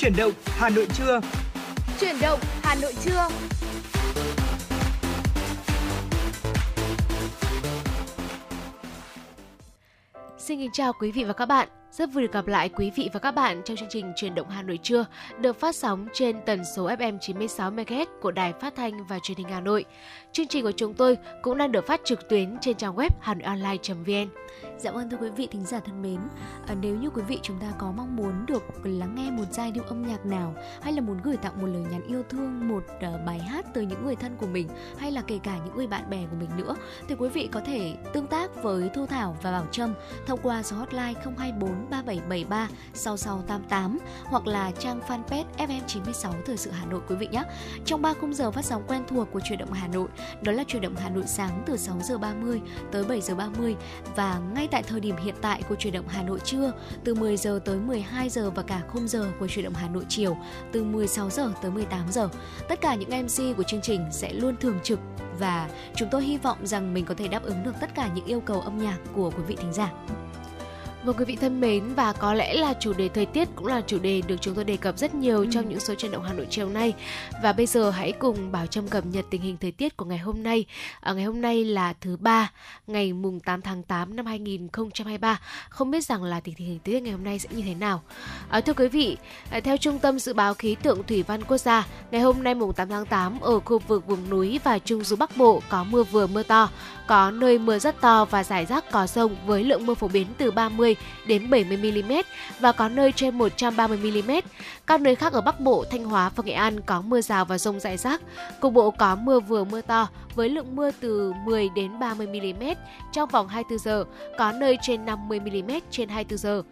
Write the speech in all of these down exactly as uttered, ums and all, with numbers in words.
Chuyển động Hà Nội trưa. Chuyển động Hà Nội trưa. Xin kính chào quý vị và các bạn. Rất vui được gặp lại quý vị và các bạn trong chương trình Chuyển động Hà Nội trưa được phát sóng trên tần số ép em chín mươi sáu mê ga héc của Đài Phát thanh và Truyền hình Hà Nội. Chương trình của chúng tôi cũng đang được phát trực tuyến trên trang web hanoionline chấm vn. Dạ vâng, thưa quý vị thính giả thân mến, à, nếu như quý vị chúng ta có mong muốn được lắng nghe một giai điệu âm nhạc nào, hay là muốn gửi tặng một lời nhắn yêu thương, một uh, bài hát tới những người thân của mình, hay là kể cả những người bạn bè của mình nữa, thì quý vị có thể tương tác với Thu Thảo và Bảo Trâm thông qua số hotline không hai bốn ba bảy bảy ba sáu sáu tám tám hoặc là trang fanpage ép em chín mươi sáu Thời sự Hà Nội quý vị nhé. Trong ba khung giờ phát sóng quen thuộc của Chuyển động Hà Nội, đó là Chuyển động Hà Nội sáng từ sáu giờ ba mươi tới bảy giờ ba mươi, và ngay tại thời điểm hiện tại của Chuyển động Hà Nội trưa từ mười giờ tới mười hai giờ, và cả khung giờ của Chuyển động Hà Nội chiều từ mười sáu giờ tới mười tám giờ. Tất cả những em xê của chương trình sẽ luôn thường trực, và chúng tôi hy vọng rằng mình có thể đáp ứng được tất cả những yêu cầu âm nhạc của quý vị thính giả. Vâng, quý vị thân mến, và có lẽ là chủ đề thời tiết cũng là chủ đề được chúng tôi đề cập rất nhiều ừ. trong những số Chuyển động Hà Nội chiều nay. Và bây giờ hãy cùng Bảo Trâm cập nhật tình hình thời tiết của ngày hôm nay. À, ngày hôm nay là thứ ba, ngày mùng tám tháng tám năm hai nghìn không trăm hai mươi ba. Không biết rằng là tình hình thời tiết ngày hôm nay sẽ như thế nào. À, thưa quý vị, theo Trung tâm Dự báo Khí tượng Thủy văn Quốc gia, ngày hôm nay mùng tám tháng tám ở khu vực vùng núi và Trung du Bắc Bộ có mưa vừa mưa to, có nơi mưa rất to và rải rác có dông với lượng mưa phổ biến từ ba mươi đến bảy mươi mi li mét và có nơi trên một trăm ba mươi mi li mét. Các nơi khác ở Bắc Bộ, Thanh Hóa và Nghệ An có mưa rào và dông rải rác. Cục bộ có mưa vừa mưa to với lượng mưa từ mười đến ba mươi mi li mét trong vòng hai mươi bốn giờ, có nơi trên năm mươi mi li mét trên hai mươi bốn giờ.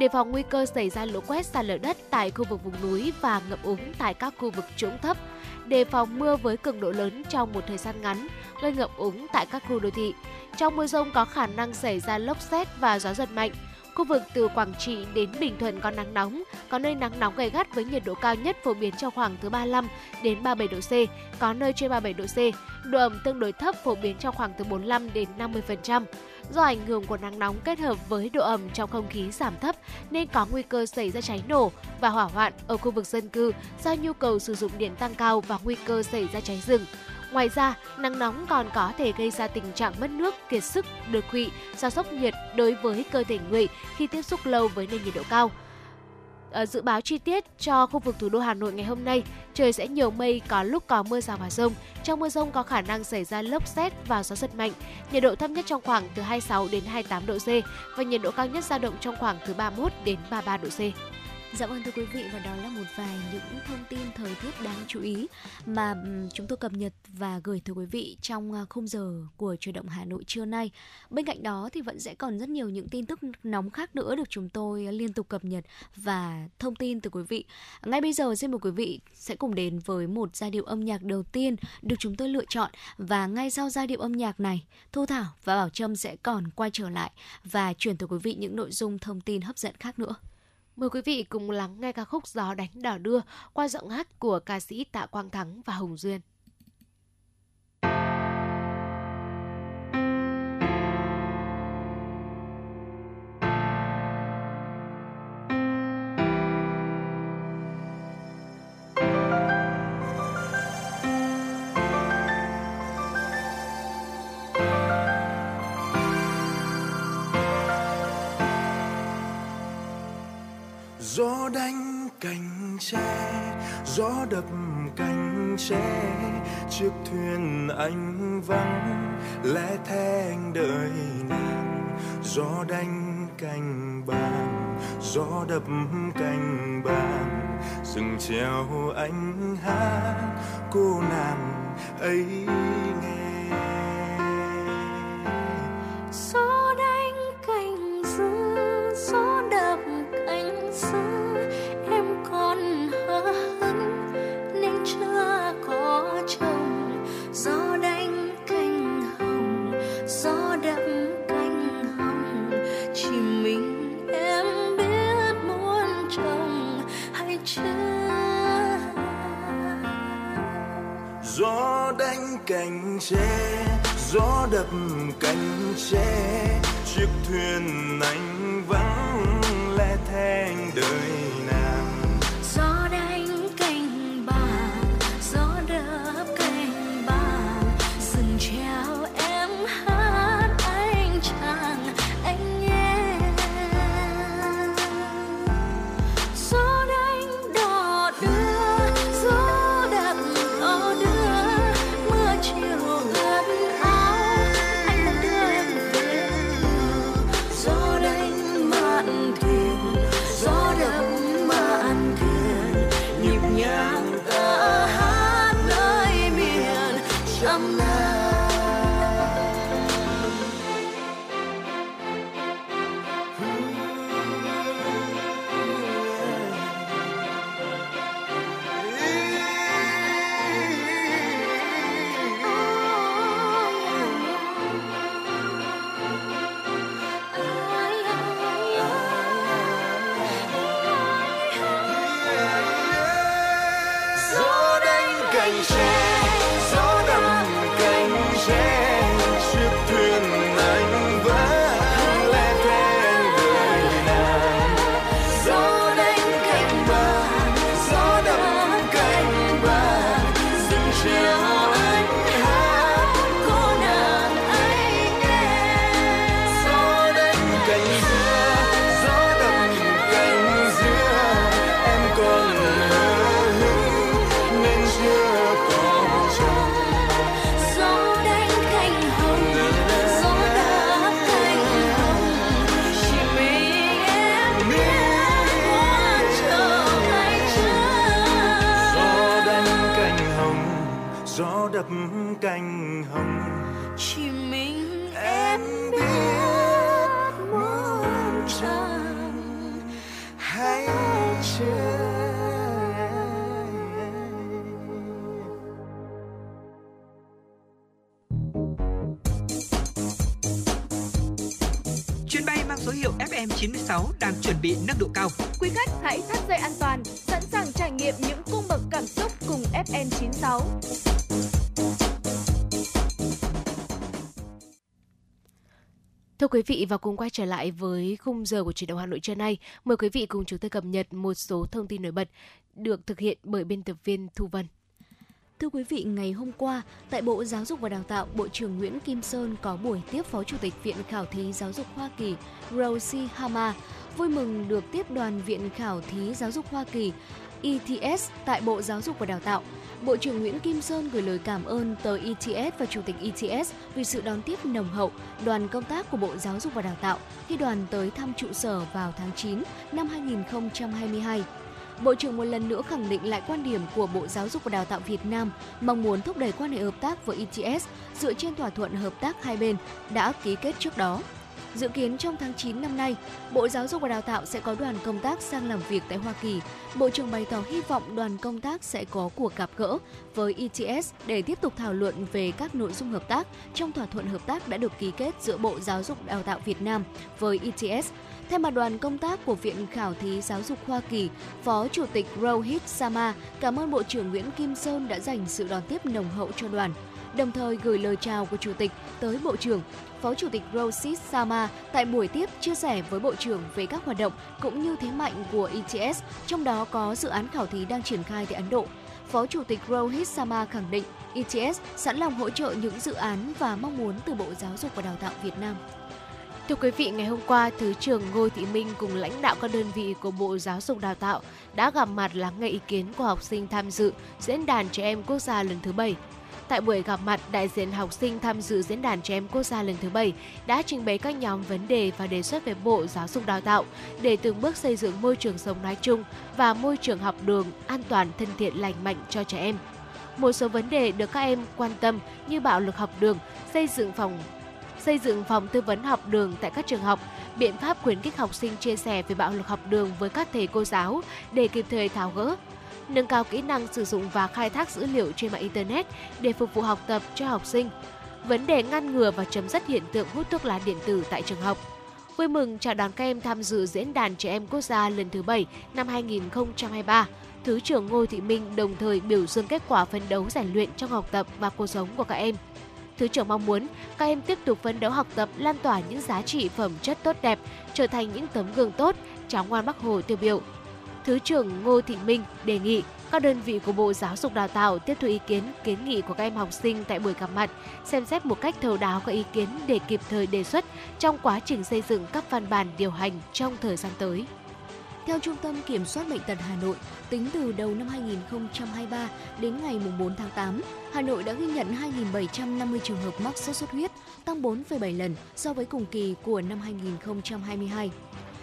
Đề phòng nguy cơ xảy ra lũ quét, sạt lở đất tại khu vực vùng núi và ngập úng tại các khu vực trũng thấp. Đề phòng mưa với cường độ lớn trong một thời gian ngắn, gây ngập úng tại các khu đô thị. Trong mưa dông có khả năng xảy ra lốc sét và gió giật mạnh. Khu vực từ Quảng Trị đến Bình Thuận có nắng nóng, có nơi nắng nóng gay gắt với nhiệt độ cao nhất phổ biến trong khoảng từ ba mươi lăm đến ba mươi bảy độ C, có nơi trên ba mươi bảy độ C. Độ ẩm tương đối thấp phổ biến trong khoảng từ bốn mươi lăm đến năm mươi phần trăm. Do ảnh hưởng của nắng nóng kết hợp với độ ẩm trong không khí giảm thấp nên có nguy cơ xảy ra cháy nổ và hỏa hoạn ở khu vực dân cư do nhu cầu sử dụng điện tăng cao và nguy cơ xảy ra cháy rừng. Ngoài ra, nắng nóng còn có thể gây ra tình trạng mất nước, kiệt sức, đột quỵ do sốc nhiệt đối với cơ thể người khi tiếp xúc lâu với nền nhiệt độ cao. Ở dự báo chi tiết cho khu vực thủ đô Hà Nội ngày hôm nay, trời sẽ nhiều mây, có lúc có mưa rào và dông. Trong mưa dông có khả năng xảy ra lốc sét và gió giật mạnh. Nhiệt độ thấp nhất trong khoảng từ hai mươi sáu đến hai mươi tám độ C và nhiệt độ cao nhất dao động trong khoảng từ ba mươi mốt đến ba mươi ba độ C. Dạ vâng, thưa quý vị, và đó là một vài những thông tin thời tiết đáng chú ý mà chúng tôi cập nhật và gửi tới quý vị trong khung giờ của Chuyển động Hà Nội trưa nay. Bên cạnh đó thì vẫn sẽ còn rất nhiều những tin tức nóng khác nữa được chúng tôi liên tục cập nhật và thông tin từ quý vị. Ngay bây giờ xin mời quý vị sẽ cùng đến với một giai điệu âm nhạc đầu tiên được chúng tôi lựa chọn, và ngay sau giai điệu âm nhạc này, Thu Thảo và Bảo Trâm sẽ còn quay trở lại và chuyển tới quý vị những nội dung thông tin hấp dẫn khác nữa. Mời quý vị cùng lắng nghe ca khúc Gió đánh đò đưa qua giọng hát của ca sĩ Tạ Quang Thắng và Hồng Duyên. Gió đánh cành tre, gió đập cành tre, chiếc thuyền anh vắng, lẻ thẻ anh đợi nàng. Gió đánh cành bàng, gió đập cành bàng, rừng trèo anh hát cô nàng ấy nghe. Gió đánh cành dư, gió đập cành dư. Gió đánh cành tre, gió đập cành tre, chiếc thuyền anh vắng, lẻ thẻ anh đợi nàng. Gió số hiệu F M chín sáu đang chuẩn bị nâng độ cao. Quý khách hãy thắt dây an toàn, sẵn sàng trải nghiệm những cung bậc cảm xúc cùng F M chín sáu. Thưa quý vị, và cùng quay trở lại với khung giờ của Chuyển động Hà Nội trưa nay, mời quý vị cùng chúng tôi cập nhật một số thông tin nổi bật được thực hiện bởi biên tập viên Thu Vân. Thưa quý vị, ngày hôm qua, tại Bộ Giáo dục và Đào tạo, Bộ trưởng Nguyễn Kim Sơn có buổi tiếp Phó Chủ tịch Viện Khảo thí Giáo dục Hoa Kỳ Rosie Hama. Vui mừng được tiếp đoàn Viện Khảo thí Giáo dục Hoa Kỳ E T S tại Bộ Giáo dục và Đào tạo. Bộ trưởng Nguyễn Kim Sơn gửi lời cảm ơn tới E T S và Chủ tịch E T S vì sự đón tiếp nồng hậu, đoàn công tác của Bộ Giáo dục và Đào tạo khi đoàn tới thăm trụ sở vào tháng chín năm hai nghìn không trăm hai mươi hai. Bộ trưởng một lần nữa khẳng định lại quan điểm của Bộ Giáo dục và Đào tạo Việt Nam mong muốn thúc đẩy quan hệ hợp tác với E T S dựa trên thỏa thuận hợp tác hai bên đã ký kết trước đó. Dự kiến trong tháng chín năm nay, Bộ Giáo dục và Đào tạo sẽ có đoàn công tác sang làm việc tại Hoa Kỳ. Bộ trưởng bày tỏ hy vọng đoàn công tác sẽ có cuộc gặp gỡ với E T S để tiếp tục thảo luận về các nội dung hợp tác trong thỏa thuận hợp tác đã được ký kết giữa Bộ Giáo dục và Đào tạo Việt Nam với E T S. Thay mặt đoàn công tác của Viện Khảo thí Giáo dục Hoa Kỳ, Phó Chủ tịch Rohit Sharma cảm ơn Bộ trưởng Nguyễn Kim Sơn đã dành sự đón tiếp nồng hậu cho đoàn, đồng thời gửi lời chào của Chủ tịch tới Bộ trưởng. Phó Chủ tịch Rohit Sharma tại buổi tiếp chia sẻ với Bộ trưởng về các hoạt động cũng như thế mạnh của E T S, trong đó có dự án khảo thí đang triển khai tại Ấn Độ. Phó Chủ tịch Rohit Sharma khẳng định E T S sẵn lòng hỗ trợ những dự án và mong muốn từ Bộ Giáo dục và Đào tạo Việt Nam. Thưa quý vị, ngày hôm qua, Thứ trưởng Ngô Thị Minh cùng lãnh đạo các đơn vị của Bộ Giáo dục Đào tạo đã gặp mặt lắng nghe ý kiến của học sinh tham dự Diễn đàn Trẻ em Quốc gia lần thứ bảy. Tại buổi gặp mặt, đại diện học sinh tham dự Diễn đàn Trẻ em Quốc gia lần thứ bảy đã trình bày các nhóm vấn đề và đề xuất về Bộ Giáo dục Đào tạo để từng bước xây dựng môi trường sống nói chung và môi trường học đường an toàn, thân thiện, lành mạnh cho trẻ em. Một số vấn đề được các em quan tâm như bạo lực học đường, xây dựng phòng xây dựng phòng tư vấn học đường tại các trường học, biện pháp khuyến khích học sinh chia sẻ về bạo lực học đường với các thầy cô giáo để kịp thời tháo gỡ, nâng cao kỹ năng sử dụng và khai thác dữ liệu trên mạng Internet để phục vụ học tập cho học sinh, vấn đề ngăn ngừa và chấm dứt hiện tượng hút thuốc lá điện tử tại trường học. Vui mừng chào đón các em tham dự Diễn đàn Trẻ em Quốc gia lần thứ bảy năm hai nghìn không trăm hai mươi ba. Thứ trưởng Ngô Thị Minh đồng thời biểu dương kết quả phấn đấu rèn luyện trong học tập và cuộc sống của các em. Thứ trưởng mong muốn các em tiếp tục phấn đấu học tập, lan tỏa những giá trị phẩm chất tốt đẹp, trở thành những tấm gương tốt, cháu ngoan Bác Hồ tiêu biểu. Thứ trưởng Ngô Thị Minh đề nghị các đơn vị của Bộ Giáo dục Đào tạo tiếp thu ý kiến, kiến nghị của các em học sinh tại buổi gặp mặt, xem xét một cách thấu đáo các ý kiến để kịp thời đề xuất trong quá trình xây dựng các văn bản điều hành trong thời gian tới. Theo Trung tâm Kiểm soát Bệnh tật Hà Nội, tính từ đầu năm hai nghìn không trăm hai mươi ba đến ngày bốn tháng tám, Hà Nội đã ghi nhận hai nghìn bảy trăm năm mươi trường hợp mắc sốt xuất huyết, tăng bốn phẩy bảy lần so với cùng kỳ của năm hai nghìn không trăm hai mươi hai.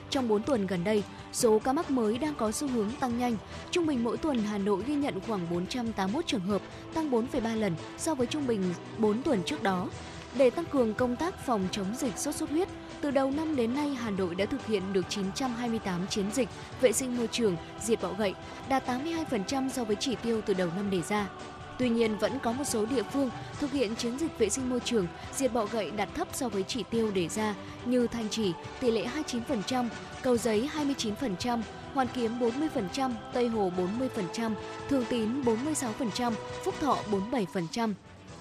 Trong bốn tuần gần đây, số ca mắc mới đang có xu hướng tăng nhanh. Trung bình mỗi tuần Hà Nội ghi nhận khoảng bốn trăm tám mươi mốt trường hợp, tăng bốn phẩy ba lần so với trung bình bốn tuần trước đó. Để tăng cường công tác phòng chống dịch sốt xuất huyết, từ đầu năm đến nay Hà Nội đã thực hiện được chín trăm hai mươi tám chiến dịch vệ sinh môi trường, diệt bọ gậy, đạt tám mươi hai phần trăm so với chỉ tiêu từ đầu năm đề ra. Tuy nhiên, vẫn có một số địa phương thực hiện chiến dịch vệ sinh môi trường, diệt bọ gậy đạt thấp so với chỉ tiêu đề ra như Thanh Trì tỷ lệ hai mươi chín phần trăm, Cầu Giấy hai mươi chín phần trăm, Hoàn Kiếm bốn mươi phần trăm, Tây Hồ bốn mươi phần trăm, Thường Tín bốn mươi sáu phần trăm, Phúc Thọ bốn mươi bảy phần trăm.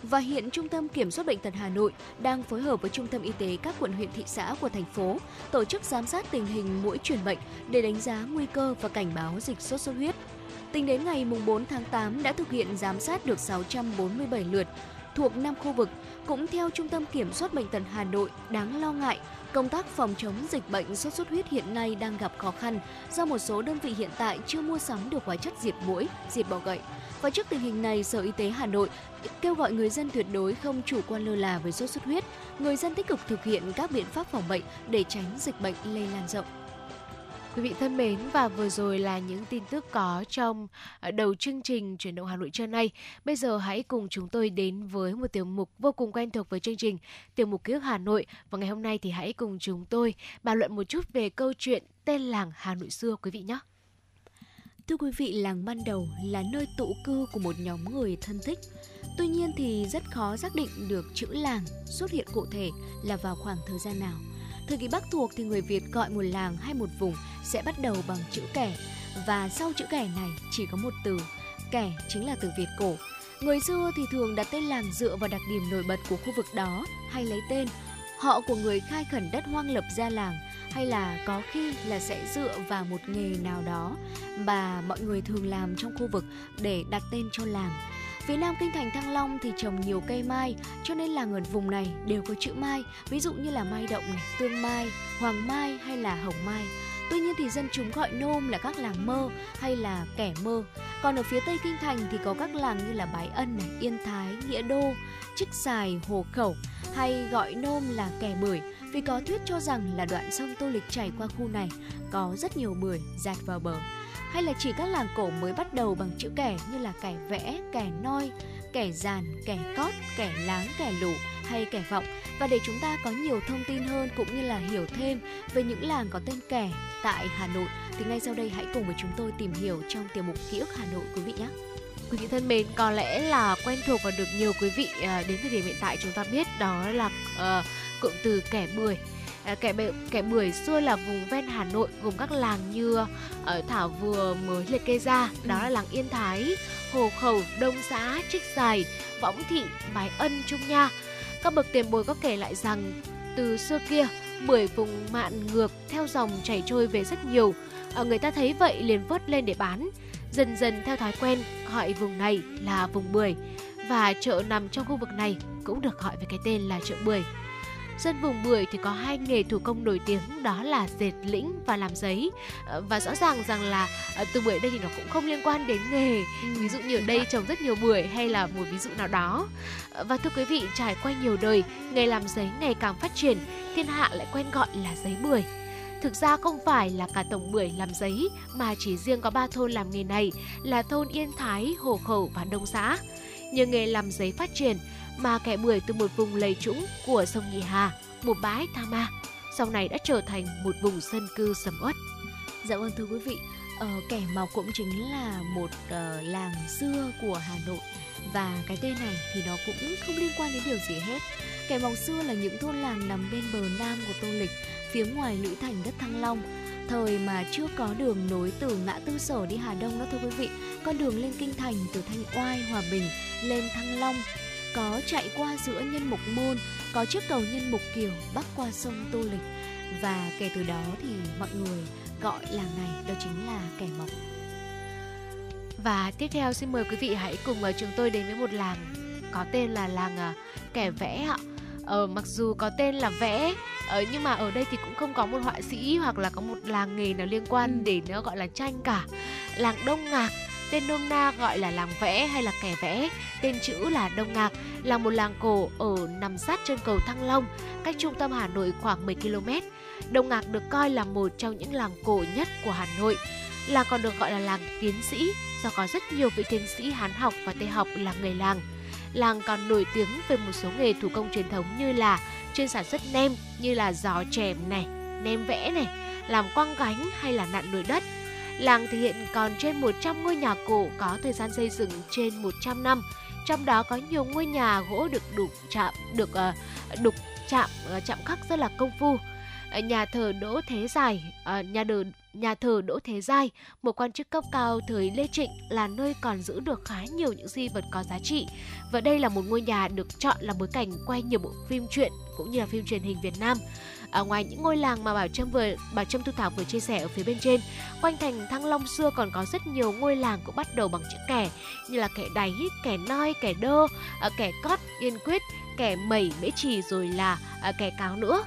Và hiện Trung tâm Kiểm soát Bệnh tật Hà Nội đang phối hợp với Trung tâm Y tế các quận huyện thị xã của thành phố tổ chức giám sát tình hình muỗi truyền bệnh để đánh giá nguy cơ và cảnh báo dịch sốt xuất huyết. Tính đến ngày bốn tháng tám đã thực hiện giám sát được sáu trăm bốn mươi bảy lượt thuộc năm khu vực. Cũng theo Trung tâm Kiểm soát Bệnh tật Hà Nội, đáng lo ngại, công tác phòng chống dịch bệnh sốt xuất huyết hiện nay đang gặp khó khăn do một số đơn vị hiện tại chưa mua sắm được hóa chất diệt muỗi, diệt bọ gậy. Và trước tình hình này, Sở Y tế Hà Nội kêu gọi người dân tuyệt đối không chủ quan lơ là với sốt xuất huyết, người dân tích cực thực hiện các biện pháp phòng bệnh để tránh dịch bệnh lây lan rộng. Quý vị thân mến, và vừa rồi là những tin tức có trong đầu chương trình Chuyển động Hà Nội trưa nay. Bây giờ hãy cùng chúng tôi đến với một tiểu mục vô cùng quen thuộc với chương trình, tiểu mục Ký ức Hà Nội. Và ngày hôm nay thì hãy cùng chúng tôi bàn luận một chút về câu chuyện Tên làng Hà Nội xưa quý vị nhé. Thưa quý vị, làng ban đầu là nơi tụ cư của một nhóm người thân thích. Tuy nhiên thì rất khó xác định được chữ làng xuất hiện cụ thể là vào khoảng thời gian nào. Thời kỳ Bắc thuộc thì người Việt gọi một làng hay một vùng sẽ bắt đầu bằng chữ kẻ, và sau chữ kẻ này chỉ có một từ. Kẻ chính là từ Việt cổ. Người xưa thì thường đặt tên làng dựa vào đặc điểm nổi bật của khu vực đó, hay lấy tên họ của người khai khẩn đất hoang lập ra làng, hay là có khi là sẽ dựa vào một nghề nào đó mà mọi người thường làm trong khu vực để đặt tên cho làng. Phía nam kinh thành Thăng Long thì trồng nhiều cây mai, cho nên làng ở vùng này đều có chữ mai, ví dụ như là Mai Động này, Tương Mai, Hoàng Mai hay là Hồng Mai. Tuy nhiên thì dân chúng gọi nôm là các làng mơ hay là kẻ mơ. Còn ở phía tây kinh thành thì có các làng như là Bái Ân này, Yên Thái, Nghĩa Đô, Trích Xài, Hồ Khẩu, hay gọi nôm là kẻ bưởi vì có thuyết cho rằng là đoạn sông Tô Lịch chảy qua khu này có rất nhiều bưởi dạt vào bờ. Hay là chỉ các làng cổ mới bắt đầu bằng chữ kẻ như là Kẻ Vẽ, Kẻ Noi, Kẻ Giàn, Kẻ Cót, Kẻ Láng, Kẻ Lũ hay Kẻ Vọng. Và để chúng ta có nhiều thông tin hơn cũng như là hiểu thêm về những làng có tên kẻ tại Hà Nội thì ngay sau đây hãy cùng với chúng tôi tìm hiểu trong tiểu mục Ký ức Hà Nội quý vị nhé. Quý vị thân mến, có lẽ là quen thuộc và được nhiều quý vị đến thời điểm hiện tại chúng ta biết đó là uh, cụm từ kẻ bưởi. Kẻ, bể, kẻ bưởi xưa là vùng ven Hà Nội gồm các làng như ở Thảo vừa mới liệt kê ra, đó là làng Yên Thái, Hồ Khẩu, Đông Xã, Trích Xài, Võng Thị, Bái Ân, Trung Nha. Các bậc tiền bối có kể lại rằng từ xưa kia bưởi vùng mạn ngược theo dòng chảy trôi về rất nhiều, à, người ta thấy vậy liền vớt lên để bán. Dần dần theo thói quen gọi vùng này là vùng bưởi, và chợ nằm trong khu vực này cũng được gọi với cái tên là chợ bưởi. Dân vùng bưởi thì có hai nghề thủ công nổi tiếng, đó là dệt lĩnh và làm giấy. Và rõ ràng rằng là từ bưởi đây thì nó cũng không liên quan đến nghề. Ví dụ như ở đây trồng rất nhiều bưởi hay là một ví dụ nào đó. Và thưa quý vị, trải qua nhiều đời, nghề làm giấy ngày càng phát triển, thiên hạ lại quen gọi là giấy bưởi. Thực ra không phải là cả tổng bưởi làm giấy, mà chỉ riêng có ba thôn làm nghề này là thôn Yên Thái, Hồ Khẩu và Đông Xã. Nhờ nghề làm giấy phát triển mà kẻ bưởi từ một vùng lầy trũng của sông Nhị Hà, một bãi tha ma, sau này đã trở thành một vùng dân cư sầm uất. Dạ vâng thưa quý vị, ờ, Kẻ Mọc cũng chính là một uh, làng xưa của Hà Nội, và cái tên này thì nó cũng không liên quan đến điều gì hết. Kẻ Mọc xưa là những thôn làng nằm bên bờ nam của Tô Lịch, phía ngoài lũy thành đất Thăng Long. Thời mà chưa có đường nối từ ngã tư Sở đi Hà Đông đó thưa quý vị, con đường lên kinh thành từ Thanh Oai, Hòa Bình lên Thăng Long có chạy qua giữa Nhân Mục Môn, có chiếc cầu Nhân Mục Kiều bắc qua sông Tô Lịch, và kể từ đó thì mọi người gọi làng này đó chính là Kẻ Mọc. Và tiếp theo xin mời quý vị hãy cùng chúng tôi đến với một làng có tên là làng Kẻ Vẽ ạ. Ờ, mặc dù có tên là vẽ, ờ, nhưng mà ở đây thì cũng không có một họa sĩ hoặc là có một làng nghề nào liên quan ừ. để nó gọi là tranh cả. Làng Đông Ngạc, tên nôm na gọi là làng vẽ hay là kẻ vẽ, tên chữ là Đông Ngạc, là một làng cổ ở nằm sát chân cầu Thăng Long, cách trung tâm Hà Nội khoảng mười ki lô mét. Đông Ngạc được coi là một trong những làng cổ nhất của Hà Nội. Làng còn được gọi là làng tiến sĩ do có rất nhiều vị tiến sĩ Hán học và Tây học làm người làng. Làng còn nổi tiếng về một số nghề thủ công truyền thống như là chuyên sản xuất nem như là giò chèm này, nem vẽ này, làm quăng gánh hay là nặn nồi đất. Làng thì hiện còn trên một trăm ngôi nhà cổ có thời gian xây dựng trên một trăm năm, trong đó có nhiều ngôi nhà gỗ được đục chạm, được uh, đục chạm, uh, chạm khắc rất là công phu. Uh, nhà thờ Đỗ Thế Giải, uh, nhà đờ Nhà thờ Đỗ Thế Giai, một quan chức cấp cao thời Lê Trịnh, là nơi còn giữ được khá nhiều những di vật có giá trị. Và đây là một ngôi nhà được chọn là bối cảnh quay nhiều bộ phim truyện cũng như là phim truyền hình Việt Nam. À, ngoài những ngôi làng mà Bảo Trâm vừa Bảo Trâm Thu Thảo vừa chia sẻ ở phía bên trên, quanh thành Thăng Long xưa còn có rất nhiều ngôi làng cũng bắt đầu bằng chữ kẻ như là Kẻ Đáy, Kẻ Noi, Kẻ Đơ, à, Kẻ Cót, Yên Quyết, Kẻ Mẩy, Mễ Trì, rồi là à, Kẻ Cáo nữa.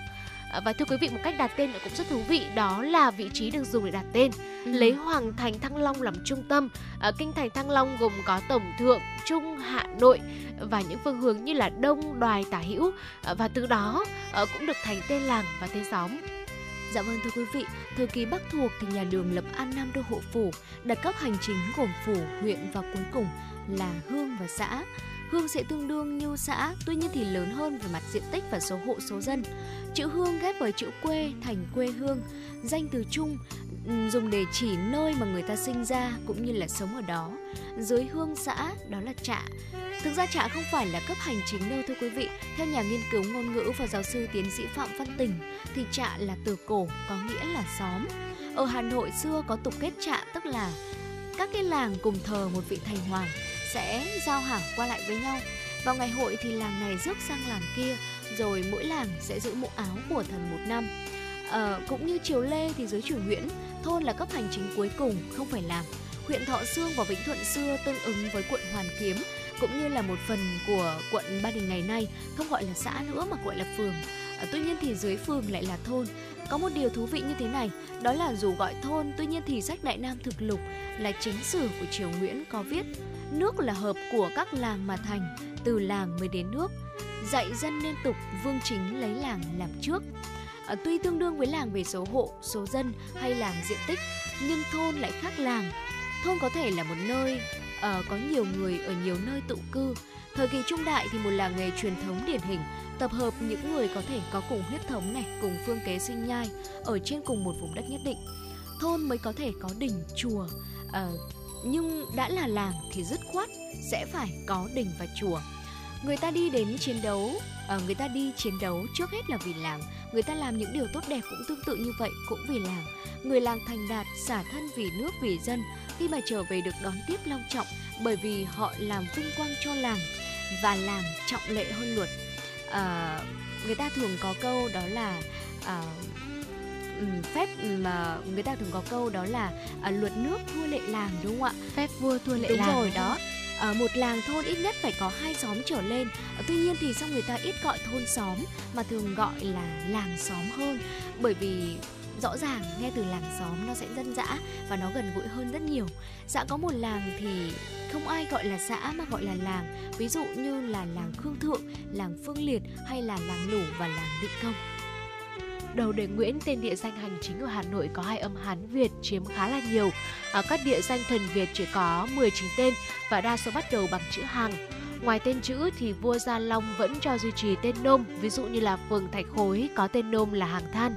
Và thưa quý vị, một cách đặt tên cũng rất thú vị, đó là vị trí được dùng để đặt tên. Lấy Hoàng Thành Thăng Long làm trung tâm, kinh thành Thăng Long gồm có Tổng, Thượng, Trung, Hạ Nội và những phương hướng như là Đông, Đoài, Tả Hữu, và từ đó cũng được thành tên làng và tên xóm. Dạ vâng thưa quý vị, thời kỳ Bắc thuộc thì nhà Đường lập an Nam Đô Hộ Phủ, đặt các hành chính gồm phủ, huyện và cuối cùng là hương và xã. Hương sẽ tương đương như xã, tuy nhiên thì lớn hơn về mặt diện tích và số hộ số dân. Chữ hương ghép với chữ quê thành quê hương, danh từ chung dùng để chỉ nơi mà người ta sinh ra cũng như là sống ở đó. Dưới hương xã đó là trạ, Thực ra chả không phải là cấp hành chính đâu thưa quý vị. Theo nhà nghiên cứu ngôn ngữ và giáo sư tiến sĩ Phạm Văn Tình thì trạ là từ cổ có nghĩa là xóm. Ở Hà Nội xưa có tục kết trạ, tức là các cái làng cùng thờ một vị thành hoàng sẽ giao hàng qua lại với nhau. Vào ngày hội thì làng này rước sang làng kia, rồi mỗi làng sẽ giữ mộ áo của thần một năm. À, cũng như triều Lê thì dưới triều Nguyễn, thôn là cấp hành chính cuối cùng, không phải làng. Huyện Thọ Xương và Vĩnh Thuận xưa tương ứng với quận Hoàn Kiếm, cũng như là một phần của quận Ba Đình ngày nay, không gọi là xã nữa mà gọi là phường. À, tuy nhiên thì dưới phường lại là thôn. Có một điều thú vị như thế này, đó là dù gọi thôn, tuy nhiên thì sách Đại Nam thực lục là chính sử của triều Nguyễn có viết: nước là hợp của các làng mà thành, từ làng mới đến nước. Dạy dân liên tục, vương chính lấy làng làm trước. À, tuy tương đương với làng về số hộ, số dân hay làng diện tích, nhưng thôn lại khác làng. Thôn có thể là một nơi uh, có nhiều người ở nhiều nơi tụ cư. Thời kỳ trung đại thì một làng nghề truyền thống điển hình, tập hợp những người có thể có cùng huyết thống này, cùng phương kế sinh nhai ở trên cùng một vùng đất nhất định. Thôn mới có thể có đình, chùa, uh, nhưng đã là làng thì dứt khoát sẽ phải có đình và chùa. Người ta đi đến chiến đấu, uh, người ta đi chiến đấu trước hết là vì làng. Người ta làm những điều tốt đẹp cũng tương tự như vậy, cũng vì làng. Người làng thành đạt, xả thân vì nước, vì dân, khi mà trở về được đón tiếp long trọng, bởi vì họ làm vinh quang cho làng, và làng trọng lệ hơn luật. À, người ta thường có câu đó là à, phép mà người ta thường có câu đó là à, luật nước thua lệ làng, đúng không ạ? Phép vua thua lệ đúng làng. Đúng rồi đó. À, một làng thôn ít nhất phải có hai xóm trở lên. À, tuy nhiên thì sao người ta ít gọi thôn xóm mà thường gọi là làng xóm hơn, bởi vì rõ ràng nghe từ làng xóm nó sẽ dân dã và nó gần gũi hơn rất nhiều. Dạ, có một làng thì không ai gọi là xã mà gọi là làng, ví dụ như là làng Khương Thượng, làng Phương Liệt hay là làng Lũ và làng Định Công. Đầu đời Nguyễn, tên địa danh hành chính ở Hà Nội có hai âm Hán Việt chiếm khá là nhiều. Ở các địa danh thần Việt chỉ có mười chín tên và đa số bắt đầu bằng chữ hàng. Ngoài tên chữ thì vua Gia Long vẫn cho duy trì tên nôm, ví dụ như là phường Thạch Khối có tên nôm là Hàng Than.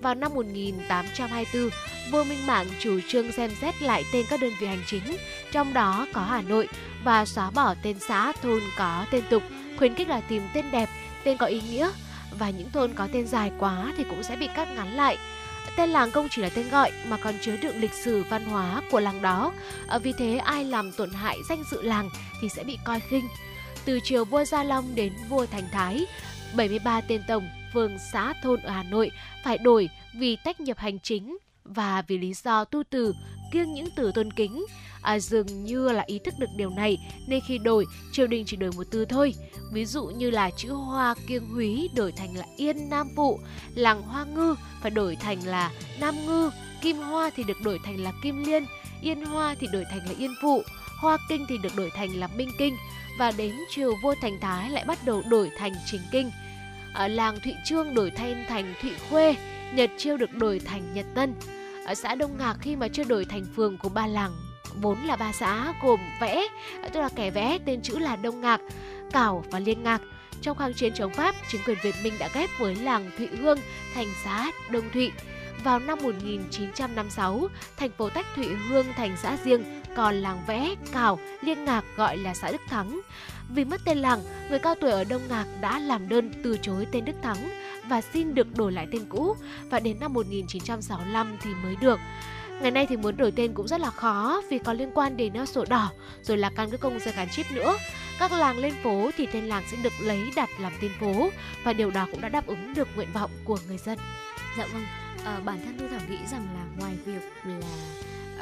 Vào năm một nghìn tám trăm hai mươi tư, vua Minh Mạng chủ trương xem xét lại tên các đơn vị hành chính, trong đó có Hà Nội, và xóa bỏ tên xã, thôn có tên tục, khuyến khích là tìm tên đẹp, tên có ý nghĩa, và những thôn có tên dài quá thì cũng sẽ bị cắt ngắn lại. Tên làng không chỉ là tên gọi mà còn chứa đựng lịch sử văn hóa của làng đó, vì thế ai làm tổn hại danh dự làng thì sẽ bị coi khinh. Từ triều vua Gia Long đến vua Thành Thái, bảy mươi ba tên tổng phường xã thôn ở Hà Nội phải đổi vì tách nhập hành chính và vì lý do tu từ, kiêng những từ tôn kính. À, dường như là ý thức được điều này nên khi đổi, triều đình chỉ đổi một từ thôi. Ví dụ như là chữ Hoa kiêng Húy đổi thành là Yên Nam Vụ, làng Hoa Ngư phải đổi thành là Nam Ngư, Kim Hoa thì được đổi thành là Kim Liên, Yên Hoa thì đổi thành là Yên Phụ, Hoa Kinh thì được đổi thành là Minh Kinh, và đến triều vua Thành Thái lại bắt đầu đổi thành Chính Kinh. Ở làng Thụy Trương đổi thay thành Thụy Khuê, Nhật Chiêu được đổi thành Nhật Tân. Ở xã Đông Ngạc khi mà chưa đổi thành phường của ba làng vốn là ba xã gồm Vẽ, tức là Kẻ Vẽ, tên chữ là Đông Ngạc, Cảo và Liên Ngạc. Trong kháng chiến chống Pháp, chính quyền Việt Minh đã ghép với làng Thụy Hương thành xã Đông Thụy. Vào năm một nghìn chín trăm năm mươi sáu, thành phố tách Thụy Hương thành xã riêng, còn làng Vẽ, Cảo, Liên Ngạc gọi là xã Đức Thắng. Vì mất tên làng, người cao tuổi ở Đông Ngạc đã làm đơn từ chối tên Đức Thắng và xin được đổi lại tên cũ, và đến năm một nghìn chín trăm sáu mươi lăm thì mới được. Ngày nay thì muốn đổi tên cũng rất là khó vì có liên quan đến sổ đỏ, rồi là căn cước công dân gắn chip nữa. Các làng lên phố thì tên làng sẽ được lấy đặt làm tên phố, và điều đó cũng đã đáp ứng được nguyện vọng của người dân. Dạ vâng, à, bản thân tôi thảo nghĩ rằng là ngoài việc là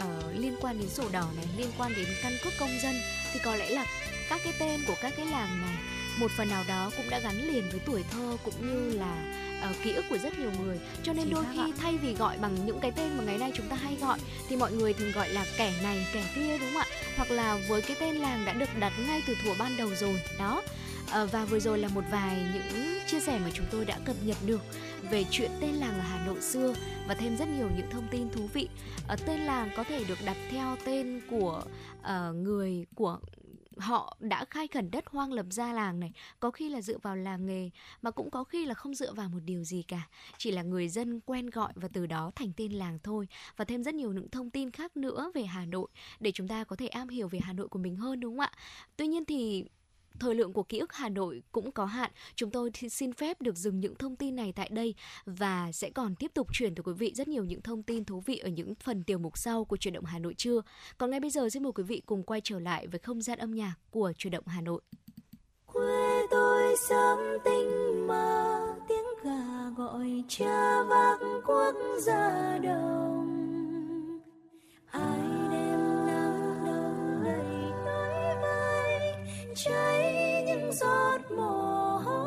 uh, liên quan đến sổ đỏ này, liên quan đến căn cước công dân, thì có lẽ là các cái tên của các cái làng này một phần nào đó cũng đã gắn liền với tuổi thơ cũng như là uh, ký ức của rất nhiều người. Cho nên chính đôi khi ạ, thay vì gọi bằng những cái tên mà ngày nay chúng ta hay gọi thì mọi người thường gọi là kẻ này, kẻ kia, đúng không ạ? Hoặc là với cái tên làng đã được đặt ngay từ thuở ban đầu rồi. Đó. Uh, và vừa rồi là một vài những chia sẻ mà chúng tôi đã cập nhật được về chuyện tên làng ở Hà Nội xưa, và thêm rất nhiều những thông tin thú vị. Uh, tên làng có thể được đặt theo tên của uh, người, của họ đã khai khẩn đất hoang lập ra làng này, có khi là dựa vào làng nghề, mà cũng có khi là không dựa vào một điều gì cả, chỉ là người dân quen gọi và từ đó thành tên làng thôi. Và thêm rất nhiều những thông tin khác nữa về Hà Nội để chúng ta có thể am hiểu về Hà Nội của mình hơn, đúng không ạ? Tuy nhiên thì thời lượng của Ký ức Hà Nội cũng có hạn. Chúng tôi xin phép được dừng những thông tin này tại đây và sẽ còn tiếp tục chuyển tới quý vị rất nhiều những thông tin thú vị ở những phần tiểu mục sau của Chuyển động Hà Nội trưa. Còn ngay bây giờ xin mời quý vị cùng quay trở lại với không gian âm nhạc của Chuyển động Hà Nội. Quê tôi sớm tinh mơ, tiếng gà gọi cha vác quốc gia đồng. Ai đêm nắng đông đầy tới vai, cháy những giọt mồ hôi.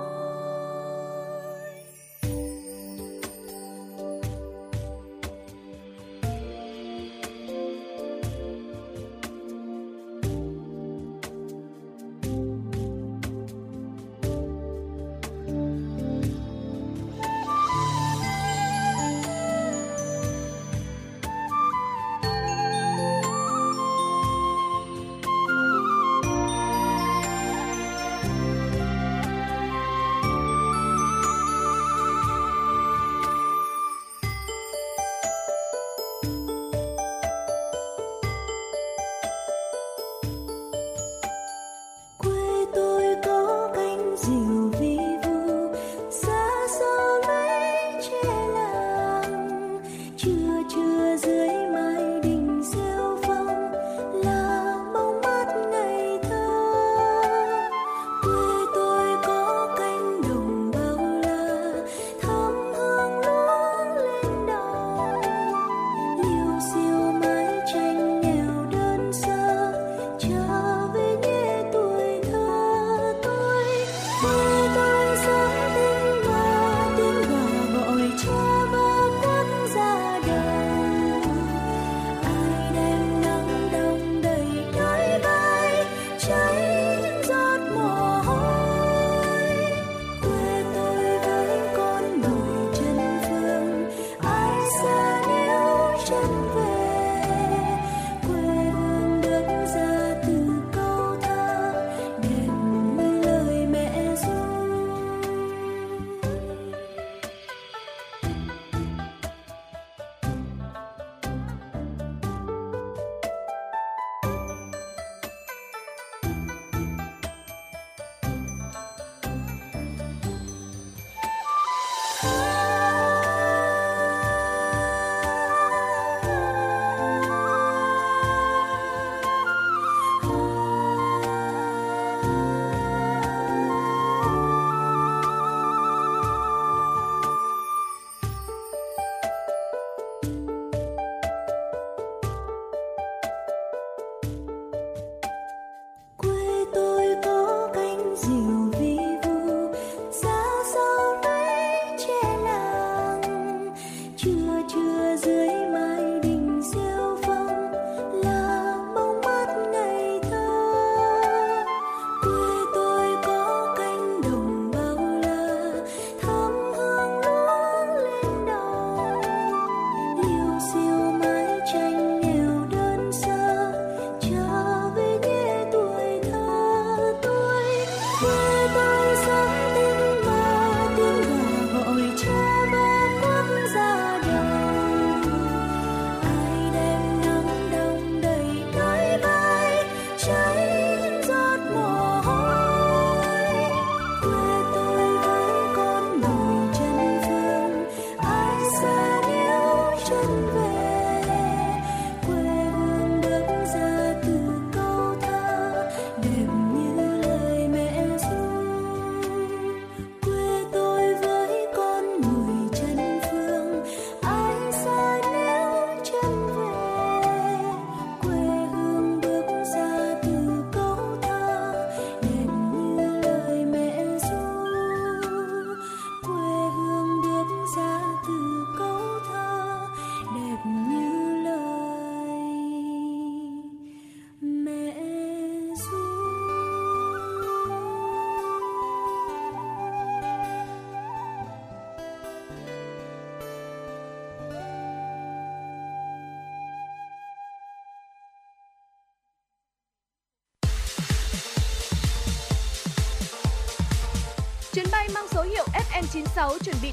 F M chín sáu chuẩn bị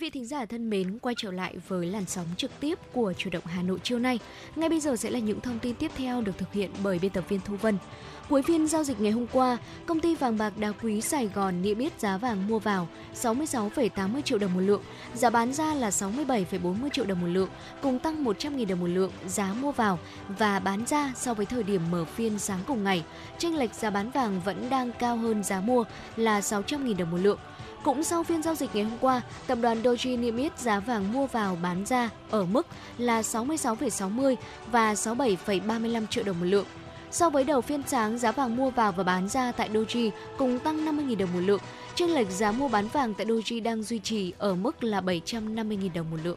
vị thính giả thân mến, quay trở lại với làn sóng trực tiếp của Chuyển động Hà Nội trưa nay. Ngay bây giờ sẽ là những thông tin tiếp theo được thực hiện bởi biên tập viên Thu Vân. Cuối phiên giao dịch ngày hôm qua, công ty vàng bạc đá quý Sài Gòn niêm yết giá vàng mua vào sáu mươi sáu phẩy tám mươi triệu đồng một lượng, giá bán ra là sáu mươi bảy phẩy bốn mươi triệu đồng một lượng, cùng tăng một trăm nghìn đồng một lượng giá mua vào và bán ra so với thời điểm mở phiên sáng cùng ngày. Chênh lệch giá bán vàng vẫn đang cao hơn giá mua là sáu trăm nghìn đồng một lượng. Cũng sau phiên giao dịch ngày hôm qua, tập đoàn Doji niêm yết giá vàng mua vào bán ra ở mức là sáu mươi sáu phẩy sáu mươi và sáu mươi bảy phẩy ba mươi lăm triệu đồng một lượng. So với đầu phiên sáng, giá vàng mua vào và bán ra tại Doji cùng tăng năm mươi nghìn đồng một lượng. Chênh lệch giá mua bán vàng tại Doji đang duy trì ở mức là bảy trăm năm mươi nghìn đồng một lượng.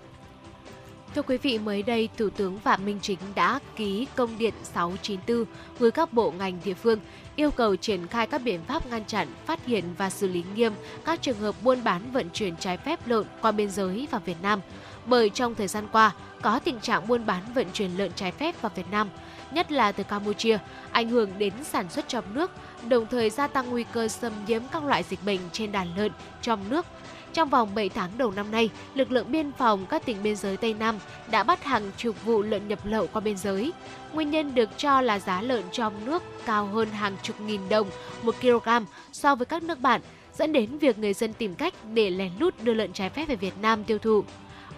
Thưa quý vị, mới đây, Thủ tướng Phạm Minh Chính đã ký công điện sáu chín tư gửi các bộ ngành địa phương yêu cầu triển khai các biện pháp ngăn chặn, phát hiện và xử lý nghiêm các trường hợp buôn bán vận chuyển trái phép lợn qua biên giới vào Việt Nam. Bởi trong thời gian qua, có tình trạng buôn bán vận chuyển lợn trái phép vào Việt Nam, nhất là từ Campuchia, ảnh hưởng đến sản xuất trong nước, đồng thời gia tăng nguy cơ xâm nhiễm các loại dịch bệnh trên đàn lợn trong nước. Trong vòng bảy tháng đầu năm nay, lực lượng biên phòng các tỉnh biên giới Tây Nam đã bắt hàng chục vụ lợn nhập lậu qua biên giới. Nguyên nhân được cho là giá lợn trong nước cao hơn hàng chục nghìn đồng một kg so với các nước bạn, dẫn đến việc người dân tìm cách để lén lút đưa lợn trái phép về Việt Nam tiêu thụ.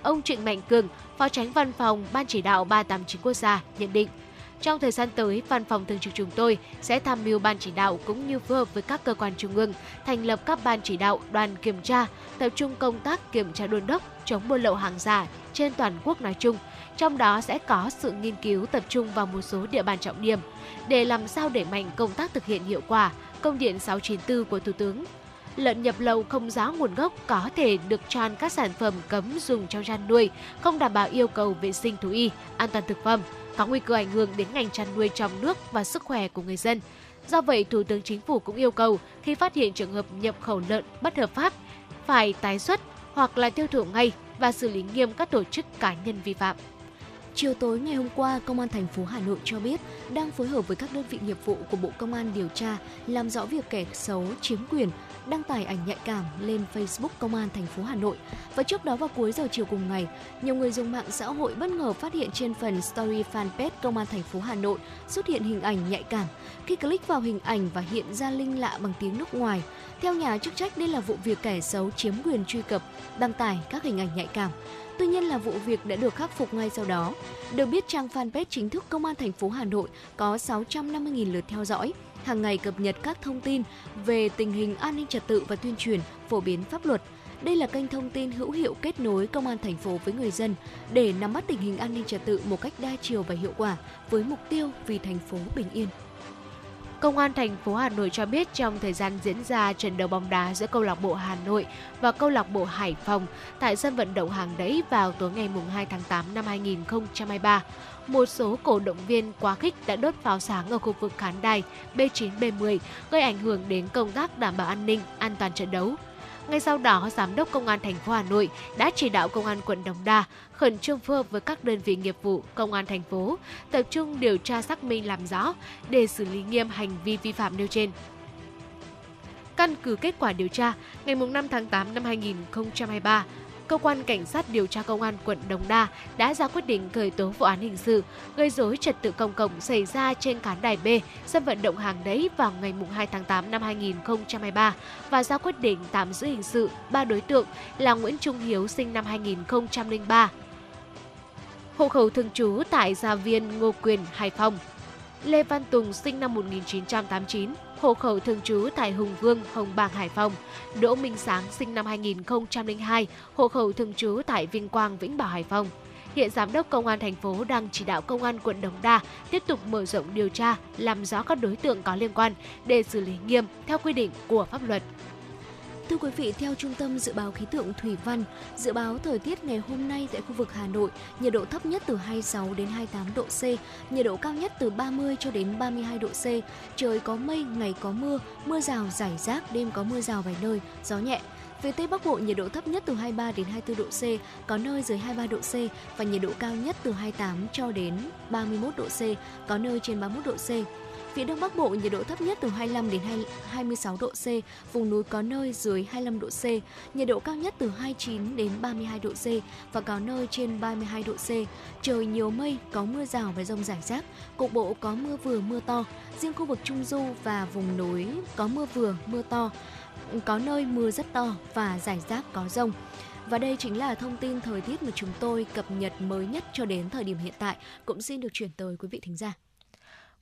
Ông Trịnh Mạnh Cường, Phó Chánh Văn phòng Ban Chỉ đạo ba tám chín Quốc gia nhận định, trong thời gian tới, Văn phòng Thường trực chúng tôi sẽ tham mưu Ban Chỉ đạo cũng như phối hợp với các cơ quan trung ương, thành lập các Ban Chỉ đạo, đoàn kiểm tra, tập trung công tác kiểm tra đôn đốc, chống buôn lậu hàng giả trên toàn quốc nói chung. Trong đó sẽ có sự nghiên cứu tập trung vào một số địa bàn trọng điểm để làm sao đẩy mạnh công tác thực hiện hiệu quả công điện sáu chín tư của Thủ tướng. Lợn nhập lậu không rõ nguồn gốc có thể được chọn các sản phẩm cấm dùng trong chăn nuôi, không đảm bảo yêu cầu vệ sinh thú y, an toàn thực phẩm, có nguy cơ ảnh hưởng đến ngành chăn nuôi trong nước và sức khỏe của người dân. Do vậy, Thủ tướng Chính phủ cũng yêu cầu khi phát hiện trường hợp nhập khẩu lợn bất hợp pháp, phải tái xuất hoặc là tiêu thụ ngay và xử lý nghiêm các tổ chức cá nhân vi phạm. Chiều tối ngày hôm qua, Công an thành phố Hà Nội cho biết đang phối hợp với các đơn vị nghiệp vụ của Bộ Công an điều tra, làm rõ việc kẻ xấu chiếm quyền đăng tải ảnh nhạy cảm lên Facebook Công an thành phố Hà Nội. Và trước đó vào cuối giờ chiều cùng ngày, nhiều người dùng mạng xã hội bất ngờ phát hiện trên phần story fanpage Công an thành phố Hà Nội xuất hiện hình ảnh nhạy cảm. Khi click vào hình ảnh và hiện ra link lạ bằng tiếng nước ngoài. Theo nhà chức trách, đây là vụ việc kẻ xấu chiếm quyền truy cập đăng tải các hình ảnh nhạy cảm. Tuy nhiên là vụ việc đã được khắc phục ngay sau đó. Được biết, trang fanpage chính thức Công an thành phố Hà Nội có sáu trăm năm mươi nghìn lượt theo dõi, hàng ngày cập nhật các thông tin về tình hình an ninh trật tự và tuyên truyền phổ biến pháp luật. Đây là kênh thông tin hữu hiệu kết nối Công an thành phố với người dân để nắm bắt tình hình an ninh trật tự một cách đa chiều và hiệu quả với mục tiêu vì thành phố bình yên. Công an thành phố Hà Nội cho biết trong thời gian diễn ra trận đấu bóng đá giữa câu lạc bộ Hà Nội và câu lạc bộ Hải Phòng tại sân vận động Hàng Đẫy vào tối ngày hai tháng tám năm hai nghìn không trăm hai mươi ba, một số cổ động viên quá khích đã đốt pháo sáng ở khu vực khán đài B chín B mười gây ảnh hưởng đến công tác đảm bảo an ninh, an toàn trận đấu. Ngay sau đó, Giám đốc Công an thành phố Hà Nội đã chỉ đạo Công an quận Đống Đa khẩn trương phối hợp với các đơn vị nghiệp vụ Công an thành phố tập trung điều tra xác minh làm rõ để xử lý nghiêm hành vi vi phạm nêu trên. Căn cứ kết quả điều tra, ngày năm tháng tám năm hai nghìn không trăm hai mươi ba, Cơ quan Cảnh sát điều tra Công an quận Đống Đa đã ra quyết định khởi tố vụ án hình sự gây rối trật tự công cộng xảy ra trên khán đài B, sân vận động Hàng Đẫy vào ngày hai tháng tám năm hai nghìn không trăm hai mươi ba và ra quyết định tạm giữ hình sự ba đối tượng là Nguyễn Trung Hiếu sinh năm hai nghìn không trăm lẻ ba, hộ khẩu thường trú tại Gia Viên, Ngô Quyền, Hải Phòng; Lê Văn Tùng sinh năm một nghìn chín trăm tám mươi chín, hộ khẩu thường trú tại Hùng Vương, Hồng Bàng, Hải Phòng; Đỗ Minh Sáng sinh năm hai nghìn không trăm lẻ hai, hộ khẩu thường trú tại Vinh Quang, Vĩnh Bảo, Hải Phòng. Hiện Giám đốc Công an thành phố đang chỉ đạo Công an quận Đống Đa tiếp tục mở rộng điều tra, làm rõ các đối tượng có liên quan để xử lý nghiêm theo quy định của pháp luật. Thưa quý vị, theo Trung tâm Dự báo Khí tượng Thủy văn, dự báo thời tiết ngày hôm nay tại khu vực Hà Nội, nhiệt độ thấp nhất từ hai mươi sáu đến hai mươi tám độ C, nhiệt độ cao nhất từ ba mươi cho đến ba mươi hai độ C, trời có mây, ngày có mưa, mưa rào rải rác, đêm có mưa rào vài nơi, gió nhẹ. Phía Tây Bắc Bộ, nhiệt độ thấp nhất từ hai mươi ba đến hai mươi bốn độ C, có nơi dưới hai mươi ba độ C và nhiệt độ cao nhất từ hai mươi tám cho đến ba mươi mốt độ C, có nơi trên ba mươi mốt độ C. Phía Đông Bắc Bộ nhiệt độ thấp nhất từ hai mươi lăm đến hai mươi sáu độ C, vùng núi có nơi dưới hai mươi lăm độ C, nhiệt độ cao nhất từ hai mươi chín đến ba mươi hai độ C và có nơi trên ba mươi hai độ C. Trời nhiều mây, có mưa rào và dông rải rác, cục bộ có mưa vừa mưa to, riêng khu vực Trung Du và vùng núi có mưa vừa mưa to, có nơi mưa rất to và rải rác có dông. Và đây chính là thông tin thời tiết mà chúng tôi cập nhật mới nhất cho đến thời điểm hiện tại, cũng xin được chuyển tới quý vị thính giả.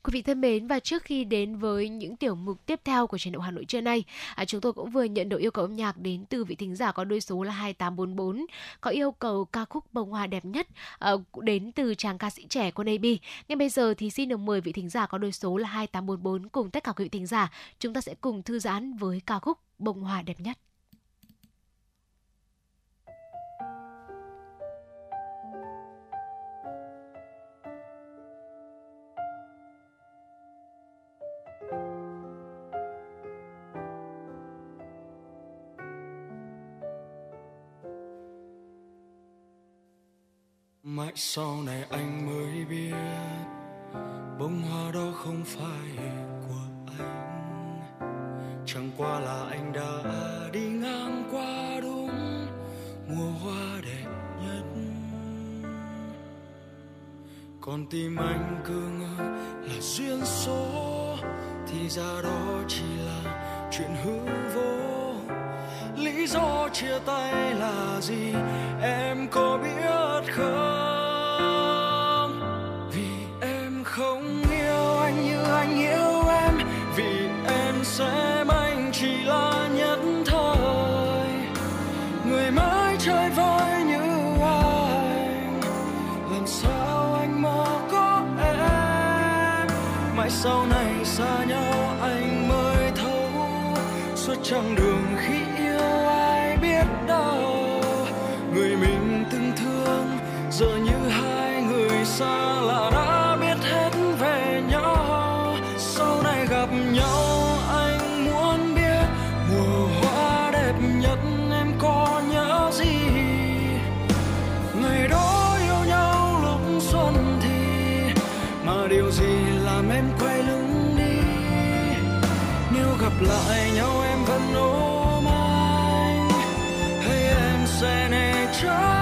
Quý vị thân mến, và trước khi đến với những tiểu mục tiếp theo của Chuyển động Hà Nội trưa nay, à, chúng tôi cũng vừa nhận được yêu cầu âm nhạc đến từ vị thính giả có đôi số là hai tám bốn bốn, có yêu cầu ca khúc Bông Hoa Đẹp Nhất à, đến từ chàng ca sĩ trẻ của Navy. Ngay bây giờ thì xin được mời vị thính giả có đôi số là hai tám bốn bốn cùng tất cả quý vị thính giả, chúng ta sẽ cùng thư giãn với ca khúc Bông Hoa Đẹp Nhất. Mãi sau này anh mới biết bông hoa đó không phải của anh, chẳng qua là anh đã đi ngang qua đúng mùa hoa đẹp nhất. Còn tim anh cứ ngỡ là duyên số, thì ra đó chỉ là chuyện hư vô. Lý do chia tay là gì em có biết không? Vì em không yêu anh như anh yêu em, vì em xem anh chỉ là nhất thời, người mãi chơi vơi như anh. Làm sao anh mà có em? Mãi sau này xa nhau anh mới thấu suốt chặng đường khi giờ như hai người xa lạ đã biết hết về nhau. Sau này gặp nhau anh muốn biết mùa hoa đẹp nhất em có nhớ gì. Ngày đó yêu nhau lúc xuân thì mà điều gì làm em quay lưng đi. Nếu gặp lại nhau em vẫn ôm anh, hay em sẽ né tránh.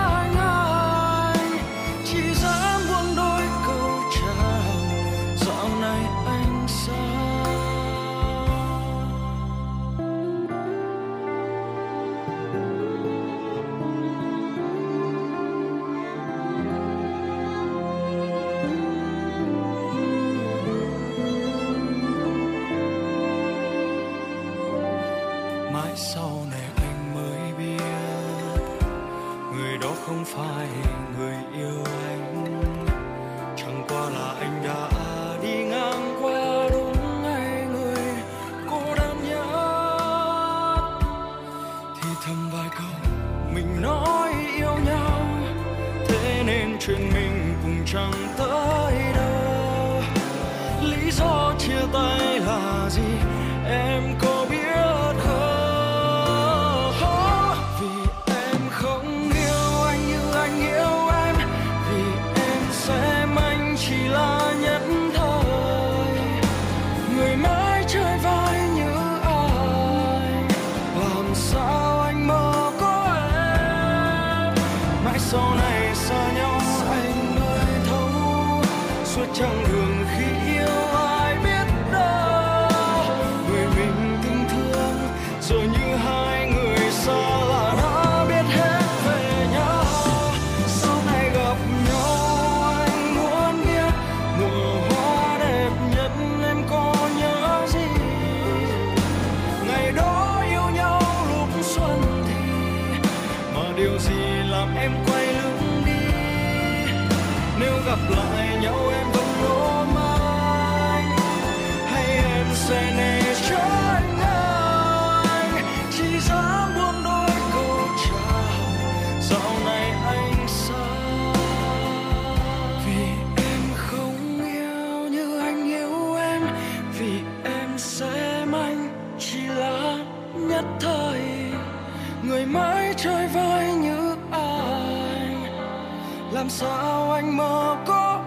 Sao anh mơ có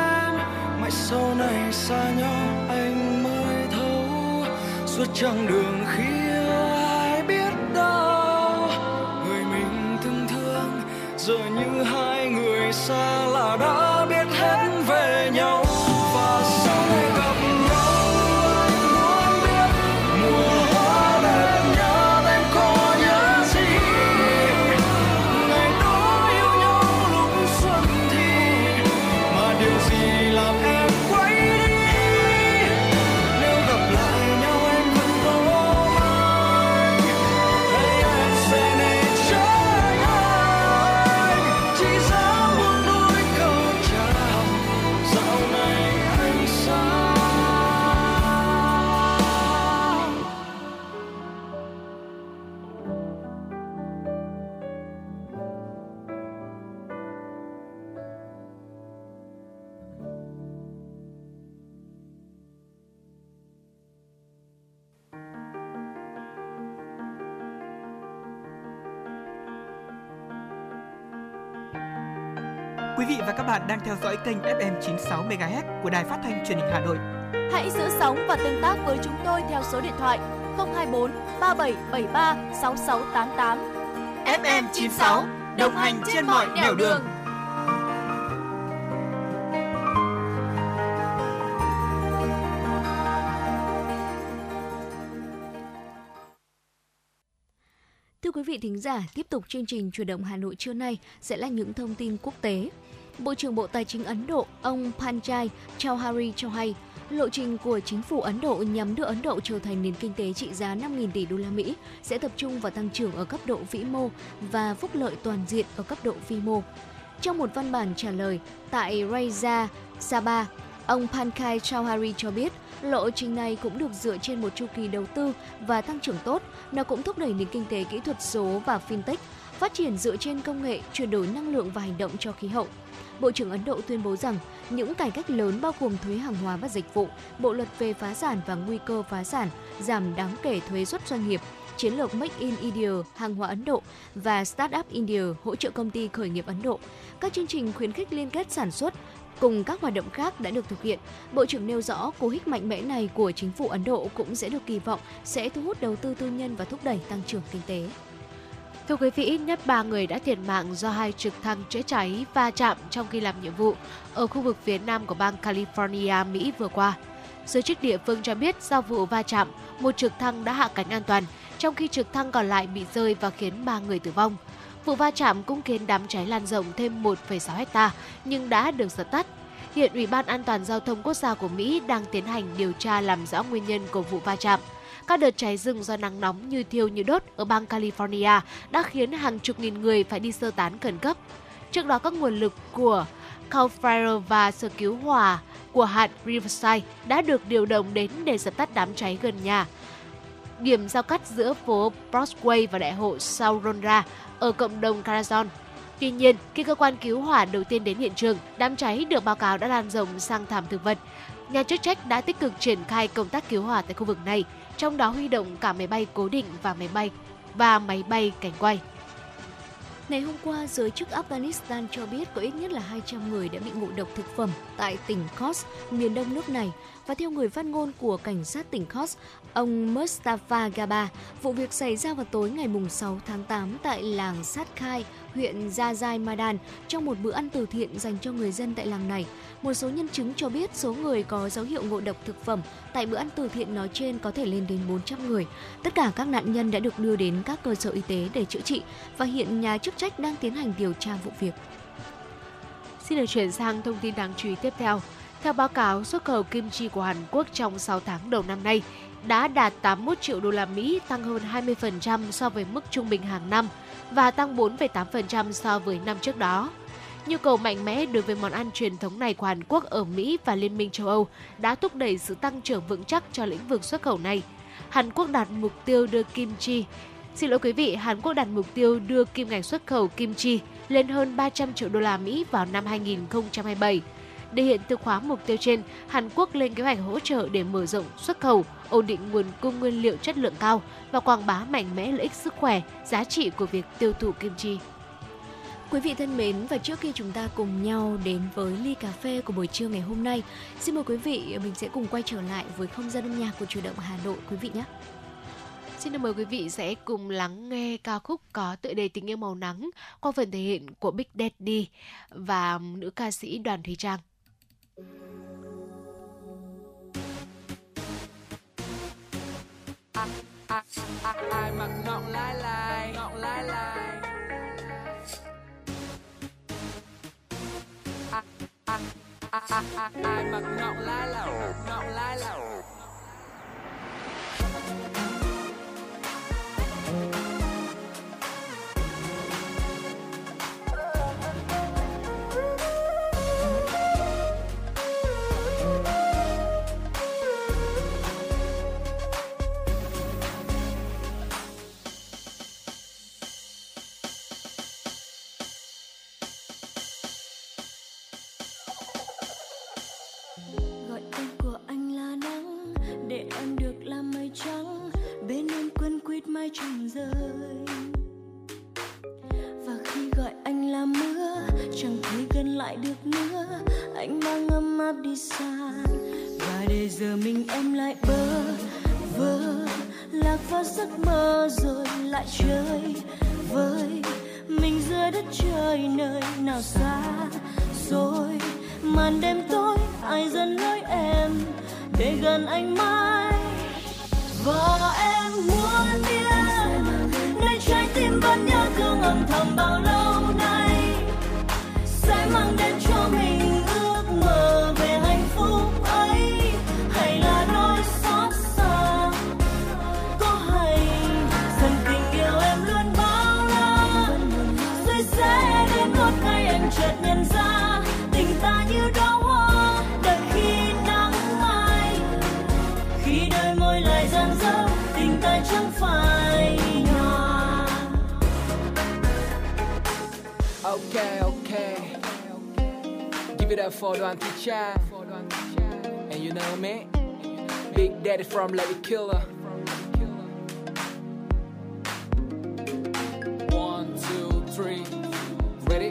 em, mãi sau này xa nhau. suốt chặng đường khi yêu ai biết đâu người mình từng thương giờ như hai người xa lạ đã biết hết về nhau. Quý vị và các bạn đang theo dõi kênh ép em chín mươi sáu mê ga héc của Đài Phát thanh Truyền hình Hà Nội. Hãy giữ sóng và tương tác với chúng tôi theo số điện thoại không hai bốn ba bảy bảy ba sáu sáu tám tám. ép em chín mươi sáu đồng hành trên mọi nẻo đường. đường. Quý vị thính giả, tiếp tục chương trình Chuyển động Hà Nội trưa nay sẽ là những thông tin quốc tế. Bộ trưởng Bộ Tài chính Ấn Độ, ông Pankaj Chaudhary cho hay, lộ trình của chính phủ Ấn Độ nhằm đưa Ấn Độ trở thành nền kinh tế trị giá năm nghìn tỷ đô la Mỹ sẽ tập trung vào tăng trưởng ở cấp độ vĩ mô và phúc lợi toàn diện ở cấp độ vi mô. Trong một văn bản trả lời tại Rajya Sabha, ông Pankaj Chaudhary cho biết, lộ trình này cũng được dựa trên một chu kỳ đầu tư và tăng trưởng tốt. Nó cũng thúc đẩy nền kinh tế kỹ thuật số và fintech, phát triển dựa trên công nghệ, chuyển đổi năng lượng và hành động cho khí hậu. Bộ trưởng Ấn Độ tuyên bố rằng những cải cách lớn bao gồm thuế hàng hóa và dịch vụ, bộ luật về phá sản và nguy cơ phá sản, giảm đáng kể thuế suất doanh nghiệp, chiến lược Make in India, hàng hóa Ấn Độ và Start up India hỗ trợ công ty khởi nghiệp Ấn Độ. Các chương trình khuyến khích liên kết sản xuất cùng các hoạt động khác đã được thực hiện. Bộ trưởng nêu rõ cú hích mạnh mẽ này của chính phủ Ấn Độ cũng sẽ được kỳ vọng sẽ thu hút đầu tư tư nhân và thúc đẩy tăng trưởng kinh tế. Thưa quý vị, ít nhất ba người đã thiệt mạng do hai trực thăng chữa cháy va chạm trong khi làm nhiệm vụ ở khu vực phía nam của bang California, Mỹ vừa qua. Giới chức địa phương cho biết sau vụ va chạm, một trực thăng đã hạ cánh an toàn, trong khi trực thăng còn lại bị rơi và khiến ba người tử vong. Vụ va chạm cũng khiến đám cháy lan rộng thêm một phẩy sáu héc ta nhưng đã được dập tắt. Hiện Ủy ban An toàn Giao thông Quốc gia của Mỹ đang tiến hành điều tra làm rõ nguyên nhân của vụ va chạm. Các đợt cháy rừng do nắng nóng như thiêu như đốt ở bang California đã khiến hàng chục nghìn người phải đi sơ tán khẩn cấp. Trước đó, các nguồn lực của Cal Fire và sơ cứu hỏa của hạt Riverside đã được điều động đến để dập tắt đám cháy gần nhà. Điểm giao cắt giữa phố Broadway và đại lộ Sauronra ở cộng đồng Carazon. Tuy nhiên, khi cơ quan cứu hỏa đầu tiên đến hiện trường, đám cháy được báo cáo đã lan rộng sang thảm thực vật. Nhà chức trách đã tích cực triển khai công tác cứu hỏa tại khu vực này, trong đó huy động cả máy bay cố định và máy bay và máy bay cảnh quay. Ngày hôm qua, giới chức Afghanistan cho biết có ít nhất là hai trăm người đã bị ngộ độc thực phẩm tại tỉnh Khost, miền đông nước này. Và theo người phát ngôn của cảnh sát tỉnh Khost, ông Mustafa Gaba, vụ việc xảy ra vào tối ngày sáu tháng tám tại làng Sarkai, huyện Gia Lai, Madan, trong một bữa ăn từ thiện dành cho người dân tại làng này. Một số nhân chứng cho biết số người có dấu hiệu ngộ độc thực phẩm tại bữa ăn từ thiện nói trên có thể lên đến bốn trăm người. Tất cả các nạn nhân đã được đưa đến các cơ sở y tế để chữa trị và hiện nhà chức trách đang tiến hành điều tra vụ việc. Xin được chuyển sang thông tin đáng chú ý tiếp theo. Theo báo cáo, xuất khẩu kim chi của Hàn Quốc trong sáu tháng đầu năm nay đã đạt tám mươi mốt triệu đô la Mỹ, tăng hơn hai mươi phần trăm so với mức trung bình hàng năm và tăng bốn phẩy tám phần trăm so với năm trước đó. Nhu cầu mạnh mẽ đối với món ăn truyền thống này của Hàn Quốc ở Mỹ và Liên minh châu Âu đã thúc đẩy sự tăng trưởng vững chắc cho lĩnh vực xuất khẩu này. Hàn Quốc đạt mục tiêu đưa kim chi. Xin lỗi quý vị, Hàn Quốc đặt mục tiêu đưa kim ngạch xuất khẩu kim chi lên hơn ba trăm triệu đô la Mỹ vào năm hai nghìn không trăm hai mươi bảy. Để hiện thực hóa mục tiêu trên, Hàn Quốc lên kế hoạch hỗ trợ để mở rộng xuất khẩu, ổn định nguồn cung nguyên liệu chất lượng cao và quảng bá mạnh mẽ lợi ích sức khỏe, giá trị của việc tiêu thụ kim chi. Quý vị thân mến, và trước khi chúng ta cùng nhau đến với ly cà phê của buổi trưa ngày hôm nay, xin mời quý vị mình sẽ cùng quay trở lại với không gian âm nhạc của Chuyển động Hà Nội quý vị nhé. Xin mời quý vị sẽ cùng lắng nghe ca khúc có tựa đề Tình yêu màu nắng qua phần thể hiện của Big Daddy và nữ ca sĩ Đoàn Thùy Trang. Ai mặc ngọng lai lai, ngọng lai lai. Ai mặc ngọng lai lẩu, ngọng lai lẩu. Mai trùng rơi và khi gọi anh là mưa chẳng thấy gần lại được nữa, anh mang ấm áp đi xa và để giờ mình em lại bơ vơ lạc vào giấc mơ rồi lại chơi vơi mình giữa đất trời nơi nào xa rồi màn đêm tối ai dẫn lối em để gần anh mãi và em muốn đi. Trái tim vẫn nhớ thương âm thầm bao lâu nay sẽ mang đến cho mình ước mơ về hạnh phúc ấy, hay là nỗi xót xa có hay rằng tình yêu em luôn bao la rồi sẽ đến một ngày em chợt nhận ra tình ta như đó hoa đợi khi nắng mai khi đôi môi lại dần dấu tình ta chẳng phải. Okay, okay. Give it up for Đoàn Thùy Trang. And you know me, Big Daddy from Lady Killer. One, two, three, ready.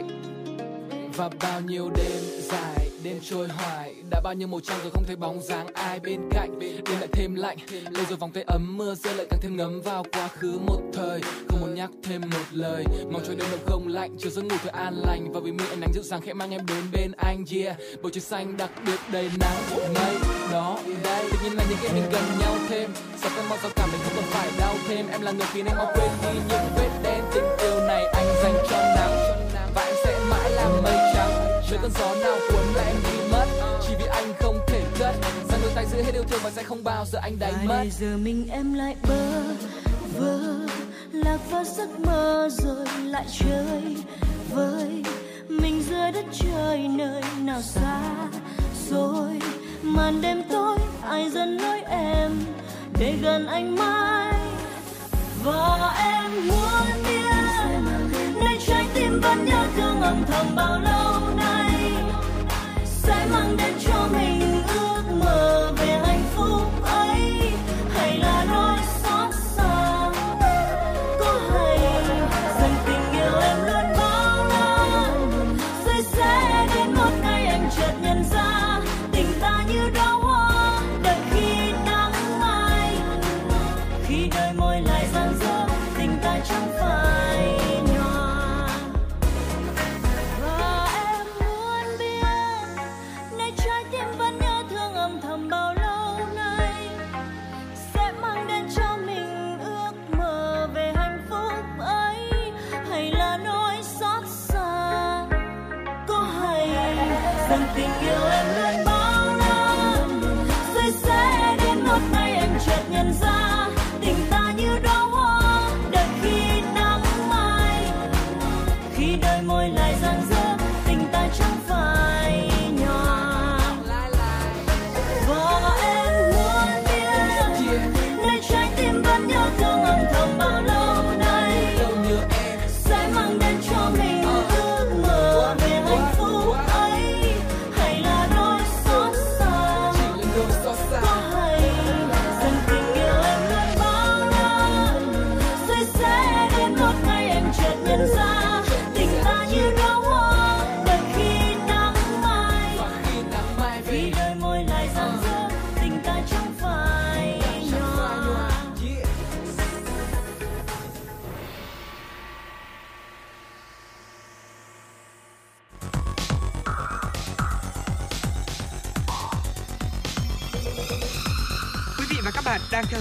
Và bao nhiêu đêm dài, đêm trôi hoài. Đã bao nhiêu màu trăng rồi không thấy bóng dáng ai bên cạnh. Đêm lại thêm lạnh, lâu rồi vòng tay ấm mưa rơi lại càng thêm ngấm vào quá khứ một thời. Không muốn nhắc thêm một lời, mong cho đêm đông không lạnh, chiều giấc ngủ thời an lành. Và vì mình ánh nắng dịu dàng khẽ mang em đến bên anh, yeah. Bầu trời xanh đặc biệt đầy nắng, mây đó đây. Tự nhiên là những cái mình gần nhau thêm, sao cơn mau sao cảm mình không còn phải đau thêm. Em là người khiến em mau quên đi những vết đen, tình yêu này anh dành cho nắng. Và em sẽ mãi là mây trắng, với cơn gió nào cuốn là em đi mất. Chỉ vì anh không thể cất, rằng đôi tay giữ hết yêu thương và sẽ không bao giờ anh đánh mất. Và giờ mình em lại bơ vơ, lạc vào giấc mơ rồi lại chơi vơi. Mình giữa đất trời nơi nào xa rồi, màn đêm tối ai dẫn lối em để gần anh mãi. Và em muốn biết, nay trái tim vẫn nhớ thương âm thầm bao lâu nay sẽ mang đến cho mình ước mơ về hạnh phúc ấy, hay là nỗi xót xa có hay rằng tình yêu em luôn bao la rồi sẽ đến một ngày anh chợt nhận ra tình ta như đó hoa đợi khi nắng mai khi đôi môi lại giang dở tình ta chẳng phải nhỏ và em muốn và các bạn đang theo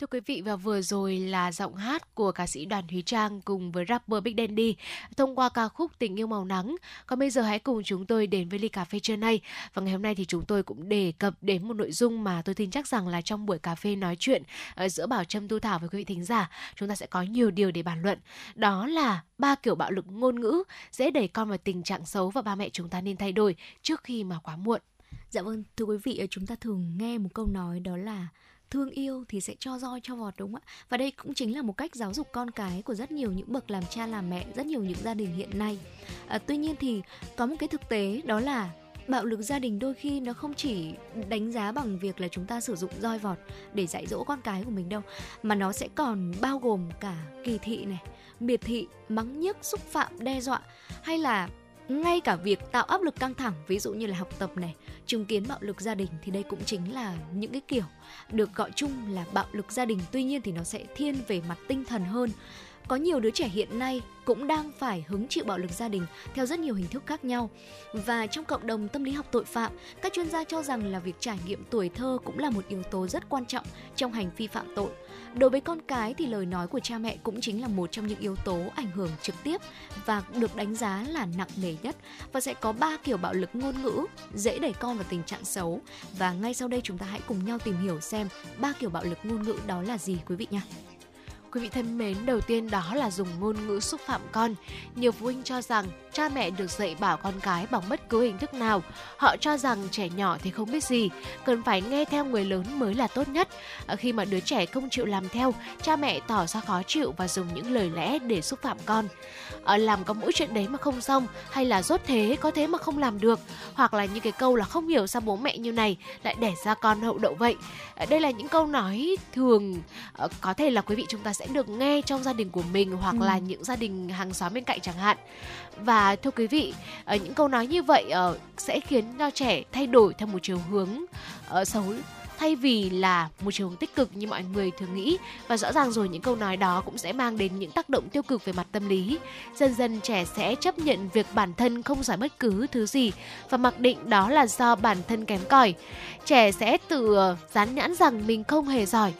Thưa quý vị, và vừa rồi là giọng hát của ca sĩ Đoàn Thùy Trang cùng với rapper Big Daddy thông qua ca khúc Tình yêu màu nắng. Còn bây giờ hãy cùng chúng tôi đến với ly cà phê trưa nay. Và ngày hôm nay thì chúng tôi cũng đề cập đến một nội dung mà tôi tin chắc rằng là trong buổi cà phê nói chuyện giữa Bảo Trâm, Thu Thảo với quý vị thính giả, chúng ta sẽ có nhiều điều để bàn luận. Đó là ba kiểu bạo lực ngôn ngữ dễ đẩy con vào tình trạng xấu và ba mẹ chúng ta nên thay đổi trước khi mà quá muộn. Dạ vâng, thưa quý vị, chúng ta thường nghe một câu nói đó là thương yêu thì sẽ cho roi cho vọt, đúng không ạ? Và đây cũng chính là một cách giáo dục con cái của rất nhiều những bậc làm cha làm mẹ, rất nhiều những gia đình hiện nay. À, tuy nhiên thì có một cái thực tế đó là bạo lực gia đình đôi khi nó không chỉ đánh giá bằng việc là chúng ta sử dụng roi vọt để dạy dỗ con cái của mình đâu, mà nó sẽ còn bao gồm cả kỳ thị này, miệt thị, mắng nhiếc, xúc phạm, đe dọa, hay là ngay cả việc tạo áp lực căng thẳng, ví dụ như là học tập này, chứng kiến bạo lực gia đình, thì đây cũng chính là những cái kiểu được gọi chung là bạo lực gia đình. Tuy nhiên thì nó sẽ thiên về mặt tinh thần hơn. Có nhiều đứa trẻ hiện nay cũng đang phải hứng chịu bạo lực gia đình theo rất nhiều hình thức khác nhau. Và trong cộng đồng tâm lý học tội phạm, các chuyên gia cho rằng là việc trải nghiệm tuổi thơ cũng là một yếu tố rất quan trọng trong hành vi phạm tội. Đối với con cái thì lời nói của cha mẹ cũng chính là một trong những yếu tố ảnh hưởng trực tiếp và được đánh giá là nặng nề nhất. Và sẽ có ba kiểu bạo lực ngôn ngữ dễ đẩy con vào tình trạng xấu. Và ngay sau đây chúng ta hãy cùng nhau tìm hiểu xem ba kiểu bạo lực ngôn ngữ đó là gì quý vị nhé. Quý vị thân mến, đầu tiên đó là dùng ngôn ngữ xúc phạm con. Nhiều phụ huynh cho rằng cha mẹ được dạy bảo con cái bằng bất cứ hình thức nào. Họ cho rằng trẻ nhỏ thì không biết gì, cần phải nghe theo người lớn mới là tốt nhất. Khi mà đứa trẻ không chịu làm theo, cha mẹ tỏ ra khó chịu và dùng những lời lẽ để xúc phạm con. Làm có mỗi chuyện đấy mà không xong, hay là rốt thế, có thế mà không làm được, hoặc là những cái câu là không hiểu sao bố mẹ như này lại đẻ ra con hậu đậu vậy. Đây là những câu nói thường có thể là quý vị chúng ta sẽ sẽ được nghe trong gia đình của mình, hoặc ừ. là những gia đình hàng xóm bên cạnh chẳng hạn. Và thưa quý vị, những câu nói như vậy sẽ khiến cho trẻ thay đổi theo một chiều hướng xấu thay vì là một chiều hướng tích cực như mọi người thường nghĩ. Và rõ ràng rồi, những câu nói đó cũng sẽ mang đến những tác động tiêu cực về mặt tâm lý. Dần dần trẻ sẽ chấp nhận việc bản thân không giỏi bất cứ thứ gì và mặc định đó là do bản thân kém cỏi. Trẻ sẽ tự dán nhãn rằng mình không hề giỏi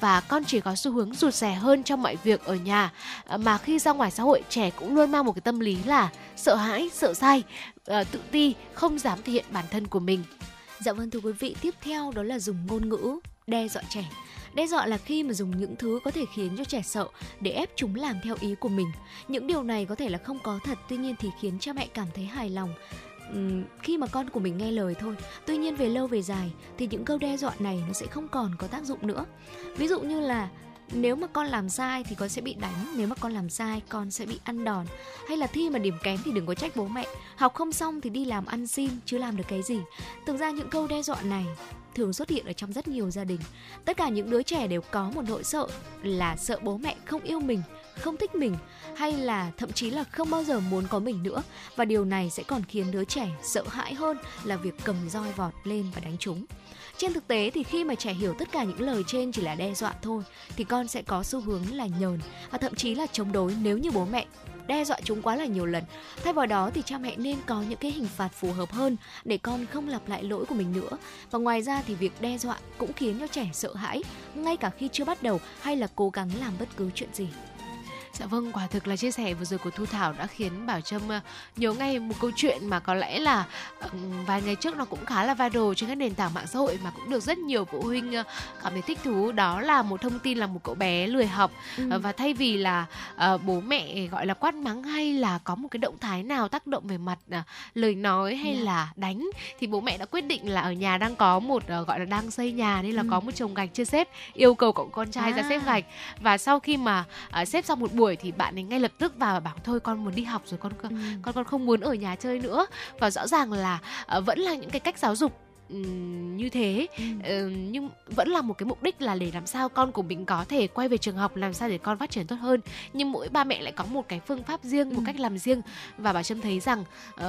và con chỉ có xu hướng rụt rè hơn trong mọi việc ở nhà. Mà khi ra ngoài xã hội, trẻ cũng luôn mang một cái tâm lý là sợ hãi, sợ sai, tự ti, không dám thể hiện bản thân của mình. Dạ vâng thưa quý vị, tiếp theo đó là dùng ngôn ngữ đe dọa trẻ. Đe dọa là khi mà dùng những thứ có thể khiến cho trẻ sợ để ép chúng làm theo ý của mình. Những điều này có thể là không có thật, tuy nhiên thì khiến cha mẹ cảm thấy hài lòng Uhm, khi mà con của mình nghe lời thôi. Tuy nhiên về lâu về dài thì những câu đe dọa này nó sẽ không còn có tác dụng nữa. Ví dụ như là nếu mà con làm sai thì con sẽ bị đánh, nếu mà con làm sai con sẽ bị ăn đòn, hay là thi mà điểm kém thì đừng có trách bố mẹ, học không xong thì đi làm ăn xin chứ làm được cái gì. Thực ra những câu đe dọa này thường xuất hiện ở trong rất nhiều gia đình. Tất cả những đứa trẻ đều có một nỗi sợ là sợ bố mẹ không yêu mình, không thích mình, hay là thậm chí là không bao giờ muốn có mình nữa. Và điều này sẽ còn khiến đứa trẻ sợ hãi hơn là việc cầm roi vọt lên và đánh chúng. Trên thực tế thì khi mà trẻ hiểu tất cả những lời trên chỉ là đe dọa thôi, thì con sẽ có xu hướng là nhờn và thậm chí là chống đối nếu như bố mẹ đe dọa chúng quá là nhiều lần. Thay vào đó thì cha mẹ nên có những cái hình phạt phù hợp hơn để con không lặp lại lỗi của mình nữa. Và ngoài ra thì việc đe dọa cũng khiến cho trẻ sợ hãi ngay cả khi chưa bắt đầu hay là cố gắng làm bất cứ chuyện gì. Dạ vâng, quả thực là chia sẻ vừa rồi của Thu Thảo đã khiến Bảo Trâm nhớ ngay một câu chuyện mà có lẽ là vài ngày trước nó cũng khá là viral trên các nền tảng mạng xã hội mà cũng được rất nhiều phụ huynh cảm thấy thích thú. Đó là một thông tin là một cậu bé lười học ừ. và thay vì là bố mẹ gọi là quát mắng hay là có một cái động thái nào tác động về mặt lời nói hay ừ. là đánh, thì bố mẹ đã quyết định là ở nhà đang có một gọi là đang xây nhà nên là ừ. có một chồng gạch chưa xếp, yêu cầu cậu con trai à. ra xếp gạch. Và sau khi mà xếp xong một buổi thì bạn ấy ngay lập tức vào và bảo thôi con muốn đi học rồi, con con ừ. con, con không muốn ở nhà chơi nữa. Và rõ ràng là uh, vẫn là những cái cách giáo dục như thế, ừ. nhưng vẫn là một cái mục đích là để làm sao con của mình có thể quay về trường học, làm sao để con phát triển tốt hơn. Nhưng mỗi ba mẹ lại có một cái phương pháp riêng, ừ. một cách làm riêng. Và bà Trâm thấy rằng uh,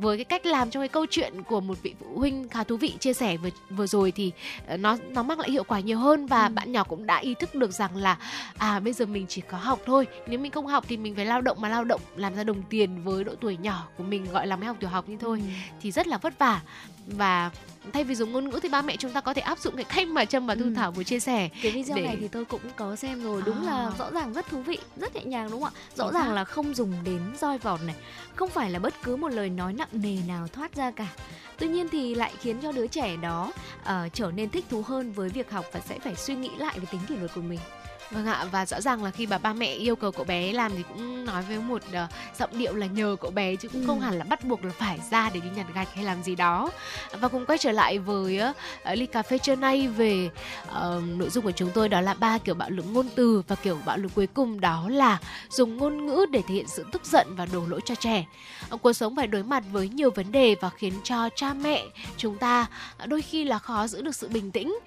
với cái cách làm trong cái câu chuyện của một vị phụ huynh khá thú vị chia sẻ vừa, vừa rồi thì uh, nó nó mang lại hiệu quả nhiều hơn. Và ừ. bạn nhỏ cũng đã ý thức được rằng là à bây giờ mình chỉ có học thôi, nếu mình không học thì mình phải lao động, mà lao động làm ra đồng tiền với độ tuổi nhỏ của mình, gọi là mới học tiểu học như thôi, ừ. thì rất là vất vả. Và thay vì dùng ngôn ngữ thì ba mẹ chúng ta có thể áp dụng cái cách mà Trâm và Thu ừ. Thảo vừa chia sẻ. Cái video để... này thì tôi cũng có xem rồi. Đúng à. là rõ ràng rất thú vị, rất nhẹ nhàng, đúng không ạ? Rõ ràng là không dùng đến roi vọt này, không phải là bất cứ một lời nói nặng nề nào thoát ra cả. Tuy nhiên thì lại khiến cho đứa trẻ đó uh, trở nên thích thú hơn với việc học và sẽ phải suy nghĩ lại về tính kỷ luật của mình. Vâng ạ, và rõ ràng là khi bà ba mẹ yêu cầu cậu bé làm thì cũng nói với một uh, giọng điệu là nhờ cậu bé, chứ cũng ừ. không hẳn là bắt buộc là phải ra để đi nhặt gạch hay làm gì đó. Và cùng quay trở lại với uh, ly cà phê trưa nay về uh, nội dung của chúng tôi, đó là ba kiểu bạo lực ngôn từ, và kiểu bạo lực cuối cùng đó là dùng ngôn ngữ để thể hiện sự tức giận và đổ lỗi cho trẻ. Uh, cuộc sống phải đối mặt với nhiều vấn đề và khiến cho cha mẹ chúng ta uh, đôi khi là khó giữ được sự bình tĩnh.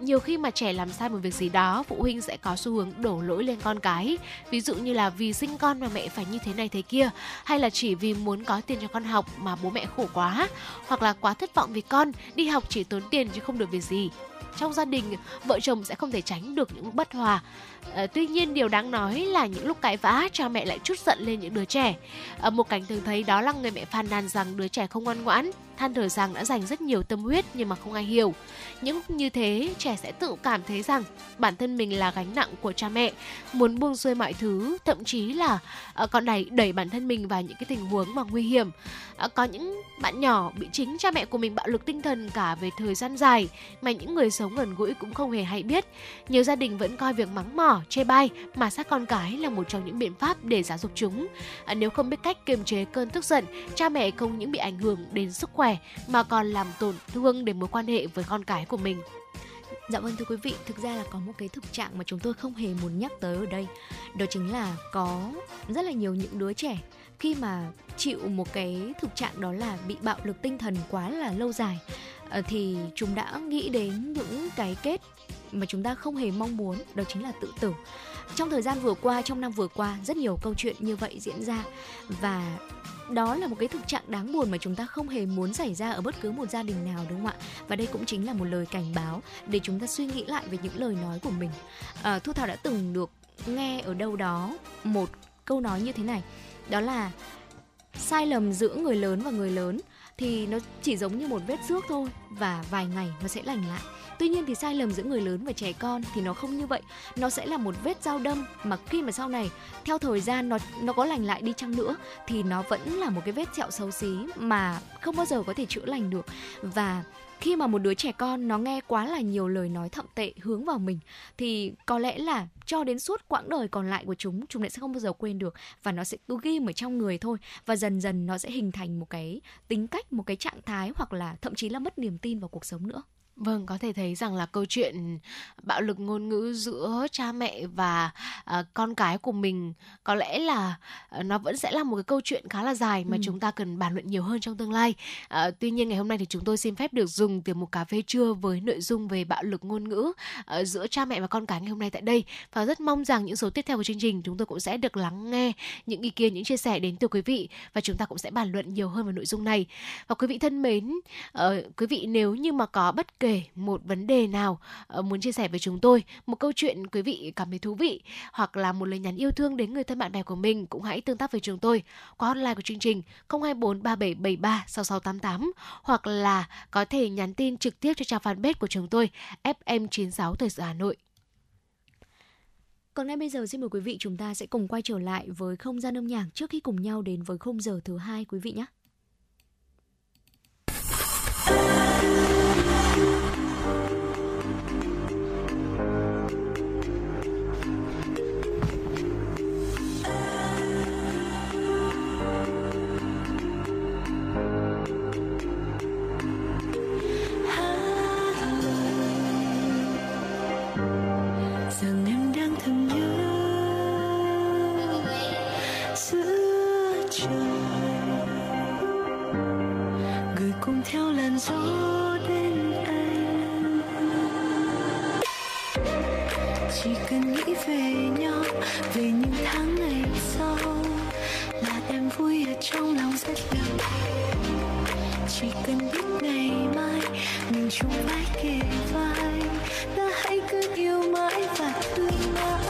Nhiều khi mà trẻ làm sai một việc gì đó, phụ huynh sẽ có xu hướng đổ lỗi lên con cái. Ví dụ như là vì sinh con mà mẹ phải như thế này thế kia, hay là chỉ vì muốn có tiền cho con học mà bố mẹ khổ quá, hoặc là quá thất vọng vì con đi học chỉ tốn tiền chứ không được việc gì. Trong gia đình, vợ chồng sẽ không thể tránh được những bất hòa. À, tuy nhiên điều đáng nói là những lúc cãi vã, cha mẹ lại trút giận lên những đứa trẻ. À, một cảnh thường thấy đó là người mẹ phàn nàn rằng đứa trẻ không ngoan ngoãn, than thở rằng đã dành rất nhiều tâm huyết nhưng mà không ai hiểu. Những lúc như thế, trẻ sẽ tự cảm thấy rằng bản thân mình là gánh nặng của cha mẹ, muốn buông xuôi mọi thứ, thậm chí là à, còn đẩy, đẩy bản thân mình vào những cái tình huống mà nguy hiểm. À, có những bạn nhỏ bị chính cha mẹ của mình bạo lực tinh thần cả về thời gian dài, mà những người sống gần gũi cũng không hề hay biết. Nhiều gia đình vẫn coi việc mắng mỏ, chê bai, mà sát con cái là một trong những biện pháp để giáo dục chúng. À, nếu không biết cách kiềm chế cơn tức giận, cha mẹ không những bị ảnh hưởng đến sức khỏe mà còn làm tổn thương đến mối quan hệ với con cái của mình. Dạ vâng thưa quý vị, thực ra là có một cái thực trạng mà chúng tôi không hề muốn nhắc tới ở đây. Đó chính là có rất là nhiều những đứa trẻ khi mà chịu một cái thực trạng đó là bị bạo lực tinh thần quá là lâu dài, thì chúng đã nghĩ đến những cái kết mà chúng ta không hề mong muốn, đó chính là tự tử. Trong thời gian vừa qua, trong năm vừa qua, rất nhiều câu chuyện như vậy diễn ra, và đó là một cái thực trạng đáng buồn mà chúng ta không hề muốn xảy ra ở bất cứ một gia đình nào, đúng không ạ? Và đây cũng chính là một lời cảnh báo để chúng ta suy nghĩ lại về những lời nói của mình. À, Thu Thảo đã từng được nghe ở đâu đó một câu nói như thế này, đó là sai lầm giữa người lớn và người lớn thì nó chỉ giống như một vết xước thôi, và vài ngày nó sẽ lành lại. Tuy nhiên thì sai lầm giữa người lớn và trẻ con thì nó không như vậy. Nó sẽ là một vết dao đâm mà khi mà sau này, theo thời gian nó, nó có lành lại đi chăng nữa thì nó vẫn là một cái vết sẹo xấu xí mà không bao giờ có thể chữa lành được. Và khi mà một đứa trẻ con nó nghe quá là nhiều lời nói thậm tệ hướng vào mình thì có lẽ là cho đến suốt quãng đời còn lại của chúng, chúng lại sẽ không bao giờ quên được, và nó sẽ cứ ghim ở trong người thôi, và dần dần nó sẽ hình thành một cái tính cách, một cái trạng thái, hoặc là thậm chí là mất niềm tin vào cuộc sống nữa. Vâng, có thể thấy rằng là câu chuyện bạo lực ngôn ngữ giữa cha mẹ và uh, con cái của mình có lẽ là uh, nó vẫn sẽ là một cái câu chuyện khá là dài mà ừ. chúng ta cần bàn luận nhiều hơn trong tương lai. Uh, tuy nhiên ngày hôm nay thì chúng tôi xin phép được dùng từ một cà phê trưa với nội dung về bạo lực ngôn ngữ uh, giữa cha mẹ và con cái ngày hôm nay tại đây, và rất mong rằng những số tiếp theo của chương trình chúng tôi cũng sẽ được lắng nghe những ý kiến, những chia sẻ đến từ quý vị, và chúng ta cũng sẽ bàn luận nhiều hơn về nội dung này. Và quý vị thân mến, uh, quý vị nếu như mà có bất kể một vấn đề nào uh, muốn chia sẻ với chúng tôi, một câu chuyện quý vị cảm thấy thú vị, hoặc là một lời nhắn yêu thương đến người thân bạn bè của mình, cũng hãy tương tác với chúng tôi qua hotline của chương trình không hai bốn ba bảy bảy ba sáu sáu tám tám, hoặc là có thể nhắn tin trực tiếp cho trang fanpage của chúng tôi ép em chín sáu Thời sự Hà Nội. Còn ngay bây giờ xin mời quý vị chúng ta sẽ cùng quay trở lại với không gian âm nhạc trước khi cùng nhau đến với khung giờ thứ hai quý vị nhé. Trời gửi cùng theo làn gió đến Chỉ cần nghĩ về nhau, về những tháng ngày sau là em vui ở trong lòng rất lâu. Chỉ cần biết ngày mai mình chung vai kề vai là hãy cứ yêu mãi và thương mãi.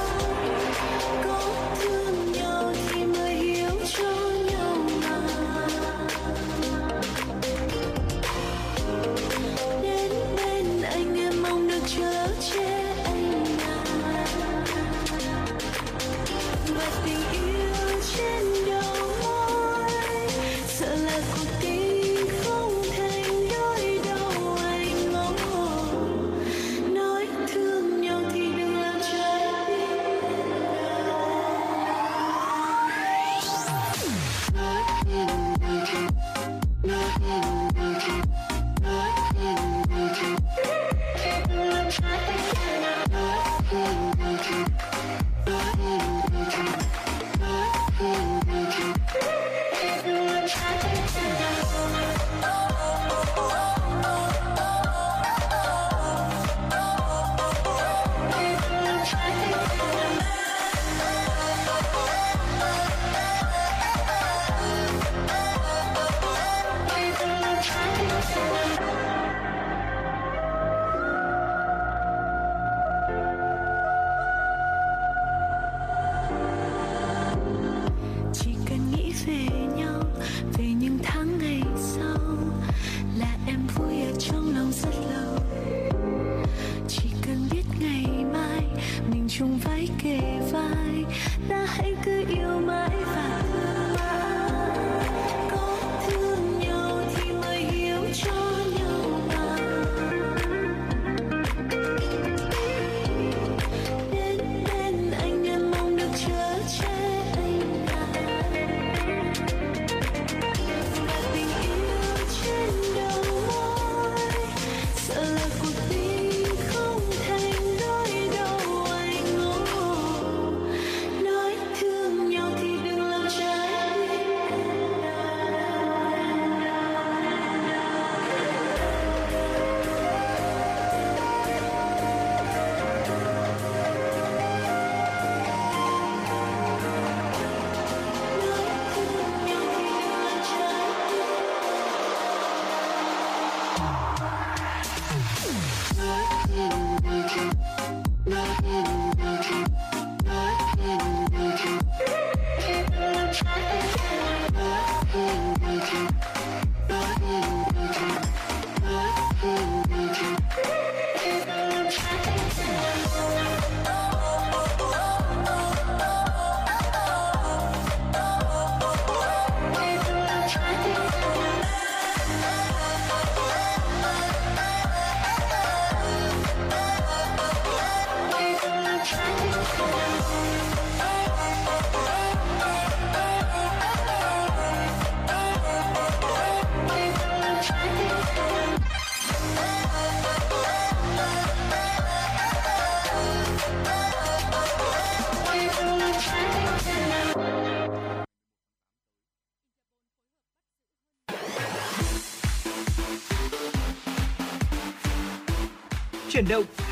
Chuyển động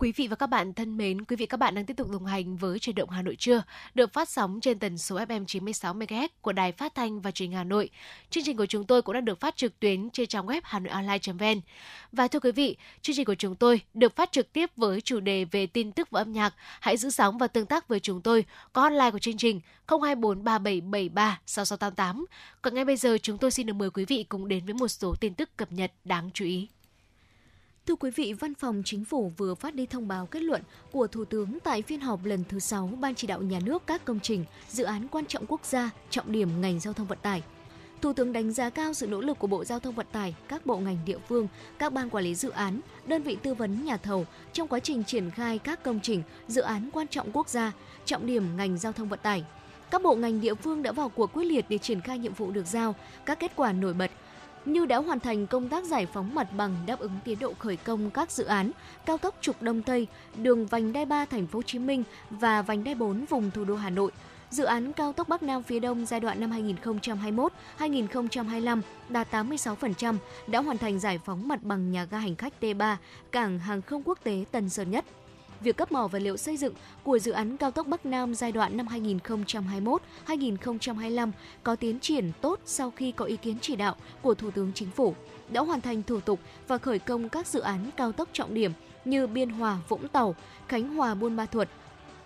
Quý vị và các bạn thân mến, quý vị các bạn đang tiếp tục đồng hành với Chuyển động Hà Nội trưa, được phát sóng trên tần số ép em chín mươi sáu mê ga héc của Đài Phát thanh và Truyền hình Hà Nội. Chương trình của chúng tôi cũng đã được phát trực tuyến trên trang web hanoionline chấm vê en. Và thưa quý vị, chương trình của chúng tôi được phát trực tiếp với chủ đề về tin tức và âm nhạc. Hãy giữ sóng và tương tác với chúng tôi có hotline của chương trình không hai bốn ba bảy bảy ba sáu sáu tám tám. Còn ngay bây giờ chúng tôi xin được mời quý vị cùng đến với một số tin tức cập nhật đáng chú ý. Thưa quý vị, Văn phòng Chính phủ vừa phát đi thông báo kết luận của Thủ tướng tại phiên họp lần thứ sáu Ban Chỉ đạo Nhà nước các công trình, dự án quan trọng quốc gia, trọng điểm ngành giao thông vận tải. Thủ tướng đánh giá cao sự nỗ lực của Bộ Giao thông Vận tải, các bộ ngành địa phương, các ban quản lý dự án, đơn vị tư vấn nhà thầu trong quá trình triển khai các công trình, dự án quan trọng quốc gia, trọng điểm ngành giao thông vận tải. Các bộ ngành địa phương đã vào cuộc quyết liệt để triển khai nhiệm vụ được giao, các kết quả nổi bật như đã hoàn thành công tác giải phóng mặt bằng đáp ứng tiến độ khởi công các dự án cao tốc trục Đông Tây, đường vành đai ba thành phố Hồ Chí Minh và vành đai bốn vùng thủ đô Hà Nội, Dự án cao tốc Bắc Nam phía Đông giai đoạn năm hai nghìn không trăm hai mươi mốt đến hai nghìn không trăm hai mươi lăm đạt tám mươi sáu phần trăm, đã hoàn thành giải phóng mặt bằng nhà ga hành khách T ba, cảng hàng không quốc tế Tân Sơn Nhất. Việc cấp mỏ vật liệu xây dựng của dự án cao tốc Bắc Nam giai đoạn năm hai nghìn không trăm hai mươi mốt đến hai nghìn không trăm hai mươi lăm có tiến triển tốt sau khi có ý kiến chỉ đạo của Thủ tướng Chính phủ, đã hoàn thành thủ tục và khởi công các dự án cao tốc trọng điểm như Biên Hòa - Vũng Tàu, Khánh Hòa - Buôn Ma Thuột,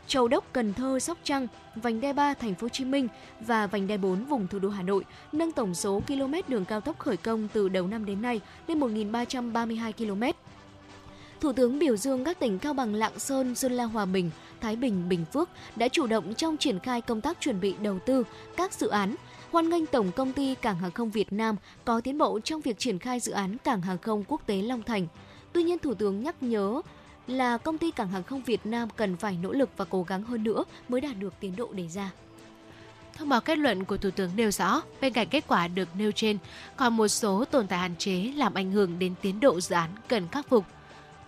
Châu Đốc - Cần Thơ - Sóc Trăng, vành đai ba Thành phố Hồ Chí Minh và vành đai bốn vùng thủ đô Hà Nội, nâng tổng số km đường cao tốc khởi công từ đầu năm đến nay lên một nghìn ba trăm ba mươi hai ki lô mét. Thủ tướng biểu dương các tỉnh Cao Bằng, Lạng Sơn, Sơn La, Hòa Bình, Thái Bình, Bình Phước đã chủ động trong triển khai công tác chuẩn bị đầu tư các dự án. Hoan nghênh Tổng Công ty Cảng Hàng không Việt Nam có tiến bộ trong việc triển khai dự án Cảng Hàng không Quốc tế Long Thành. Tuy nhiên, Thủ tướng nhắc nhớ là Công ty Cảng Hàng không Việt Nam cần phải nỗ lực và cố gắng hơn nữa mới đạt được tiến độ đề ra. Thông báo kết luận của Thủ tướng nêu rõ, bên cạnh kết quả được nêu trên, còn một số tồn tại hạn chế làm ảnh hưởng đến tiến độ dự án cần khắc phục.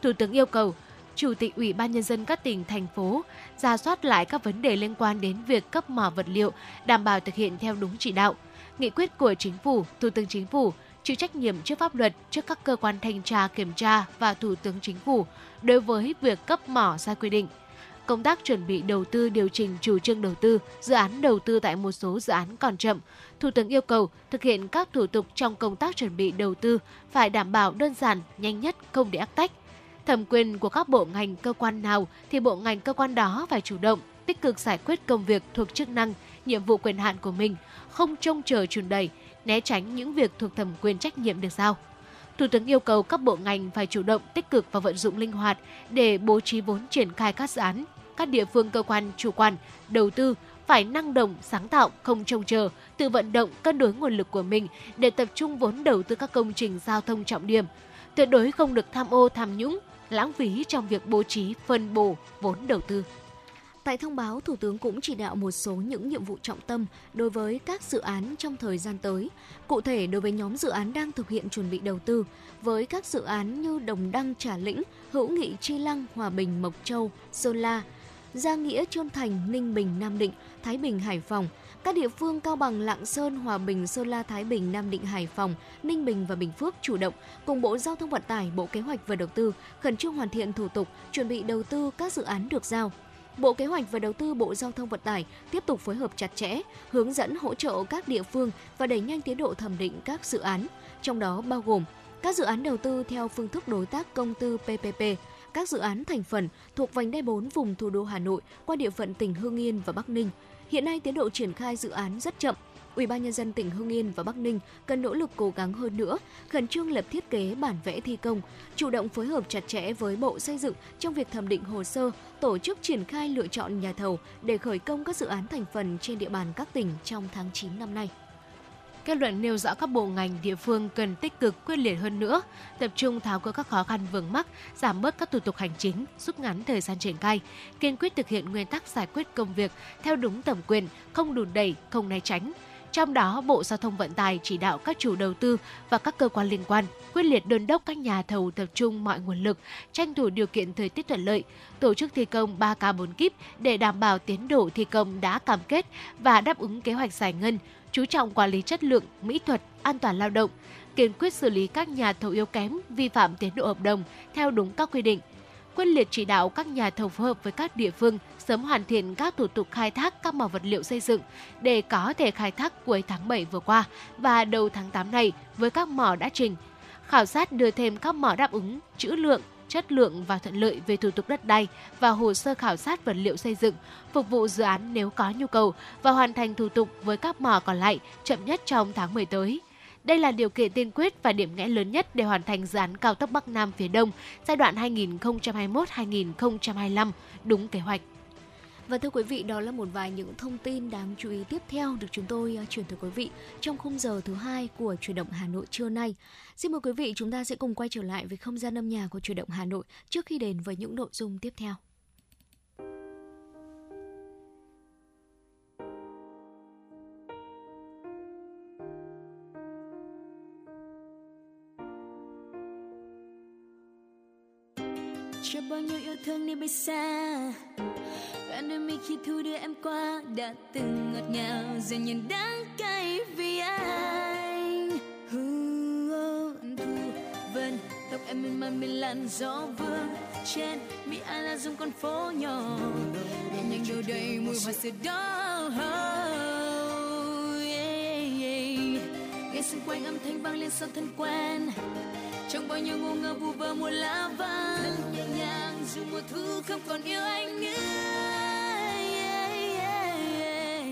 Thủ tướng yêu cầu Chủ tịch Ủy ban Nhân dân các tỉnh, thành phố rà soát lại các vấn đề liên quan đến việc cấp mỏ vật liệu, đảm bảo thực hiện theo đúng chỉ đạo, nghị quyết của Chính phủ, Thủ tướng Chính phủ, chịu trách nhiệm trước pháp luật, trước các cơ quan thanh tra, kiểm tra và Thủ tướng Chính phủ đối với việc cấp mỏ sai quy định. Công tác chuẩn bị đầu tư, điều chỉnh chủ trương đầu tư, dự án đầu tư tại một số dự án còn chậm. Thủ tướng yêu cầu thực hiện các thủ tục trong công tác chuẩn bị đầu tư phải đảm bảo đơn giản, nhanh nhất, không để ách tắc. Thẩm quyền của các bộ ngành cơ quan nào thì bộ ngành cơ quan đó phải chủ động, tích cực giải quyết công việc thuộc chức năng, nhiệm vụ quyền hạn của mình, không trông chờ chùn đẩy, né tránh những việc thuộc thẩm quyền trách nhiệm được giao. Thủ tướng yêu cầu các bộ ngành phải chủ động, tích cực và vận dụng linh hoạt để bố trí vốn triển khai các dự án. Các địa phương, cơ quan chủ quản đầu tư phải năng động, sáng tạo, không trông chờ, tự vận động, cân đối nguồn lực của mình để tập trung vốn đầu tư các công trình giao thông trọng điểm. Tuyệt đối không được tham ô, tham nhũng, lãng phí trong việc bố trí, phân bổ vốn đầu tư. Tại thông báo, Thủ tướng cũng chỉ đạo một số những nhiệm vụ trọng tâm đối với các dự án trong thời gian tới. Cụ thể, đối với nhóm dự án đang thực hiện chuẩn bị đầu tư, với các dự án như Đồng Đăng, Trà Lĩnh, Hữu Nghị, Chi Lăng, Hòa Bình, Mộc Châu, Sơn La, Gia Nghĩa, Trơn Thành, Ninh Bình, Nam Định, Thái Bình, Hải Phòng, các địa phương Cao Bằng, Lạng Sơn, Hòa Bình, Sơn La, Thái Bình, Nam Định, Hải Phòng, Ninh Bình và Bình Phước chủ động cùng Bộ Giao thông Vận tải, Bộ Kế hoạch và Đầu tư khẩn trương hoàn thiện thủ tục chuẩn bị đầu tư các dự án được giao. Bộ Kế hoạch và Đầu tư, Bộ Giao thông Vận tải tiếp tục phối hợp chặt chẽ, hướng dẫn hỗ trợ các địa phương và đẩy nhanh tiến độ thẩm định các dự án, trong đó bao gồm các dự án đầu tư theo phương thức đối tác công tư P P P, các dự án thành phần thuộc vành đai bốn vùng thủ đô Hà Nội qua địa phận tỉnh Hưng Yên và Bắc Ninh. Hiện nay tiến độ triển khai dự án rất chậm. Ủy ban Nhân dân tỉnh Hưng Yên và Bắc Ninh cần nỗ lực cố gắng hơn nữa, khẩn trương lập thiết kế bản vẽ thi công, chủ động phối hợp chặt chẽ với Bộ Xây dựng trong việc thẩm định hồ sơ, tổ chức triển khai lựa chọn nhà thầu để khởi công các dự án thành phần trên địa bàn các tỉnh trong tháng chín năm nay. Kết luận nêu rõ các bộ ngành địa phương cần tích cực quyết liệt hơn nữa, tập trung tháo gỡ các khó khăn vướng mắc, giảm bớt các thủ tục hành chính, rút ngắn thời gian triển khai, kiên quyết thực hiện nguyên tắc giải quyết công việc theo đúng thẩm quyền, không đùn đẩy, không né tránh. Trong đó, Bộ Giao thông Vận tải chỉ đạo các chủ đầu tư và các cơ quan liên quan quyết liệt đôn đốc các nhà thầu tập trung mọi nguồn lực, tranh thủ điều kiện thời tiết thuận lợi, tổ chức thi công ba ca bốn kíp để đảm bảo tiến độ thi công đã cam kết và đáp ứng kế hoạch giải ngân, chú trọng quản lý chất lượng, mỹ thuật, an toàn lao động, kiên quyết xử lý các nhà thầu yếu kém, vi phạm tiến độ hợp đồng theo đúng các quy định. Quyết liệt chỉ đạo các nhà thầu phối hợp với các địa phương sớm hoàn thiện các thủ tục khai thác các mỏ vật liệu xây dựng để có thể khai thác cuối tháng bảy vừa qua và đầu tháng tám này với các mỏ đã trình. Khảo sát đưa thêm các mỏ đáp ứng trữ lượng, chất lượng và thuận lợi về thủ tục đất đai và hồ sơ khảo sát vật liệu xây dựng, phục vụ dự án nếu có nhu cầu và hoàn thành thủ tục với các mỏ còn lại chậm nhất trong tháng mười tới. Đây là điều kiện tiên quyết và điểm nghẽn lớn nhất để hoàn thành dự án cao tốc Bắc Nam phía Đông giai đoạn hai nghìn không trăm hai mươi mốt đến hai nghìn không trăm hai mươi lăm đúng kế hoạch. Và thưa quý vị, đó là một vài những thông tin đáng chú ý tiếp theo được chúng tôi chuyển tới quý vị trong khung giờ thứ hai của Chuyển động Hà Nội trưa nay. Xin mời quý vị, chúng ta sẽ cùng quay trở lại với không gian âm nhạc của Chuyển động Hà Nội trước khi đến với những nội dung tiếp theo. Chưa bao nhiêu yêu thương đi bay xa, Đoạn đôi mi khi thu đưa em qua đã từng ngọt ngào, giờ nhìn đắng cay vì anh. Hương anh thu vân tóc em mềm mại mềm làn gió vương trên mi anh là dung con phố nhỏ, em nhanh đầu đầy mùi hoa sữa đó. Nghe xung quanh âm thanh vang lên sau thân quen, trong bao nhiêu ngô ngơ vu vơ mùa lá vàng nhẹ nhàng, dù mùa thu không còn yêu anh nữa. Yeah, yeah, yeah.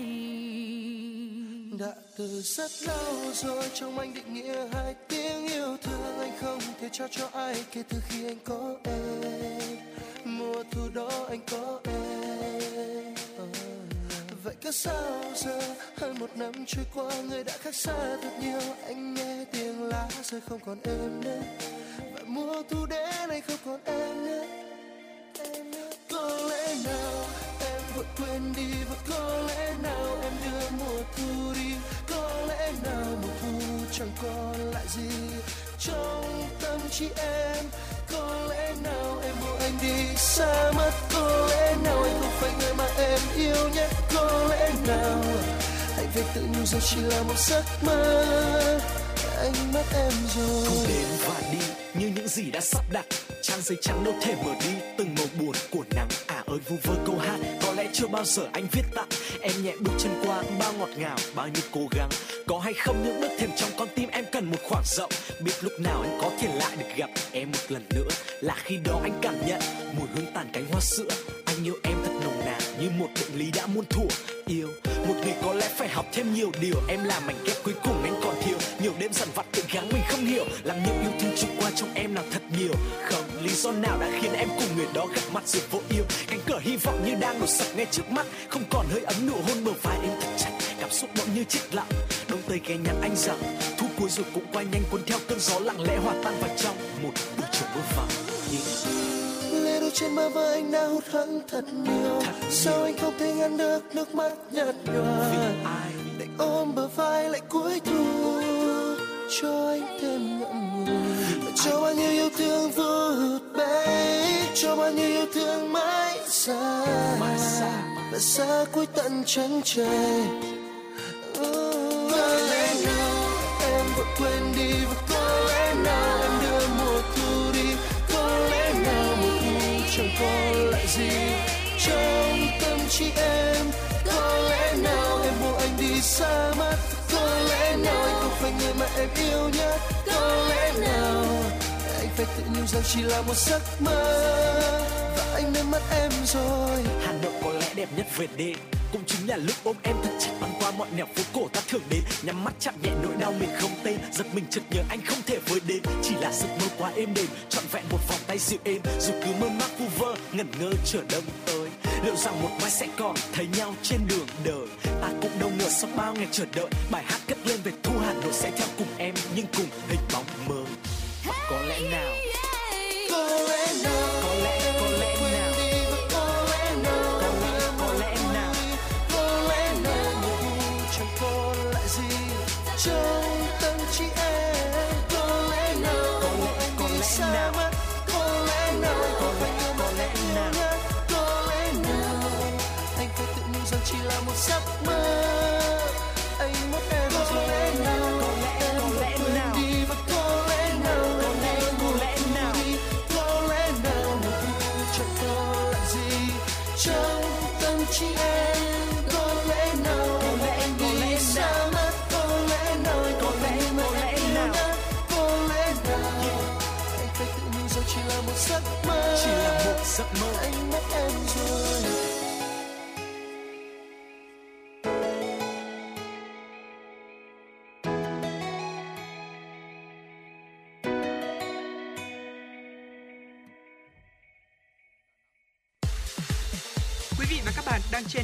Đã từ rất lâu rồi trong anh định nghĩa hai tiếng yêu thương, anh không thể trao cho ai kể từ khi anh có em. Mùa thu đó anh có em. Vậy cứ sao giờ hơn một năm trôi qua, người đã khác xa thật nhiều. Anh nghe tiếng lá rơi không còn em nữa, và mùa thu đến anh không còn em nữa. Có lẽ nào em vội quên đi, và có lẽ nào em đưa mùa thu đi. Có lẽ nào mùa thu chẳng còn lại gì trong tâm trí em. Có lẽ nào em buộc anh đi xa mất. Có lẽ nào anh không phải người mà em yêu nhất. Có lẽ nào hạnh phúc tự nhủ rằng chỉ là một giấc mơ. Anh mất em rồi. Thu đến và đi như những gì đã sắp đặt, trang giấy trắng đâu thể mở đi từng màu buồn của nắng. À ơi vu vơ câu hát có lẽ chưa bao giờ anh viết tặng em, nhẹ bước chân qua bao ngọt ngào bao nhiêu cố gắng. Có hay không những bước thềm trong con tim em cần một khoảng rộng, biết lúc nào anh có thể lại được gặp em một lần nữa, là khi đó anh cảm nhận mùi hương tàn cánh hoa sữa. Anh yêu em thật nồng nàn như một định lý đã muôn thuở. Yêu một người có lẽ phải học thêm nhiều điều, em là mảnh ghép cuối cùng anh còn thiếu. Nhiều đêm dằn vặt tự gắng mình không hiểu, làm những yêu thương trôi qua trong em nào thật nhiều. Không lý do nào đã khiến em cùng người đó gặp mặt rồi vô yêu. Cánh cửa hy vọng như đang đổ sập ngay trước mắt, không còn hơi ấm nụ hôn bờ vai em thật chặt. Cảm xúc bỗng như chết lặng, đông tây ghé nhắn anh rằng thu cuối rồi cũng qua nhanh, cuốn theo cơn gió lặng lẽ hòa tan vào trong một buổi chiều mưa vàng. Lê đôi trên bờ vai anh đã hụt hẫng thật nhiều, sao anh không thể ngăn được nước mắt nhạt nhòa. Để ôm bờ vai lại cuối thu, cho anh thêm ngậm ngùi, cho bao nhiêu yêu thương vô hụt bay, cho bao nhiêu yêu thương mãi xa, và xa cuối tận chân trời. Có lẽ nào em vội quên đi, và có lẽ nào em đưa mùa thu đi. Có lẽ nào mùa thu chẳng còn lại gì trong tâm trí em. Có lẽ nào em buộc anh đi xa mất. Có lẽ nào anh không phải người mà em yêu nhất. Có lẽ nào anh phải tự nhủ rằng chỉ là một giấc mơ, và anh đã mất em rồi. Hà Nội có lẽ đẹp nhất về đêm, cũng chính là lúc ôm em thật chặt, băng qua mọi nẻo phố cổ ta thường đến, nhắm mắt chạm nhẹ nỗi đau mình không tên, giật mình chợt nhớ anh không thể với đến, chỉ là giấc mơ quá êm đềm, trọn vẹn một vòng tay dịu êm, dù cứ mơ màng vu vơ, ngẩn ngơ chờ đông tới. Liệu rằng một mai sẽ còn thấy nhau trên đường đời, ta cũng đâu ngờ sau bao ngày chờ đợi, bài hát cất lên về thu Hà Nội sẽ theo cùng em, nhưng cùng hình bóng mơ. Có lẽ nào? Có lẽ nào? Có lẽ có lẽ nào? Trong tâm trí em có lẽ nào còn đi xa mất, có lẽ nào còn phải yêu một lẽ nào, có lẽ nào anh phải tự nhủ rằng chỉ là một giấc mơ, anh mất em rồi. Có lẽ nào em phải quên đi, và có lẽ nào còn em một lẽ nào, có lẽ nào một phút chẳng có lại gì trong tâm trí em. Chỉ là một giấc mơ, anh mất em rồi. Quý vị và các bạn đang trên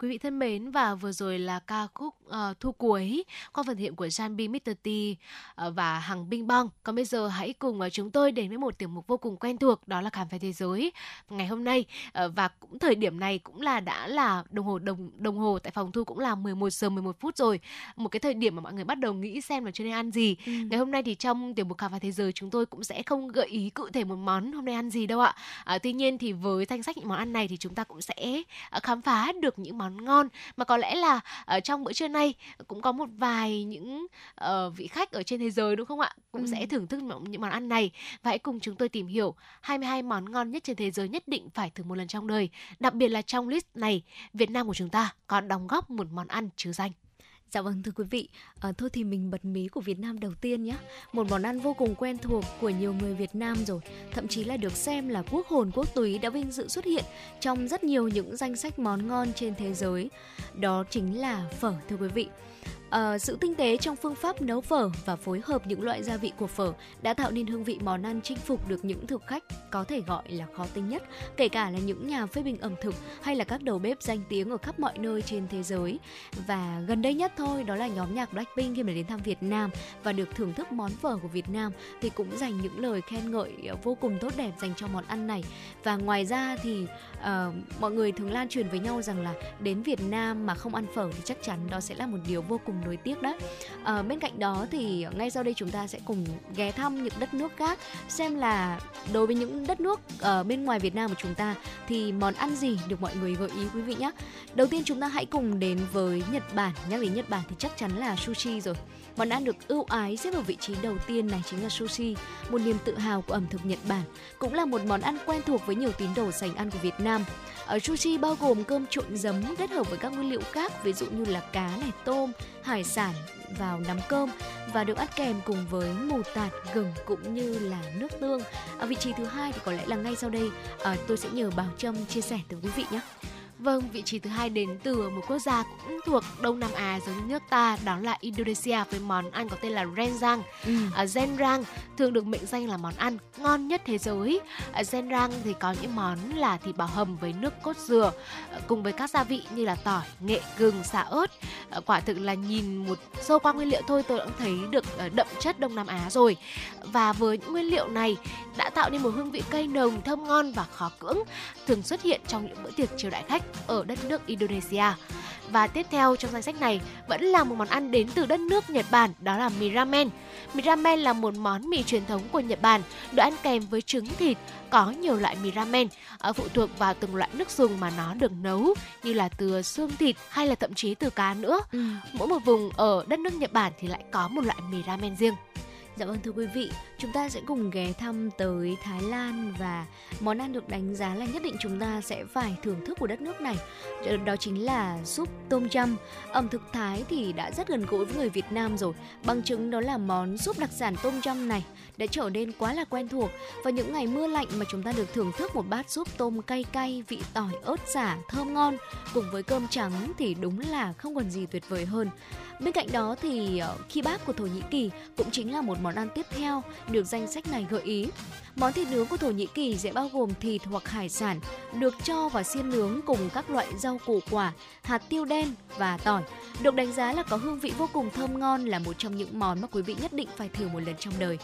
Quý vị thân mến, và vừa rồi là ca khúc uh, Thu Cuối qua phần hiện của Yanbi, mít tơ T uh, và Hằng Bing Bong. Còn bây giờ hãy cùng uh, chúng tôi đến với một tiểu mục vô cùng quen thuộc, đó là Khám phá thế giới ngày hôm nay. Uh, và cũng thời điểm này cũng là đã là đồng hồ đồng đồng hồ tại phòng thu cũng là mười một giờ mười một phút rồi. Một cái thời điểm mà mọi người bắt đầu nghĩ xem là chưa nên ăn gì. Ừ. Ngày hôm nay thì trong tiểu mục Khám phá thế giới chúng tôi cũng sẽ không gợi ý cụ thể một món hôm nay ăn gì đâu ạ. Uh, tuy nhiên thì với danh sách những món ăn này thì chúng ta cũng sẽ uh, khám phá được những món ngon mà có lẽ là ở trong bữa trưa nay cũng có một vài những uh, vị khách ở trên thế giới, đúng không ạ, cũng ừ. sẽ thưởng thức những món ăn này. Và hãy cùng chúng tôi tìm hiểu hai mươi hai món ngon nhất trên thế giới nhất định phải thử một lần trong đời. Đặc biệt là trong list này, Việt Nam của chúng ta có đóng góp một món ăn chứ danh. Dạ vâng, thưa quý vị, à, thôi thì mình bật mí của Việt Nam đầu tiên nhé. Một món ăn vô cùng quen thuộc của nhiều người Việt Nam rồi, thậm chí là được xem là quốc hồn quốc túy, đã vinh dự xuất hiện trong rất nhiều những danh sách món ngon trên thế giới. Đó chính là phở, thưa quý vị. À, sự tinh tế trong phương pháp nấu phở và phối hợp những loại gia vị của phở đã tạo nên hương vị món ăn chinh phục được những thực khách có thể gọi là khó tính nhất, kể cả là những nhà phê bình ẩm thực hay là các đầu bếp danh tiếng ở khắp mọi nơi trên thế giới. Và gần đây nhất thôi, đó là nhóm nhạc Blackpink khi mà đến thăm Việt Nam và được thưởng thức món phở của Việt Nam thì cũng dành những lời khen ngợi vô cùng tốt đẹp dành cho món ăn này. Và ngoài ra thì uh, mọi người thường lan truyền với nhau rằng là đến Việt Nam mà không ăn phở thì chắc chắn đó sẽ là một điều vô cùng nối tiếc đấy. À, bên cạnh đó thì ngay sau đây chúng ta sẽ cùng ghé thăm những đất nước khác, xem là đối với những đất nước uh, bên ngoài Việt Nam của chúng ta thì món ăn gì được mọi người gợi ý quý vị nhé. Đầu tiên chúng ta hãy cùng đến với Nhật Bản. Nhắc đến Nhật Bản thì chắc chắn là sushi rồi. Món ăn được ưu ái xếp ở vị trí đầu tiên này chính là sushi, một niềm tự hào của ẩm thực Nhật Bản, cũng là một món ăn quen thuộc với nhiều tín đồ sành ăn của Việt Nam. Ở sushi bao gồm cơm trộn giấm kết hợp với các nguyên liệu khác, ví dụ như là cá này, tôm, hải sản vào nắm cơm và được ăn kèm cùng với mù tạt, gừng cũng như là nước tương. Ở vị trí thứ hai thì có lẽ là ngay sau đây à, tôi sẽ nhờ Bảo Trâm chia sẻ tới quý vị nhé. Vâng, vị trí thứ hai đến từ một quốc gia cũng thuộc Đông Nam Á giống như nước ta, đó là Indonesia với món ăn có tên là Rendang. Ừ. À, Rendang thường được mệnh danh là món ăn ngon nhất thế giới. À, Rendang thì có những món là thịt bò hầm với nước cốt dừa à, cùng với các gia vị như là tỏi, nghệ, gừng, sả, ớt. À, quả thực là nhìn một sơ qua nguyên liệu thôi tôi đã thấy được đậm chất Đông Nam Á rồi. Và với những nguyên liệu này đã tạo nên một hương vị cay nồng, thơm ngon và khó cưỡng, thường xuất hiện trong những bữa tiệc chiêu đãi khách ở đất nước Indonesia. Và tiếp theo trong danh sách này vẫn là một món ăn đến từ đất nước Nhật Bản, đó là mì ramen. Mì ramen là một món mì truyền thống của Nhật Bản, được ăn kèm với trứng, thịt. Có nhiều loại mì ramen phụ thuộc vào từng loại nước dùng mà nó được nấu, như là từ xương thịt hay là thậm chí từ cá nữa. Ừ. Mỗi một vùng ở đất nước Nhật Bản thì lại có một loại mì ramen riêng. Dạ vâng, thưa quý vị, chúng ta sẽ cùng ghé thăm tới Thái Lan và món ăn được đánh giá là nhất định chúng ta sẽ phải thưởng thức của đất nước này. Đó chính là súp tôm yum. Ẩm thực Thái thì đã rất gần gũi với người Việt Nam rồi. Bằng chứng đó là món súp đặc sản tôm yum này đã trở nên quá là quen thuộc. Vào những ngày mưa lạnh mà chúng ta được thưởng thức một bát súp tôm cay cay, vị tỏi, ớt xả, thơm ngon cùng với cơm trắng thì đúng là không còn gì tuyệt vời hơn. Bên cạnh đó thì kebab của Thổ Nhĩ Kỳ cũng chính là một món ăn tiếp theo được danh sách này gợi ý. Món thịt nướng của Thổ Nhĩ Kỳ sẽ bao gồm thịt hoặc hải sản được cho vào xiên nướng cùng các loại rau củ quả, hạt tiêu đen và tỏi. Được đánh giá là có hương vị vô cùng thơm ngon, là một trong những món mà quý vị nhất định phải thử một lần trong đời.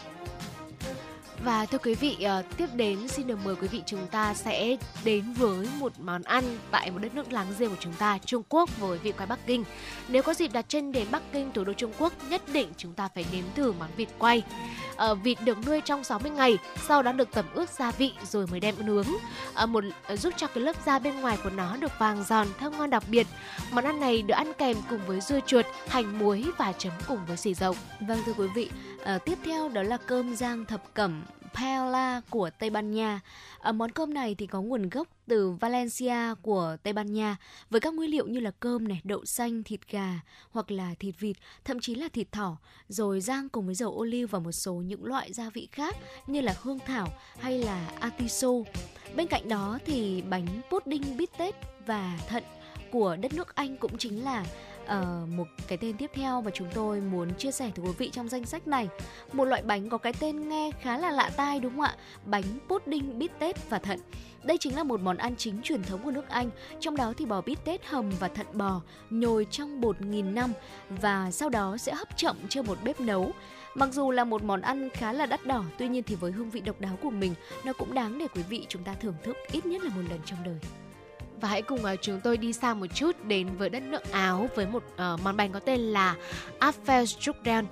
Và thưa quý vị, tiếp đến xin được mời quý vị chúng ta sẽ đến với một món ăn tại một đất nước láng giềng của chúng ta, Trung Quốc, với vịt quay Bắc Kinh. Nếu có dịp đặt chân đến Bắc Kinh, thủ đô Trung Quốc, nhất định chúng ta phải nếm thử món vịt quay. À, vịt được nuôi trong sáu mươi ngày, sau đó được tẩm ướp gia vị rồi mới đem nướng, à, một giúp cho cái lớp da bên ngoài của nó được vàng giòn, thơm ngon đặc biệt. Món ăn này được ăn kèm cùng với dưa chuột, hành muối và chấm cùng với xì dầu. Vâng, thưa quý vị, à, tiếp theo đó là cơm rang thập cẩm paella của Tây Ban Nha. À, món cơm này thì có nguồn gốc từ Valencia của Tây Ban Nha với các nguyên liệu như là cơm này, đậu xanh, thịt gà hoặc là thịt vịt, thậm chí là thịt thỏ, rồi rang cùng với dầu ô liu và một số những loại gia vị khác như là hương thảo hay là atiso. Bên cạnh đó thì bánh pudding bít tết và thận của đất nước Anh cũng chính là uh, một cái tên tiếp theo mà chúng tôi muốn chia sẻ với quý vị trong danh sách này. Một loại bánh có cái tên nghe khá là lạ tai đúng không ạ? Bánh pudding bít tết và thận. Đây chính là một món ăn chính truyền thống của nước Anh, trong đó thì bò bít tết hầm và thận bò nhồi trong bột nghìn năm và sau đó sẽ hấp chậm trên một bếp nấu. Mặc dù là một món ăn khá là đắt đỏ, tuy nhiên thì với hương vị độc đáo của mình, nó cũng đáng để quý vị chúng ta thưởng thức ít nhất là một lần trong đời. Và hãy cùng chúng tôi đi xa một chút đến với đất nước Áo với một uh, món bánh có tên là Apfelstrudel,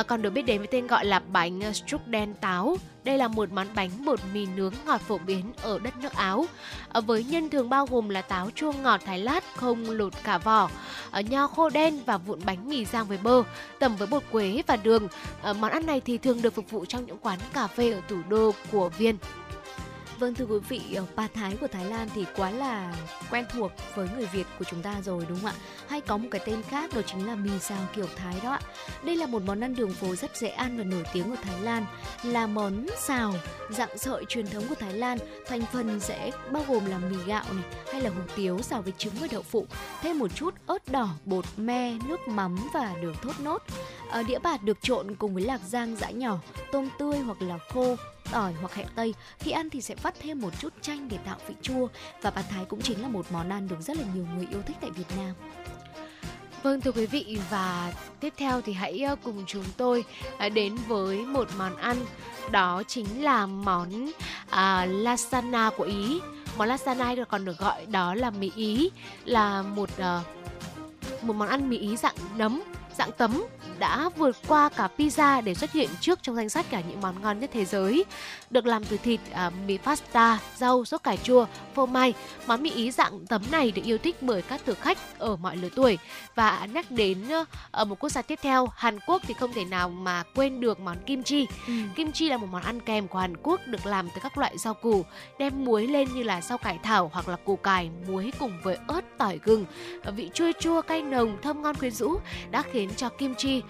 uh, còn được biết đến với tên gọi là bánh strudel táo. Đây là một món bánh bột mì nướng ngọt phổ biến ở đất nước Áo, uh, với nhân thường bao gồm là táo chua ngọt thái lát, không lột cả vỏ, uh, nho khô đen và vụn bánh mì rang với bơ, tẩm với bột quế và đường. Uh, món ăn này thì thường được phục vụ trong những quán cà phê ở thủ đô của Viên. Vâng, thưa quý vị, pad thái của Thái Lan thì quá là quen thuộc với người Việt của chúng ta rồi đúng không ạ? Hay có một cái tên khác đó chính là mì xào kiểu Thái đó ạ. Đây là một món ăn đường phố rất dễ ăn và nổi tiếng ở Thái Lan, là món xào dạng sợi truyền thống của Thái Lan. Thành phần sẽ bao gồm là mì gạo này, hay là hủ tiếu xào với trứng và đậu phụ, thêm một chút ớt đỏ, bột me, nước mắm và đường thốt nốt. Ở đĩa bạt được trộn cùng với lạc rang giã nhỏ, tôm tươi hoặc là khô, tỏi hoặc hẹ tây. Khi ăn thì sẽ vắt thêm một chút chanh để tạo vị chua. Và bát thái cũng chính là một món ăn được rất là nhiều người yêu thích tại Việt Nam. Vâng, thưa quý vị, và tiếp theo thì hãy cùng chúng tôi đến với một món ăn, đó chính là món à, lasagna của Ý. Món lasagna còn được gọi đó là mì Ý, là một à, một món ăn mì Ý dạng nấm, dạng tấm, đã vượt qua cả pizza để xuất hiện trước trong danh sách cả những món ngon nhất thế giới. Được làm từ thịt, à, mì pasta, rau, sốt cà chua, phô mai. Món mì Ý dạng tấm này được yêu thích bởi các thực khách ở mọi lứa tuổi. Và nhắc đến ở một quốc gia tiếp theo, Hàn Quốc, thì không thể nào mà quên được món kim chi. Ừ. Kim chi là một món ăn kèm của Hàn Quốc, được làm từ các loại rau củ, đem muối lên như là rau cải thảo hoặc là củ cải, muối cùng với ớt, tỏi, gừng. Vị chua chua cay nồng, thơm ngon quyến rũ đã khiến cho kim chi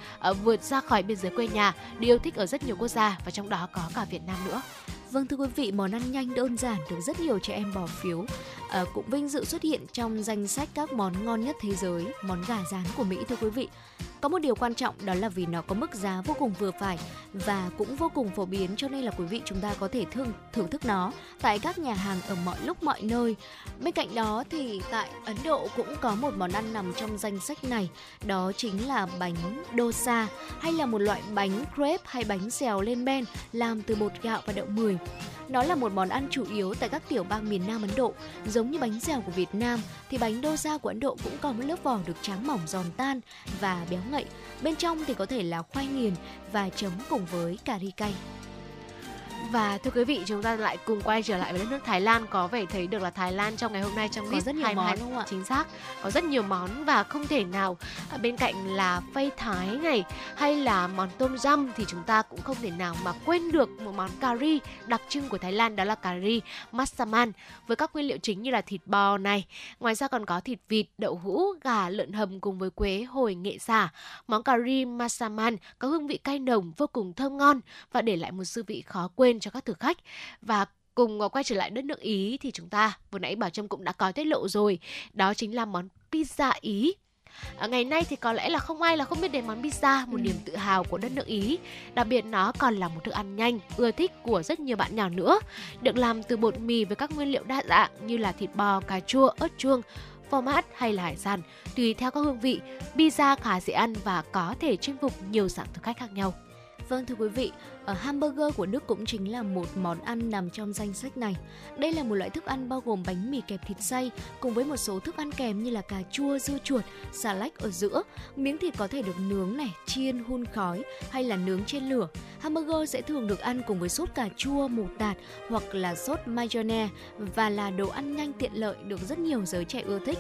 vượt ra khỏi biên giới quê nhà, được yêu thích ở rất nhiều quốc gia và trong đó có cả Việt Nam nữa. Vâng, thưa quý vị, món ăn nhanh đơn giản được rất nhiều trẻ em bỏ phiếu, à, cũng vinh dự xuất hiện trong danh sách các món ngon nhất thế giới, món gà rán của Mỹ. Thưa quý vị, có một điều quan trọng đó là vì nó có mức giá vô cùng vừa phải và cũng vô cùng phổ biến, cho nên là quý vị chúng ta có thể thưởng, thưởng thức nó tại các nhà hàng ở mọi lúc mọi nơi. Bên cạnh đó thì tại Ấn Độ cũng có một món ăn nằm trong danh sách này, đó chính là bánh dosa, hay là một loại bánh crepe hay bánh xèo lên men làm từ bột gạo và đậu mười. Nó là một món ăn chủ yếu tại các tiểu bang miền Nam Ấn Độ. Giống như bánh dẻo của Việt Nam thì bánh dosa của Ấn Độ cũng có một lớp vỏ được tráng mỏng giòn tan và béo ngậy. Bên trong thì có thể là khoai nghiền và chấm cùng với cà ri cay. Và thưa quý vị, chúng ta lại cùng quay trở lại với đất nước Thái Lan. Có vẻ thấy được là Thái Lan trong ngày hôm nay trong list hai mươi hai món, món chính xác, có rất nhiều món và không thể nào bên cạnh là phây Thái này hay là món tôm răm thì chúng ta cũng không thể nào mà quên được một món cà ri đặc trưng của Thái Lan, đó là cà ri massaman với các nguyên liệu chính như là thịt bò này. Ngoài ra còn có thịt vịt, đậu hũ, gà, lợn hầm cùng với quế, hồi, nghệ xả. Món cà ri massaman có hương vị cay nồng, vô cùng thơm ngon và để lại một dư vị khó quên cho các thực khách. Và cùng quay trở lại đất nước Ý thì chúng ta vừa nãy Bảo Trâm cũng đã có tiết lộ rồi, đó chính là món pizza Ý. À, ngày nay thì có lẽ là không ai là không biết đến món pizza, một niềm tự hào của đất nước Ý. Đặc biệt nó còn là một thức ăn nhanh ưa thích của rất nhiều bạn nhỏ nữa, được làm từ bột mì với các nguyên liệu đa dạng như là thịt bò, cà chua, ớt chuông, phô mai hay là hải sản. Tùy theo các hương vị, pizza khá dễ ăn và có thể chinh phục nhiều dạng thực khách khác nhau. Vâng, thưa quý vị, ở hamburger của Đức cũng chính là một món ăn nằm trong danh sách này. Đây là một loại thức ăn bao gồm bánh mì kẹp thịt xay cùng với một số thức ăn kèm như là cà chua, dưa chuột, xà lách ở giữa. Miếng thịt có thể được nướng này, chiên, hun khói hay là nướng trên lửa. Hamburger sẽ thường được ăn cùng với sốt cà chua, mù tạt hoặc là sốt mayonnaise và là đồ ăn nhanh tiện lợi được rất nhiều giới trẻ ưa thích.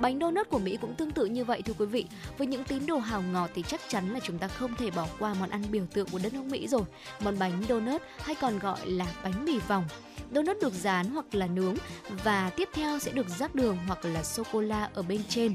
Bánh donut của Mỹ cũng tương tự như vậy thưa quý vị. Với những tín đồ hào ngọt thì chắc chắn là chúng ta không thể bỏ qua món ăn biểu tượng của đất nước Mỹ rồi. Món bánh donut hay còn gọi là bánh mì vòng. Donut được rán hoặc là nướng và tiếp theo sẽ được rắc đường hoặc là sô-cô-la ở bên trên.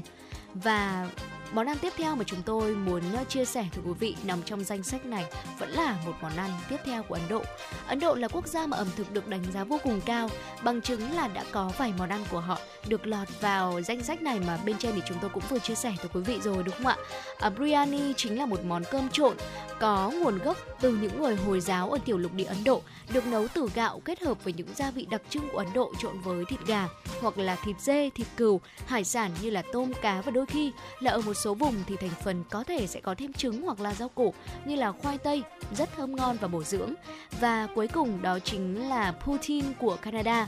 Và Món ăn tiếp theo mà chúng tôi muốn chia sẻ với quý vị nằm trong danh sách này vẫn là một món ăn tiếp theo của Ấn Độ. Ấn Độ là quốc gia mà ẩm thực được đánh giá vô cùng cao, bằng chứng là đã có vài món ăn của họ được lọt vào danh sách này mà bên trên thì chúng tôi cũng vừa chia sẻ với quý vị rồi, đúng không ạ? À, biryani chính là một món cơm trộn có nguồn gốc từ những người Hồi giáo ở tiểu lục địa Ấn Độ, được nấu từ gạo kết hợp với những gia vị đặc trưng của Ấn Độ trộn với thịt gà hoặc là thịt dê, thịt cừu, hải sản như là tôm, cá, và đôi khi là ở một số vùng thì thành phần có thể sẽ có thêm trứng hoặc là rau củ như là khoai tây, rất thơm ngon và bổ dưỡng. Và cuối cùng đó chính là poutine của Canada.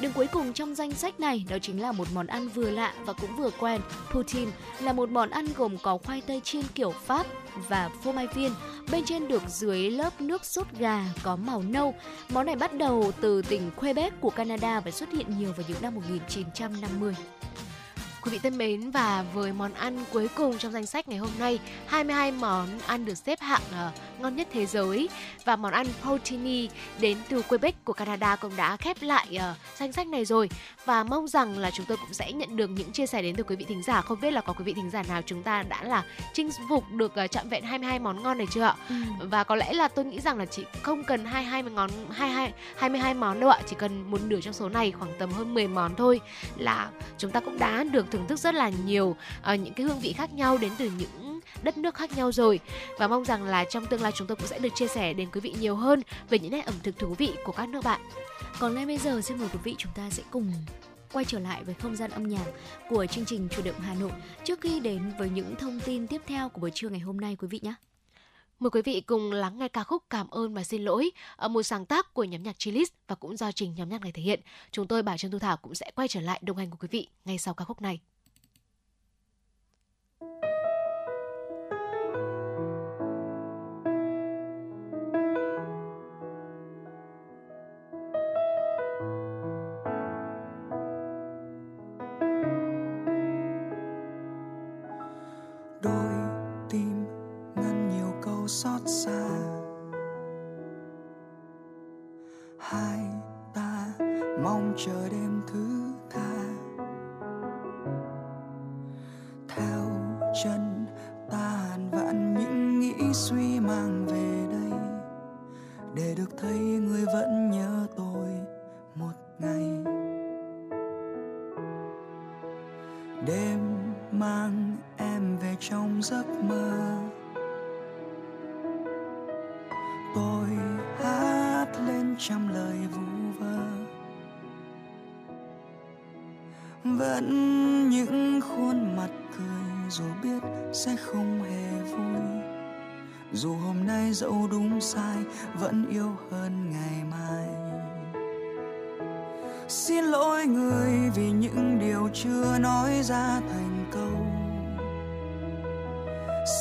Đứng cuối cùng trong danh sách này đó chính là một món ăn vừa lạ và cũng vừa quen. Poutine là một món ăn gồm có khoai tây chiên kiểu Pháp và phô mai viên, bên trên được dưới lớp nước sốt gà có màu nâu. Món này bắt đầu từ tỉnh Quebec của Canada và xuất hiện nhiều vào những năm một nghìn chín trăm năm mươi. Quý vị thân mến, và với món ăn cuối cùng trong danh sách ngày hôm nay, hai mươi hai món ăn được xếp hạng uh, ngon nhất thế giới và món ăn poutine đến từ Quebec của Canada cũng đã khép lại uh, danh sách này rồi. Và mong rằng là chúng tôi cũng sẽ nhận được những chia sẻ đến từ quý vị thính giả. Không biết là có quý vị thính giả nào chúng ta đã là chinh phục được uh, trọn vẹn hai mươi hai món ngon này chưa ạ? Ừ. Và có lẽ là tôi nghĩ rằng là chị không cần hai mươi hai món, hai mươi hai, hai mươi hai món đâu ạ, chỉ cần một nửa trong số này, khoảng tầm hơn mười món thôi là chúng ta cũng đã được thưởng thức rất là nhiều uh, những cái hương vị khác nhau đến từ những đất nước khác nhau rồi. Và mong rằng là trong tương lai chúng tôi cũng sẽ được chia sẻ đến quý vị nhiều hơn về những nét ẩm thực thú vị của các nước bạn. Còn ngay bây giờ xin mời quý vị chúng ta sẽ cùng quay trở lại với không gian âm nhạc của chương trình Chuyển động Hà Nội trước khi đến với những thông tin tiếp theo của buổi trưa ngày hôm nay quý vị nhé. Mời quý vị cùng lắng nghe ca khúc Cảm ơn và Xin lỗi, một sáng tác của nhóm nhạc Chilis và cũng do trình nhóm nhạc này thể hiện. Chúng tôi Bảo Trân Thu Thảo cũng sẽ quay trở lại đồng hành của quý vị ngay sau ca khúc này. Xót xa hai ta mong chờ đêm thứ tha, theo chân ta hàn vạn những nghĩ suy mang về đây để được thấy người vẫn nhớ tôi một ngày. Đêm mang em về trong giấc mơ, tôi hát lên trăm lời vu vơ, vẫn những khuôn mặt cười dù biết sẽ không hề vui. Dù hôm nay dẫu đúng sai vẫn yêu hơn ngày mai. Xin lỗi người vì những điều chưa nói ra thành câu.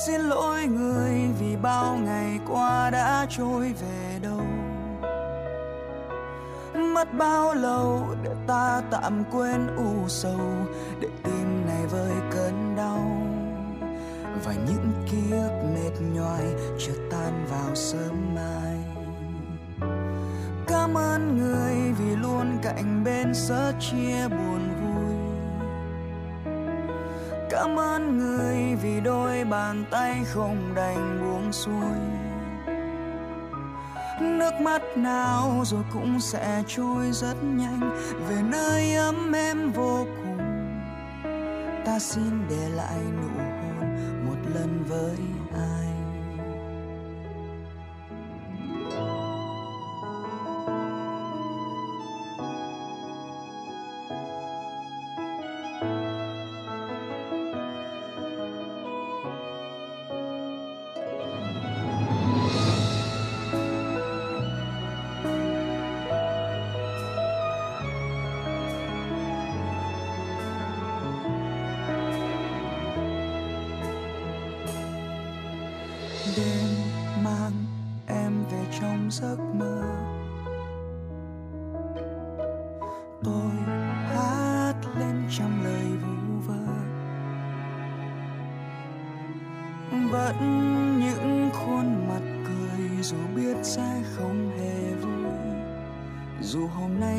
Xin lỗi người vì bao ngày qua đã trôi về đâu. Mất bao lâu để ta tạm quên u sầu, để tim này vơi cơn đau và những ký ức mệt nhoài chưa tan vào sớm mai. Cảm ơn người vì luôn cạnh bên sẻ chia buồn vui. Cảm ơn người vì đôi bàn tay không đành buông xuôi. Nước mắt nào rồi cũng sẽ trôi rất nhanh về nơi ấm êm vô cùng. Ta xin để lại nụ hôn một lần với ai.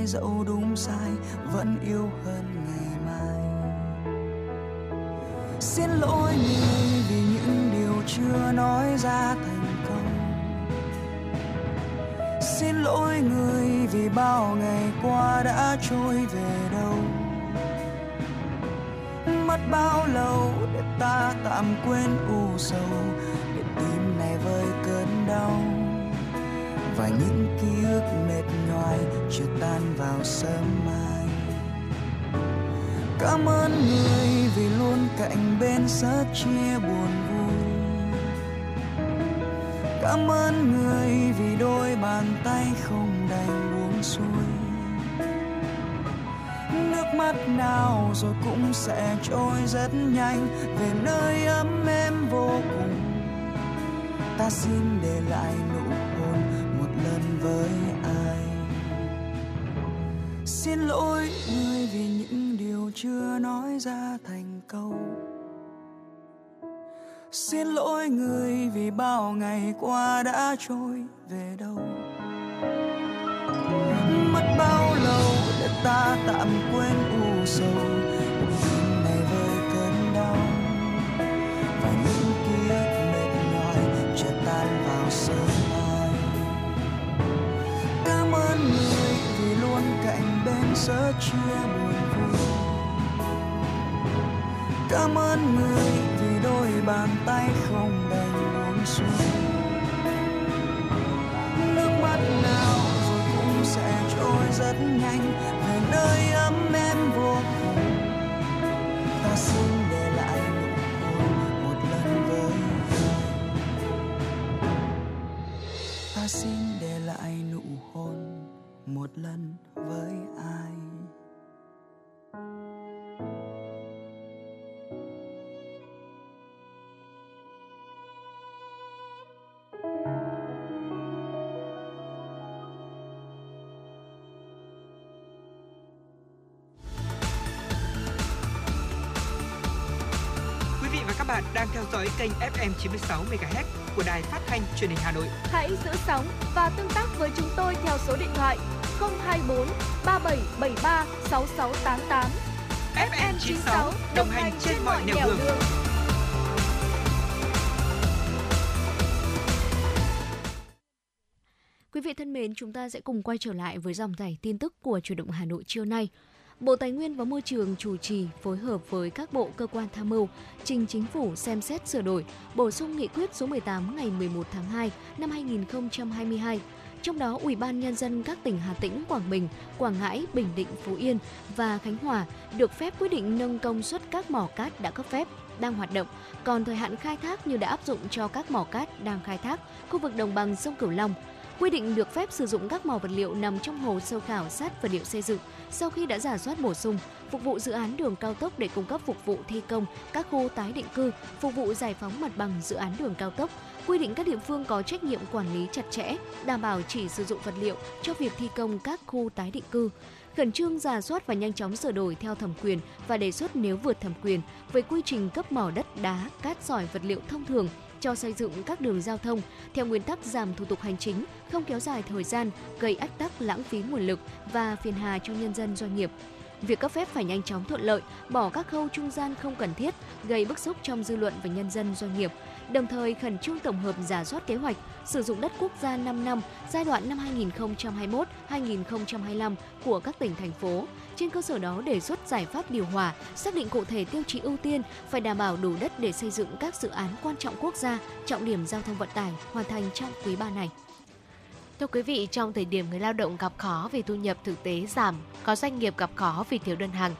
Dẫu đúng sai vẫn yêu hơn ngày mai. Xin lỗi người vì những điều chưa nói ra thành công. Xin lỗi người vì bao ngày qua đã trôi về đâu. Mất bao lâu để ta tạm quên u sầu, để tim này vơi cơn đau và những ký ức mệt nhoài chưa tan vào sớm mai. Cảm ơn người vì luôn cạnh bên sớt chia buồn vui. Cảm ơn người vì đôi bàn tay không đành buông xuôi. Nước mắt nào rồi cũng sẽ trôi rất nhanh về nơi ấm êm vô cùng. Ta xin để lại nụ hôn một lần với ai. Xin lỗi người vì những điều chưa nói ra thành câu. Xin lỗi người vì bao ngày qua đã trôi về đâu. Mất bao lâu để ta tạm quên u sầu, tim này vơi cơn đau và những ký ức mệt nhoài chợt tan vào sớm mai. Cảm ơn người vì luôn cạnh bên sớt chia buồn vui. Cảm ơn người vì đôi bàn tay không đành buông xuôi. Nước mắt nào rồi cũng sẽ trôi rất nhanh về nơi ấm em vô cùng. Ta xin để lại nụ hôn một lần với ai. Ta xin để lại nụ hôn một lần với ai. Đang theo dõi kênh ép em chín mươi sáu mê ga héc của Đài Phát thanh Truyền hình Hà Nội. Hãy giữ sóng và tương tác với chúng tôi theo số điện thoại không hai bốn ba bảy bảy ba sáu sáu tám tám. ép em chín sáu đồng hành trên mọi nẻo đường. đường. Quý vị thân mến, chúng ta sẽ cùng quay trở lại với dòng chảy tin tức của Chuyển động Hà Nội trưa nay. Bộ Tài nguyên và Môi trường chủ trì phối hợp với các bộ cơ quan tham mưu trình chính phủ xem xét sửa đổi, bổ sung nghị quyết số mười tám ngày mười một tháng hai năm hai nghìn không trăm hai mươi hai. Trong đó, Ủy ban Nhân dân các tỉnh Hà Tĩnh, Quảng Bình, Quảng Ngãi, Bình Định, Phú Yên và Khánh Hòa được phép quyết định nâng công suất các mỏ cát đã cấp phép, đang hoạt động, còn thời hạn khai thác như đã áp dụng cho các mỏ cát đang khai thác khu vực đồng bằng sông Cửu Long. Quy định được phép sử dụng các mỏ vật liệu nằm trong hồ sơ khảo sát vật liệu xây dựng sau khi đã rà soát bổ sung, phục vụ dự án đường cao tốc để cung cấp phục vụ thi công các khu tái định cư, phục vụ giải phóng mặt bằng dự án đường cao tốc. Quy định các địa phương có trách nhiệm quản lý chặt chẽ, đảm bảo chỉ sử dụng vật liệu cho việc thi công các khu tái định cư. Khẩn trương rà soát và nhanh chóng sửa đổi theo thẩm quyền và đề xuất nếu vượt thẩm quyền về quy trình cấp mỏ đất, đá, cát sỏi, vật liệu thông thường cho xây dựng các đường giao thông theo nguyên tắc giảm thủ tục hành chính, không kéo dài thời gian, gây ách tắc, lãng phí nguồn lực và phiền hà cho nhân dân, doanh nghiệp. Việc cấp phép phải nhanh chóng, thuận lợi, bỏ các khâu trung gian không cần thiết, gây bức xúc trong dư luận và nhân dân, doanh nghiệp. Đồng thời khẩn trương tổng hợp, rà soát kế hoạch sử dụng đất quốc gia năm năm giai đoạn năm hai nghìn không trăm hai mươi mốt đến hai nghìn không trăm hai mươi lăm của các tỉnh, thành phố. Trên cơ sở đó đề xuất giải pháp điều hòa, xác định cụ thể tiêu chí ưu tiên phải đảm bảo đủ đất để xây dựng các dự án quan trọng quốc gia, trọng điểm giao thông vận tải hoàn thành trong quý ba này. Thưa quý vị, trong thời điểm người lao động gặp khó vì thu nhập thực tế giảm, có doanh nghiệp gặp khó vì thiếu đơn hàng,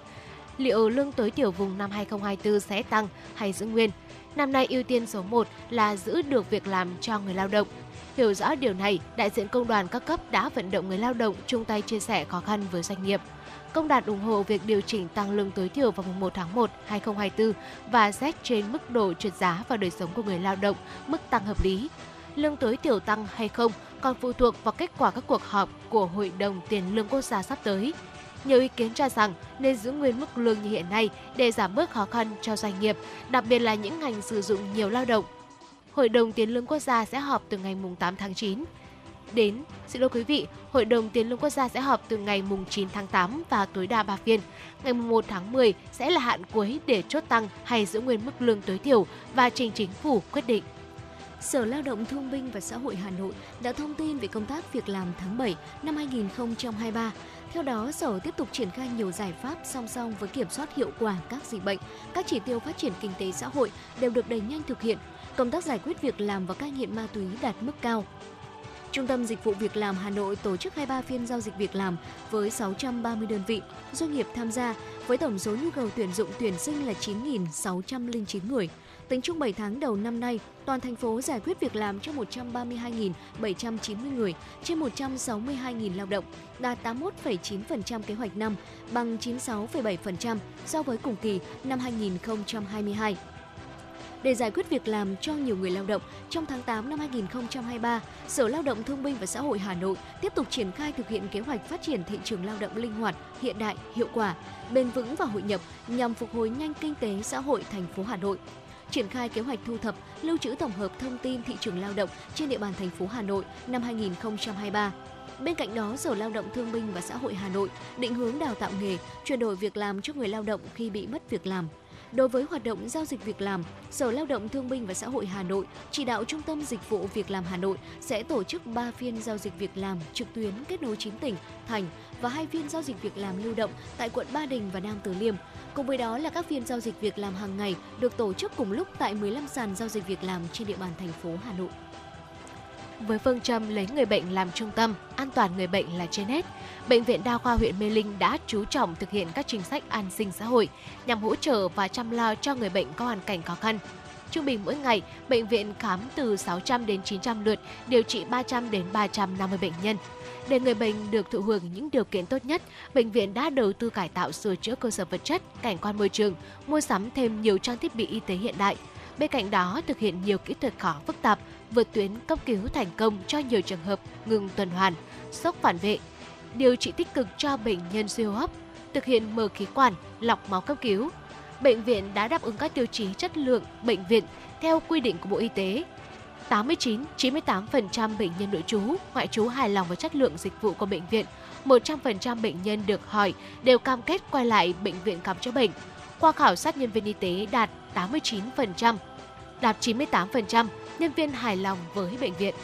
liệu lương tối thiểu vùng năm hai không hai tư sẽ tăng hay giữ nguyên? Năm nay ưu tiên số một là giữ được việc làm cho người lao động. Hiểu rõ điều này, đại diện công đoàn các cấp đã vận động người lao động chung tay chia sẻ khó khăn với doanh nghiệp. Công đoàn ủng hộ việc điều chỉnh tăng lương tối thiểu vào mùng một tháng một năm hai nghìn không trăm hai mươi tư và xét trên mức độ trượt giá và đời sống của người lao động, mức tăng hợp lý. Lương tối thiểu tăng hay không còn phụ thuộc vào kết quả các cuộc họp của Hội đồng Tiền lương Quốc gia sắp tới. Nhiều ý kiến cho rằng nên giữ nguyên mức lương như hiện nay để giảm bớt khó khăn cho doanh nghiệp, đặc biệt là những ngành sử dụng nhiều lao động. Hội đồng Tiền lương Quốc gia sẽ họp từ ngày tám tháng chín. đến, xin lỗi quý vị, Hội đồng Tiền lương Quốc gia sẽ họp từ ngày chín tháng tám và tối đa ba phiên. Ngày một tháng mười sẽ là hạn cuối để chốt tăng hay giữ nguyên mức lương tối thiểu và trình chính phủ quyết định. Sở Lao động Thương binh và Xã hội Hà Nội đã thông tin về công tác việc làm tháng bảy năm hai nghìn không trăm hai mươi ba. Theo đó, Sở tiếp tục triển khai nhiều giải pháp song song với kiểm soát hiệu quả các dịch bệnh. Các chỉ tiêu phát triển kinh tế xã hội đều được đẩy nhanh thực hiện. Công tác giải quyết việc làm và cai nghiện ma túy đạt mức cao. Trung tâm Dịch vụ Việc làm Hà Nội tổ chức hai mươi ba phiên giao dịch việc làm với sáu trăm ba mươi đơn vị, doanh nghiệp tham gia, với tổng số nhu cầu tuyển dụng tuyển sinh là chín nghìn sáu trăm lẻ chín người. Tính chung bảy tháng đầu năm nay, toàn thành phố giải quyết việc làm cho một trăm ba mươi hai nghìn bảy trăm chín mươi người trên một trăm sáu mươi hai nghìn lao động, đạt tám mươi mốt phẩy chín phần trăm kế hoạch năm, bằng chín mươi sáu phẩy bảy phần trăm so với cùng kỳ năm hai nghìn không trăm hai mươi hai. Để giải quyết việc làm cho nhiều người lao động, trong tháng tám năm hai nghìn không trăm hai mươi ba, Sở Lao động Thương binh và Xã hội Hà Nội tiếp tục triển khai thực hiện kế hoạch phát triển thị trường lao động linh hoạt, hiện đại, hiệu quả, bền vững và hội nhập nhằm phục hồi nhanh kinh tế xã hội thành phố Hà Nội. Triển khai kế hoạch thu thập, lưu trữ tổng hợp thông tin thị trường lao động trên địa bàn thành phố Hà Nội năm hai nghìn không trăm hai mươi ba. Bên cạnh đó, Sở Lao động Thương binh và Xã hội Hà Nội định hướng đào tạo nghề, chuyển đổi việc làm cho người lao động khi bị mất việc làm. Đối với hoạt động giao dịch việc làm, Sở Lao động Thương binh và Xã hội Hà Nội chỉ đạo Trung tâm Dịch vụ Việc làm Hà Nội sẽ tổ chức ba phiên giao dịch việc làm trực tuyến kết nối chín tỉnh, thành và hai phiên giao dịch việc làm lưu động tại quận Ba Đình và Nam Từ Liêm. Cùng với đó là các phiên giao dịch việc làm hàng ngày được tổ chức cùng lúc tại mười lăm sàn giao dịch việc làm trên địa bàn thành phố Hà Nội. Với phương châm lấy người bệnh làm trung tâm, an toàn người bệnh là trên hết, Bệnh viện Đa khoa huyện Mê Linh đã chú trọng thực hiện các chính sách an sinh xã hội nhằm hỗ trợ và chăm lo cho người bệnh có hoàn cảnh khó khăn. Trung bình mỗi ngày, bệnh viện khám từ sáu trăm đến chín trăm lượt, điều trị ba trăm đến ba trăm năm mươi bệnh nhân. Để người bệnh được thụ hưởng những điều kiện tốt nhất, bệnh viện đã đầu tư cải tạo sửa chữa cơ sở vật chất, cảnh quan môi trường, mua sắm thêm nhiều trang thiết bị y tế hiện đại. Bên cạnh đó, thực hiện nhiều kỹ thuật khó phức tạp, vượt tuyến cấp cứu thành công cho nhiều trường hợp ngừng tuần hoàn, sốc phản vệ, điều trị tích cực cho bệnh nhân suy hô hấp, thực hiện mở khí quản, lọc máu cấp cứu. Bệnh viện đã đáp ứng các tiêu chí chất lượng bệnh viện theo quy định của Bộ Y tế. tám mươi chín đến chín mươi tám phần trăm bệnh nhân nội trú, ngoại trú hài lòng với chất lượng dịch vụ của bệnh viện. một trăm phần trăm bệnh nhân được hỏi đều cam kết quay lại bệnh viện khám chữa bệnh. Qua khảo sát nhân viên y tế đạt tám mươi chín phần trăm, đạt chín mươi tám phần trăm nhân viên hài lòng với bệnh viện.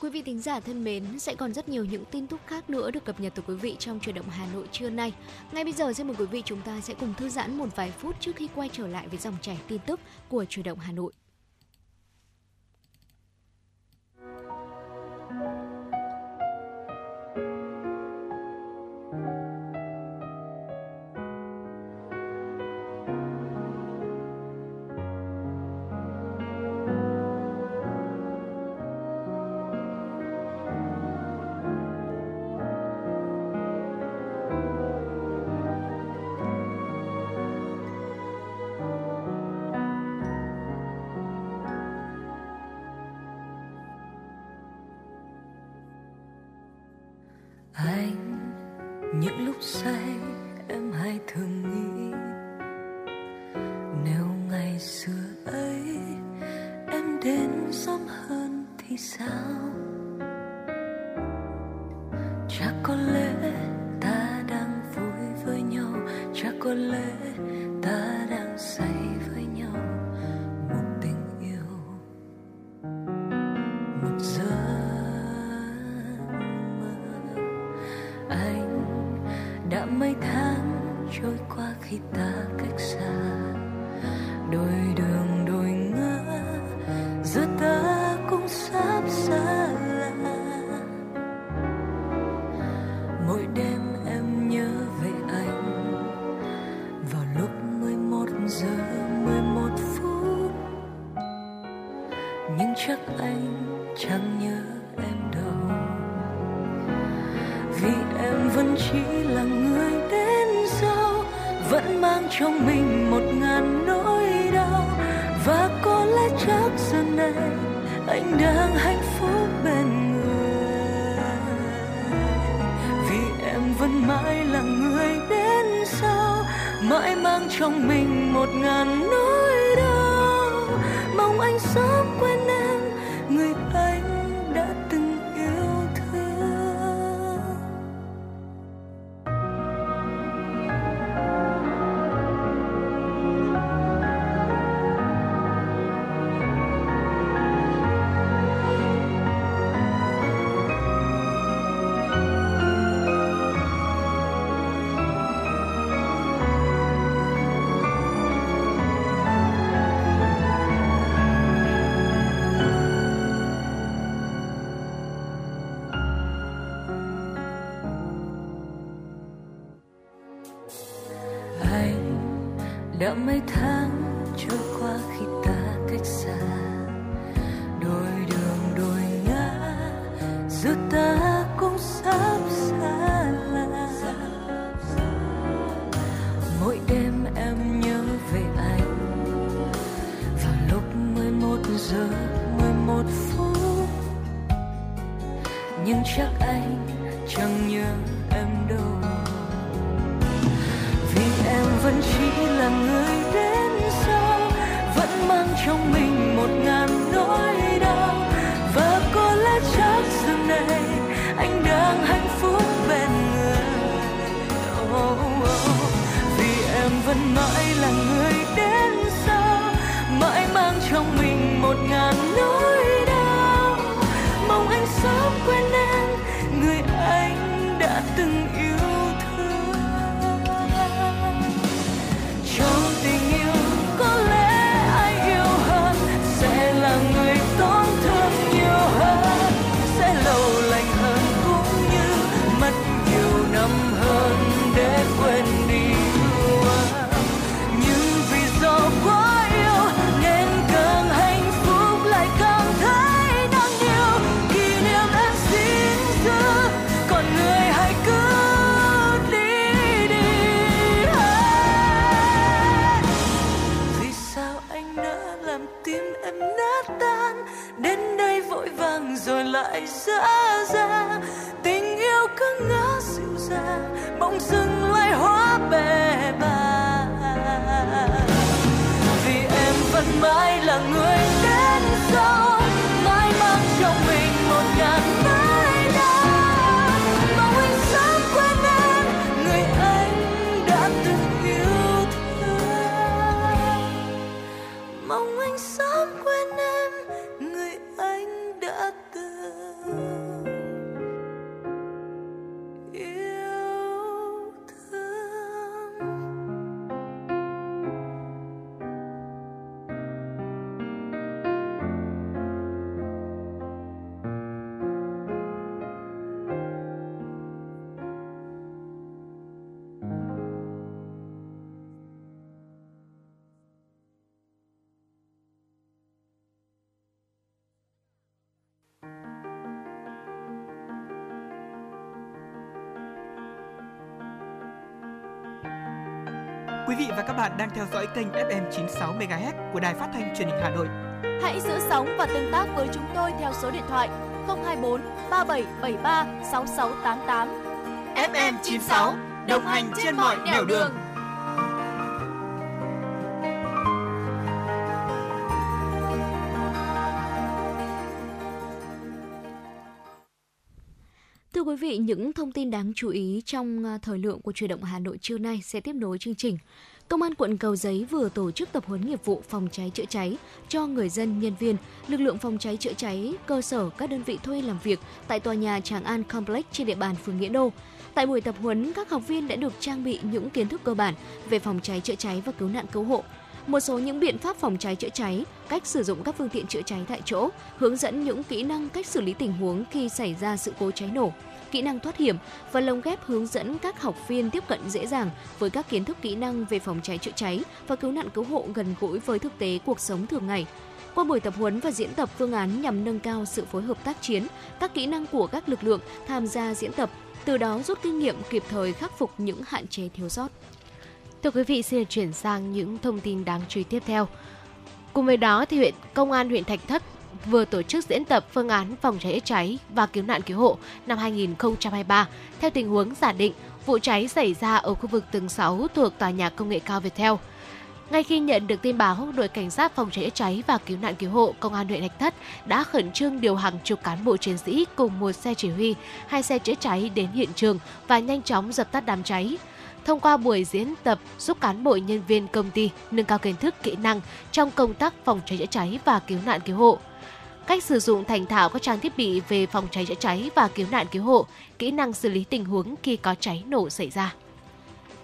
Quý vị thính giả thân mến, sẽ còn rất nhiều những tin tức khác nữa được cập nhật từ quý vị trong Chuyển động Hà Nội trưa nay. Ngay bây giờ xin mời quý vị chúng ta sẽ cùng thư giãn một vài phút trước khi quay trở lại với dòng chảy tin tức của Chuyển động Hà Nội. Mong anh sớm quên em, người anh đã từng yêu. đã mấy tháng trôi qua khi ta cách xa, đôi đường đôi ngã giữa ta cũng sắp xa lạ. Mỗi đêm em nhớ về anh vào lúc mười một giờ mười một phút, nhưng chắc anh chẳng nhớ em đâu, vì em vẫn chỉ là người đến sau, vẫn mang trong mình một ngàn nỗi đau. Và có lẽ chắc giờ này anh đang hạnh phúc bên người, oh, oh. Vì em vẫn mãi là người đến sau, mãi mang trong mình một ngàn nỗi đau. Mong anh sớm quên em, người anh đã từng yêu. Quý vị và các bạn đang theo dõi kênh ép em chín mươi sáu mê ga héc của Đài Phát thanh Truyền hình Hà Nội. Hãy giữ sóng và tương tác với chúng tôi theo số điện thoại không hai bốn ba bảy bảy ba sáu sáu tám tám. ép em chín mươi sáu đồng hành trên mọi nẻo đường. đường. Thưa quý vị, những thông tin đáng chú ý trong thời lượng của Chuyển động Hà Nội trưa nay sẽ tiếp nối chương trình. Công an quận Cầu Giấy vừa tổ chức tập huấn nghiệp vụ phòng cháy chữa cháy cho người dân, nhân viên, lực lượng phòng cháy chữa cháy, cơ sở, các đơn vị thuê làm việc tại tòa nhà Tràng An Complex trên địa bàn phường Nghĩa Đô. Tại buổi tập huấn, các học viên đã được trang bị những kiến thức cơ bản về phòng cháy chữa cháy và cứu nạn cứu hộ, một số những biện pháp phòng cháy chữa cháy, cách sử dụng các phương tiện chữa cháy tại chỗ, hướng dẫn những kỹ năng cách xử lý tình huống khi xảy ra sự cố cháy nổ, kỹ năng thoát hiểm và lồng ghép hướng dẫn các học viên tiếp cận dễ dàng với các kiến thức kỹ năng về phòng cháy chữa cháy và cứu nạn cứu hộ gần gũi với thực tế cuộc sống thường ngày. Qua buổi tập huấn và diễn tập phương án nhằm nâng cao sự phối hợp tác chiến, các kỹ năng của các lực lượng tham gia diễn tập, từ đó rút kinh nghiệm kịp thời khắc phục những hạn chế thiếu sót. Thưa quý vị, xin chuyển sang những thông tin đáng chú ý tiếp theo. Cùng với đó, thì huyện Công an huyện Thạch Thất vừa tổ chức diễn tập phương án phòng cháy chữa cháy và cứu nạn cứu hộ năm hai không hai ba theo tình huống giả định vụ cháy xảy ra ở khu vực tầng sáu thuộc tòa nhà công nghệ cao Viettel. Ngay khi nhận được tin báo, đội cảnh sát phòng cháy chữa cháy và cứu nạn cứu hộ Công an huyện Thạch Thất đã khẩn trương điều hàng chục cán bộ chiến sĩ cùng một xe chỉ huy, hai xe chữa cháy đến hiện trường và nhanh chóng dập tắt đám cháy. Thông qua buổi diễn tập giúp cán bộ nhân viên công ty nâng cao kiến thức kỹ năng trong công tác phòng cháy chữa cháy và cứu nạn cứu hộ, cách sử dụng thành thạo các trang thiết bị về phòng cháy chữa cháy và cứu nạn cứu hộ, kỹ năng xử lý tình huống khi có cháy nổ xảy ra.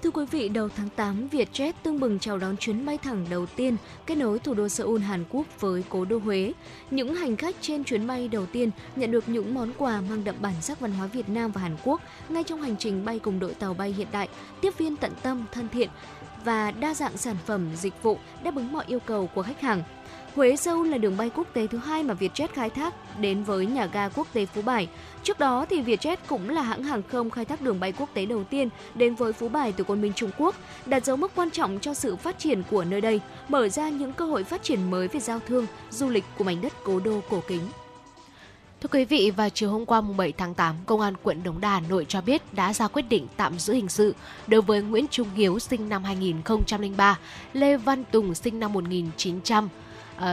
Thưa quý vị, đầu tháng tám, Vietjet tương bừng chào đón chuyến bay thẳng đầu tiên kết nối thủ đô Seoul, Hàn Quốc với cố đô Huế. Những hành khách trên chuyến bay đầu tiên nhận được những món quà mang đậm bản sắc văn hóa Việt Nam và Hàn Quốc ngay trong hành trình bay cùng đội tàu bay hiện đại, tiếp viên tận tâm, thân thiện và đa dạng sản phẩm, dịch vụ đáp ứng mọi yêu cầu của khách hàng. Huế-Seoul là đường bay quốc tế thứ hai mà Vietjet khai thác đến với nhà ga quốc tế Phú Bài. Trước đó, thì Vietjet cũng là hãng hàng không khai thác đường bay quốc tế đầu tiên đến với Phú Bài từ Côn Minh, Trung Quốc, đặt dấu mốc quan trọng cho sự phát triển của nơi đây, mở ra những cơ hội phát triển mới về giao thương, du lịch của mảnh đất cố đô cổ kính. Thưa quý vị, vào chiều hôm qua mùng bảy tháng tám, Công an quận Đống Đa, Hà Nội cho biết đã ra quyết định tạm giữ hình sự đối với Nguyễn Trung Hiếu sinh năm hai nghìn không trăm lẻ ba, Lê Văn Tùng sinh năm một nghìn chín trăm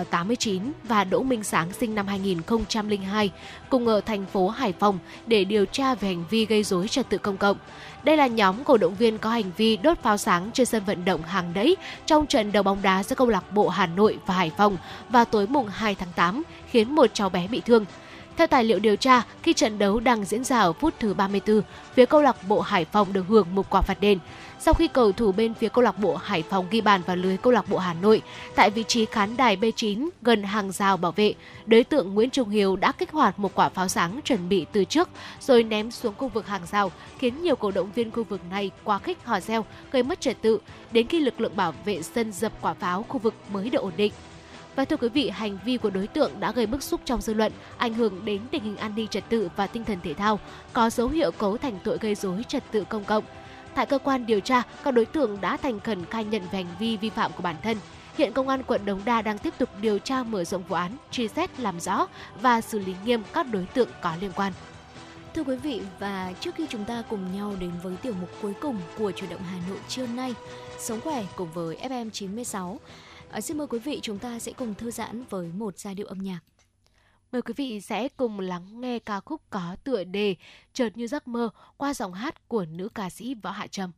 tám mươi chín và Đỗ Minh Sáng sinh năm hai nghìn không trăm lẻ hai cùng ở thành phố Hải Phòng để điều tra về hành vi gây rối trật tự công cộng. Đây là nhóm cổ động viên có hành vi đốt pháo sáng trên sân vận động Hàng Đẫy trong trận đấu bóng đá giữa câu lạc bộ Hà Nội và Hải Phòng vào tối mùng hai tháng tám, khiến một cháu bé bị thương. Theo tài liệu điều tra, khi trận đấu đang diễn ra ở phút thứ ba mươi tư, phía câu lạc bộ Hải Phòng được hưởng một quả phạt đền. Sau khi cầu thủ bên phía câu lạc bộ Hải Phòng ghi bàn vào lưới câu lạc bộ Hà Nội tại vị trí khán đài B chín gần hàng rào bảo vệ, đối tượng Nguyễn Trung Hiếu đã kích hoạt một quả pháo sáng chuẩn bị từ trước rồi ném xuống khu vực hàng rào, khiến nhiều cổ động viên khu vực này quá khích hò reo, gây mất trật tự, đến khi lực lượng bảo vệ sân dập quả pháo, khu vực mới được ổn định. Và thưa quý vị, hành vi của đối tượng đã gây bức xúc trong dư luận, ảnh hưởng đến tình hình an ninh trật tự và tinh thần thể thao, có dấu hiệu cấu thành tội gây rối trật tự công cộng. Tại cơ quan điều tra, các đối tượng đã thành khẩn khai nhận về hành vi vi phạm của bản thân. Hiện Công an quận Đống Đa đang tiếp tục điều tra mở rộng vụ án, truy xét làm rõ và xử lý nghiêm các đối tượng có liên quan. Thưa quý vị, và trước khi chúng ta cùng nhau đến với tiểu mục cuối cùng của Chuyển động Hà Nội trưa nay, Sống khỏe cùng với F M chín mươi sáu, À, xin mời quý vị, chúng ta sẽ cùng thư giãn với một giai điệu âm nhạc. Mời quý vị sẽ cùng lắng nghe ca khúc có tựa đề Chợt Như Giấc Mơ qua giọng hát của nữ ca sĩ Võ Hạ Trâm.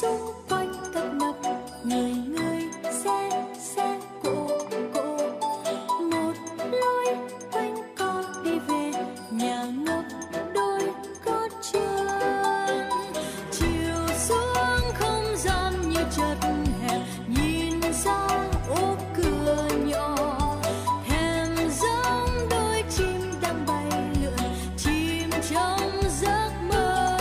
Xung quanh tấp nập người người xe xe cộ cộ, một lối quanh co đi về nhà ngập đôi gót chân. Chiều xuống không gian như chật hẹp, nhìn ra ô cửa nhỏ thèm giống đôi chim đang bay lượn, chim trong giấc mơ.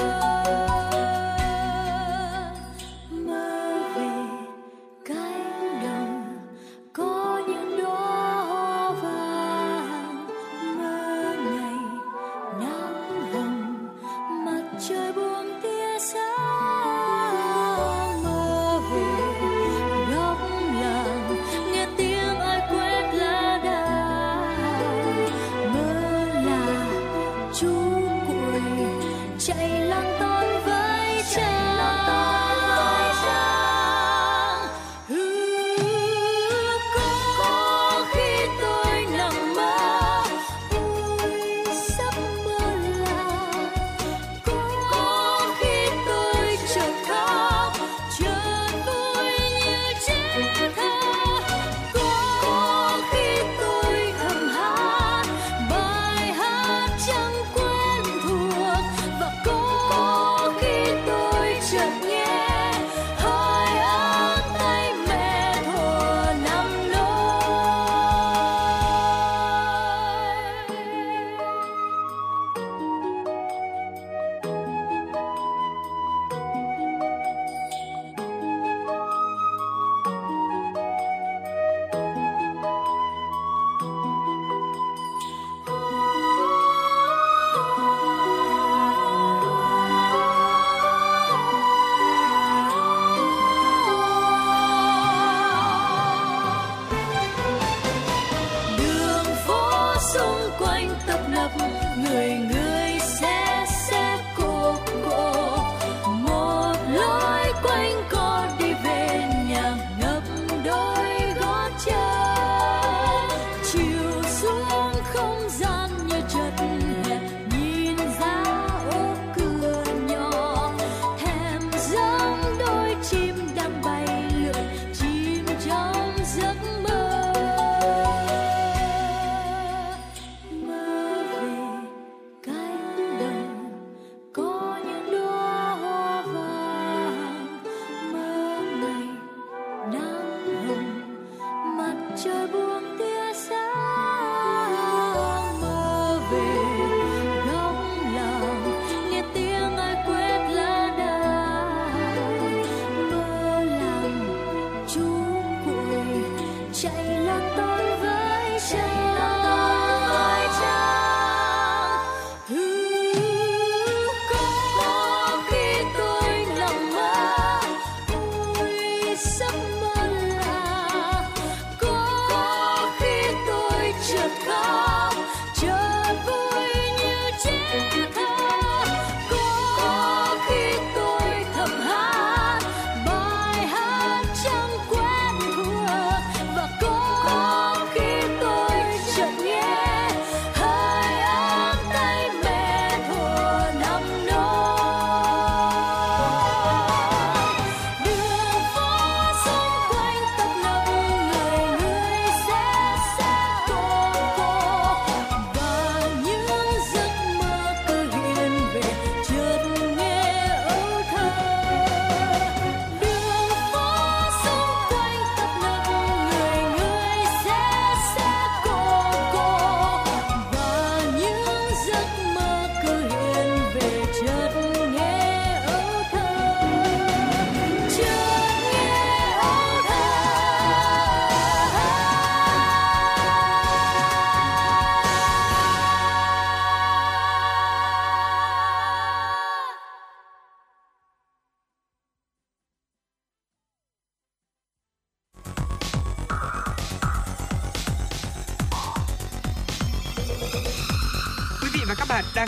Chiều xuống không gian như chợt hẹp, nhìn ra ô Đang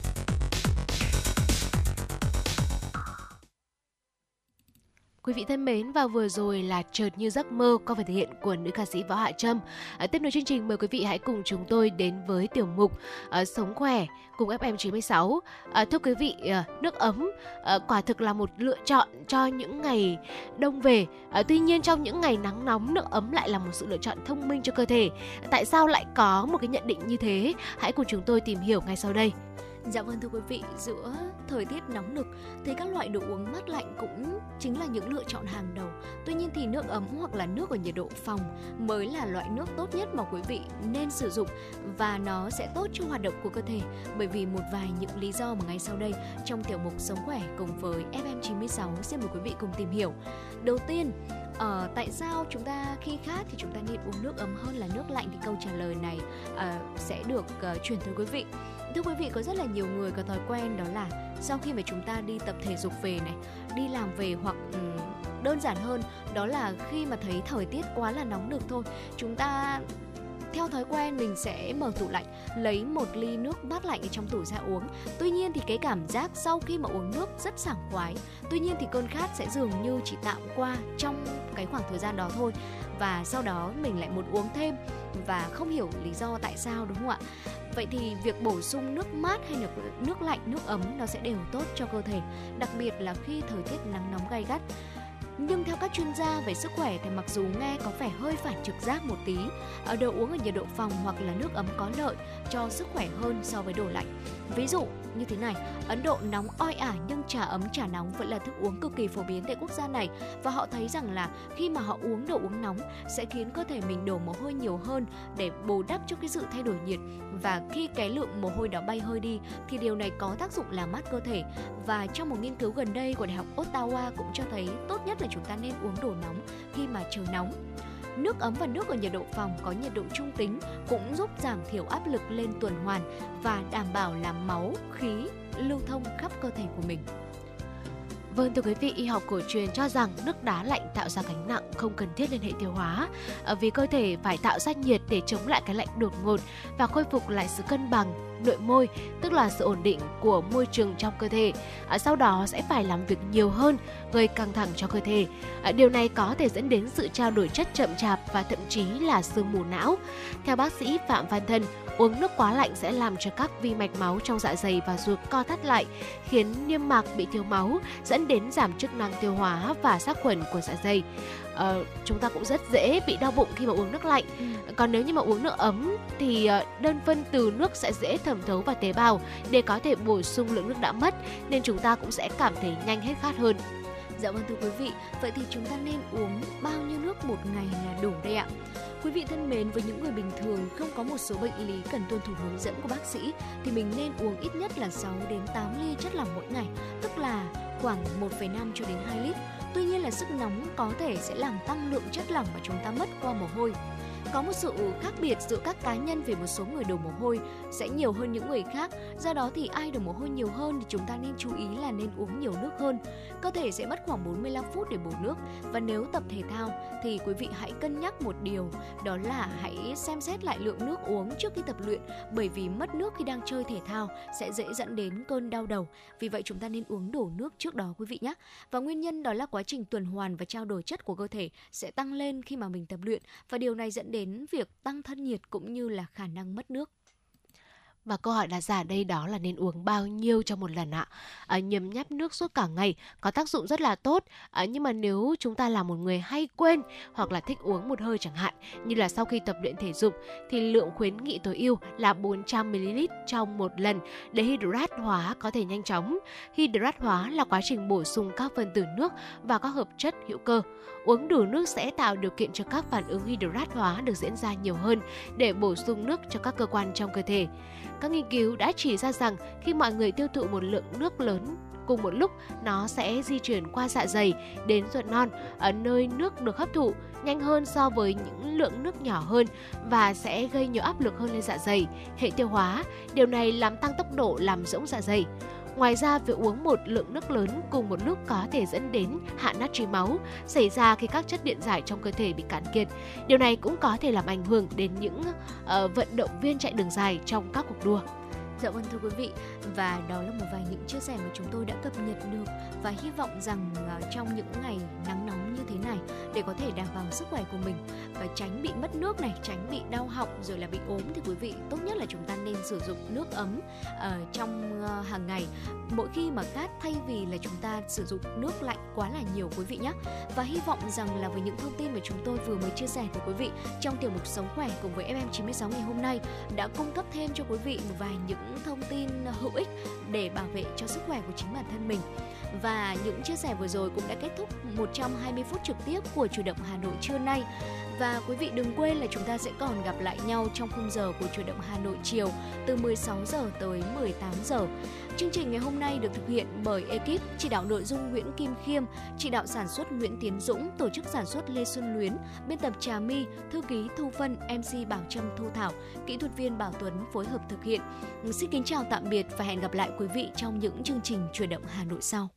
Quý vị thân mến, và vừa rồi là Chợt Như Giấc Mơ có phần thể hiện của nữ ca sĩ Võ Hạ Trâm. À, tiếp nối chương trình, mời quý vị hãy cùng chúng tôi đến với tiểu mục à, Sống Khỏe cùng ép em chín mươi sáu. À, thưa quý vị, à, nước ấm à, quả thực là một lựa chọn cho những ngày đông về. À, tuy nhiên trong những ngày nắng nóng, nước ấm lại là một sự lựa chọn thông minh cho cơ thể. À, tại sao lại có một cái nhận định như thế? Hãy cùng chúng tôi tìm hiểu ngay sau đây. Dạ vâng thưa quý vị, giữa thời tiết nóng nực thì các loại đồ uống mát lạnh cũng chính là những lựa chọn hàng đầu. Tuy nhiên thì nước ấm hoặc là nước ở nhiệt độ phòng mới là loại nước tốt nhất mà quý vị nên sử dụng, và nó sẽ tốt cho hoạt động của cơ thể bởi vì một vài những lý do mà ngay sau đây trong tiểu mục Sống Khỏe cùng với ép em chín mươi sáu xin mời quý vị cùng tìm hiểu. Đầu tiên, Ờ, tại sao chúng ta khi khát thì chúng ta nên uống nước ấm hơn là nước lạnh, thì câu trả lời này uh, sẽ được uh, chuyển tới quý vị. Thưa quý vị, có rất là nhiều người có thói quen đó là sau khi mà chúng ta đi tập thể dục về này, đi làm về, hoặc um, đơn giản hơn đó là khi mà thấy thời tiết quá là nóng được thôi, chúng ta theo thói quen mình sẽ mở tủ lạnh, lấy một ly nước mát lạnh ở trong tủ ra uống. Tuy nhiên thì cái cảm giác sau khi mà uống nước rất sảng khoái, tuy nhiên thì cơn khát sẽ dường như chỉ tạm qua trong cái khoảng thời gian đó thôi, và sau đó mình lại muốn uống thêm và không hiểu lý do tại sao, đúng không ạ? Vậy thì việc bổ sung nước mát hay là nước lạnh, nước ấm nó sẽ đều tốt cho cơ thể, đặc biệt là khi thời tiết nắng nóng gay gắt. Nhưng theo các chuyên gia về sức khỏe thì mặc dù nghe có vẻ hơi phản trực giác một tí, đồ uống ở nhiệt độ phòng hoặc là nước ấm có lợi cho sức khỏe hơn so với đồ lạnh. Ví dụ như thế này, Ấn Độ nóng oi ả nhưng trà ấm, trà nóng vẫn là thức uống cực kỳ phổ biến tại quốc gia này, và họ thấy rằng là khi mà họ uống đồ uống nóng sẽ khiến cơ thể mình đổ mồ hôi nhiều hơn để bù đắp cho cái sự thay đổi nhiệt, và khi cái lượng mồ hôi đó bay hơi đi thì điều này có tác dụng làm mát cơ thể. Và trong một nghiên cứu gần đây của Đại học Ottawa cũng cho thấy tốt nhất là chúng ta nên uống đồ nóng khi mà trời nóng. Nước ấm và nước ở nhiệt độ phòng có nhiệt độ trung tính cũng giúp giảm thiểu áp lực lên tuần hoàn và đảm bảo làm máu, khí lưu thông khắp cơ thể của mình. Vâng thưa quý vị, y học cổ truyền cho rằng nước đá lạnh tạo ra gánh nặng không cần thiết lên hệ tiêu hóa, vì cơ thể phải tạo ra nhiệt để chống lại cái lạnh đột ngột và khôi phục lại sự cân bằng nội môi, tức là sự ổn định của môi trường trong cơ thể. Sau đó sẽ phải làm việc nhiều hơn, gây căng thẳng cho cơ thể. Điều này có thể dẫn đến sự trao đổi chất chậm chạp và thậm chí là sương mù não. Theo bác sĩ Phạm Văn Tình, uống nước quá lạnh sẽ làm cho các vi mạch máu trong dạ dày và ruột co thắt lại, khiến niêm mạc bị thiếu máu, dẫn đến giảm chức năng tiêu hóa và sát khuẩn của dạ dày. À, chúng ta cũng rất dễ bị đau bụng khi mà uống nước lạnh. Ừ. Còn nếu như mà uống nước ấm thì đơn phân từ nước sẽ dễ thẩm thấu vào tế bào để có thể bổ sung lượng nước đã mất, nên chúng ta cũng sẽ cảm thấy nhanh hết khát hơn. Dạ vâng thưa quý vị, vậy thì chúng ta nên uống bao nhiêu nước một ngày là đủ đây ạ? Quý vị thân mến, với những người bình thường không có một số bệnh lý cần tuân thủ hướng dẫn của bác sĩ thì mình nên uống ít nhất là sáu đến tám ly chất lỏng mỗi ngày, tức là khoảng một phẩy năm cho đến hai lít. Tuy nhiên là sức nóng có thể sẽ làm tăng lượng chất lỏng mà chúng ta mất qua mồ hôi. Có một sự khác biệt giữa các cá nhân về một số người đổ mồ hôi sẽ nhiều hơn những người khác. Do đó thì ai đổ mồ hôi nhiều hơn thì chúng ta nên chú ý là nên uống nhiều nước hơn. Cơ thể sẽ mất khoảng bốn mươi lăm phút để bổ nước. Và nếu tập thể thao thì quý vị hãy cân nhắc một điều, đó là hãy xem xét lại lượng nước uống trước khi tập luyện, bởi vì mất nước khi đang chơi thể thao sẽ dễ dẫn đến cơn đau đầu. Vì vậy chúng ta nên uống đủ nước trước đó quý vị nhé. Và nguyên nhân đó là quá trình tuần hoàn và trao đổi chất của cơ thể sẽ tăng lên khi mà mình tập luyện, và điều này dẫn đến việc tăng thân nhiệt cũng như là khả năng mất nước. Và câu hỏi đặt ra ở đây đó là nên uống bao nhiêu trong một lần ạ? À, nhấm nháp nước suốt cả ngày có tác dụng rất là tốt, à, nhưng mà nếu chúng ta là một người hay quên hoặc là thích uống một hơi chẳng hạn, như là sau khi tập luyện thể dục, thì lượng khuyến nghị tối ưu là bốn trăm mi li lít trong một lần để hydrat hóa có thể nhanh chóng. Hydrat hóa là quá trình bổ sung các phân tử nước và các hợp chất hữu cơ. Uống đủ nước sẽ tạo điều kiện cho các phản ứng hydrat hóa được diễn ra nhiều hơn để bổ sung nước cho các cơ quan trong cơ thể. Các nghiên cứu đã chỉ ra rằng khi mọi người tiêu thụ một lượng nước lớn cùng một lúc, nó sẽ di chuyển qua dạ dày đến ruột non, ở nơi nước được hấp thụ nhanh hơn so với những lượng nước nhỏ hơn và sẽ gây nhiều áp lực hơn lên dạ dày, hệ tiêu hóa. Điều này làm tăng tốc độ làm rỗng dạ dày. Ngoài ra, việc uống một lượng nước lớn cùng một lúc có thể dẫn đến hạ natri máu, xảy ra khi các chất điện giải trong cơ thể bị cạn kiệt. Điều này cũng có thể làm ảnh hưởng đến những uh, vận động viên chạy đường dài trong các cuộc đua. Dạ vâng thưa quý vị, và đó là một vài những chia sẻ mà chúng tôi đã cập nhật được, và hy vọng rằng trong những ngày nắng nóng như thế này để có thể đảm bảo sức khỏe của mình và tránh bị mất nước này, tránh bị đau họng rồi là bị ốm, thì quý vị tốt nhất là chúng ta nên sử dụng nước ấm uh, trong uh, hàng ngày mỗi khi mà khát, thay vì là chúng ta sử dụng nước lạnh quá là nhiều quý vị nhé. Và hy vọng rằng là với những thông tin mà chúng tôi vừa mới chia sẻ với quý vị trong tiểu mục Sống Khỏe cùng với ép em chín sáu ngày hôm nay đã cung cấp thêm cho quý vị một vài những thông tin hữu ích để bảo vệ cho sức khỏe của chính bản thân mình. Và những chia sẻ vừa rồi cũng đã kết thúc một trăm hai mươi phút trực tiếp của Chuyển động Hà Nội trưa nay. Và quý vị đừng quên là chúng ta sẽ còn gặp lại nhau trong khung giờ của Chuyển động Hà Nội chiều từ mười sáu giờ tới mười tám giờ. Chương trình ngày hôm nay được thực hiện bởi ekip chỉ đạo nội dung Nguyễn Kim Khiêm, chỉ đạo sản xuất Nguyễn Tiến Dũng, tổ chức sản xuất Lê Xuân Luyến, biên tập Trà My, thư ký Thu Phân, em xê Bảo Trâm Thu Thảo, kỹ thuật viên Bảo Tuấn phối hợp thực hiện. Xin kính chào tạm biệt và hẹn gặp lại quý vị trong những chương trình Chuyển động Hà Nội sau.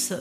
Sợ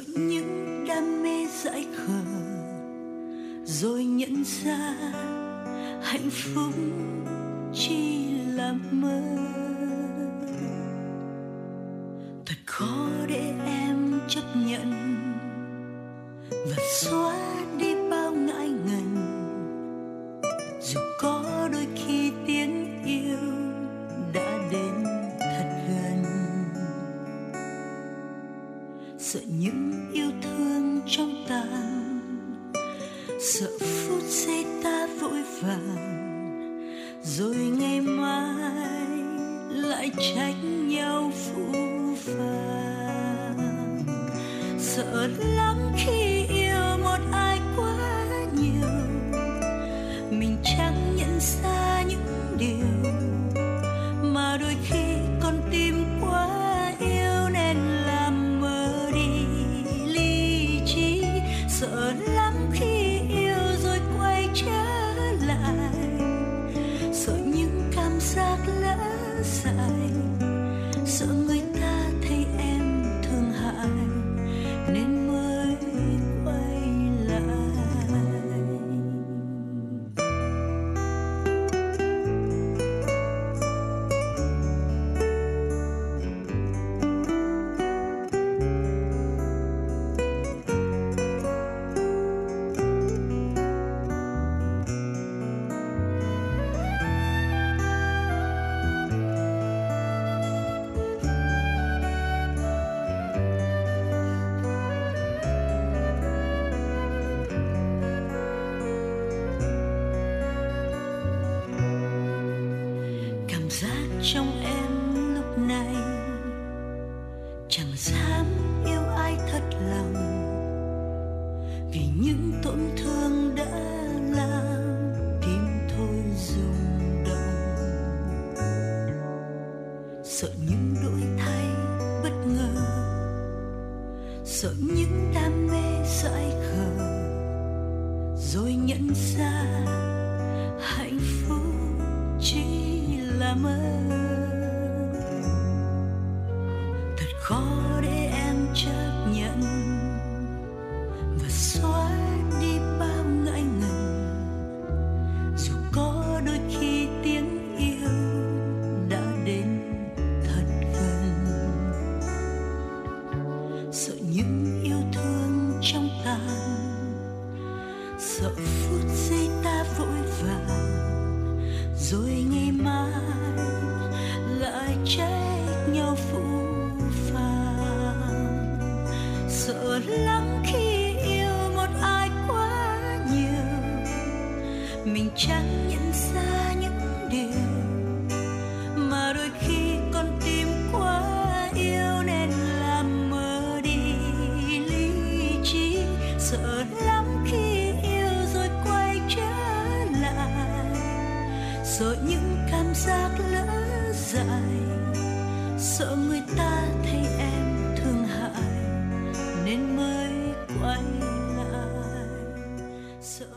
người ta thấy em thương hại nên mới So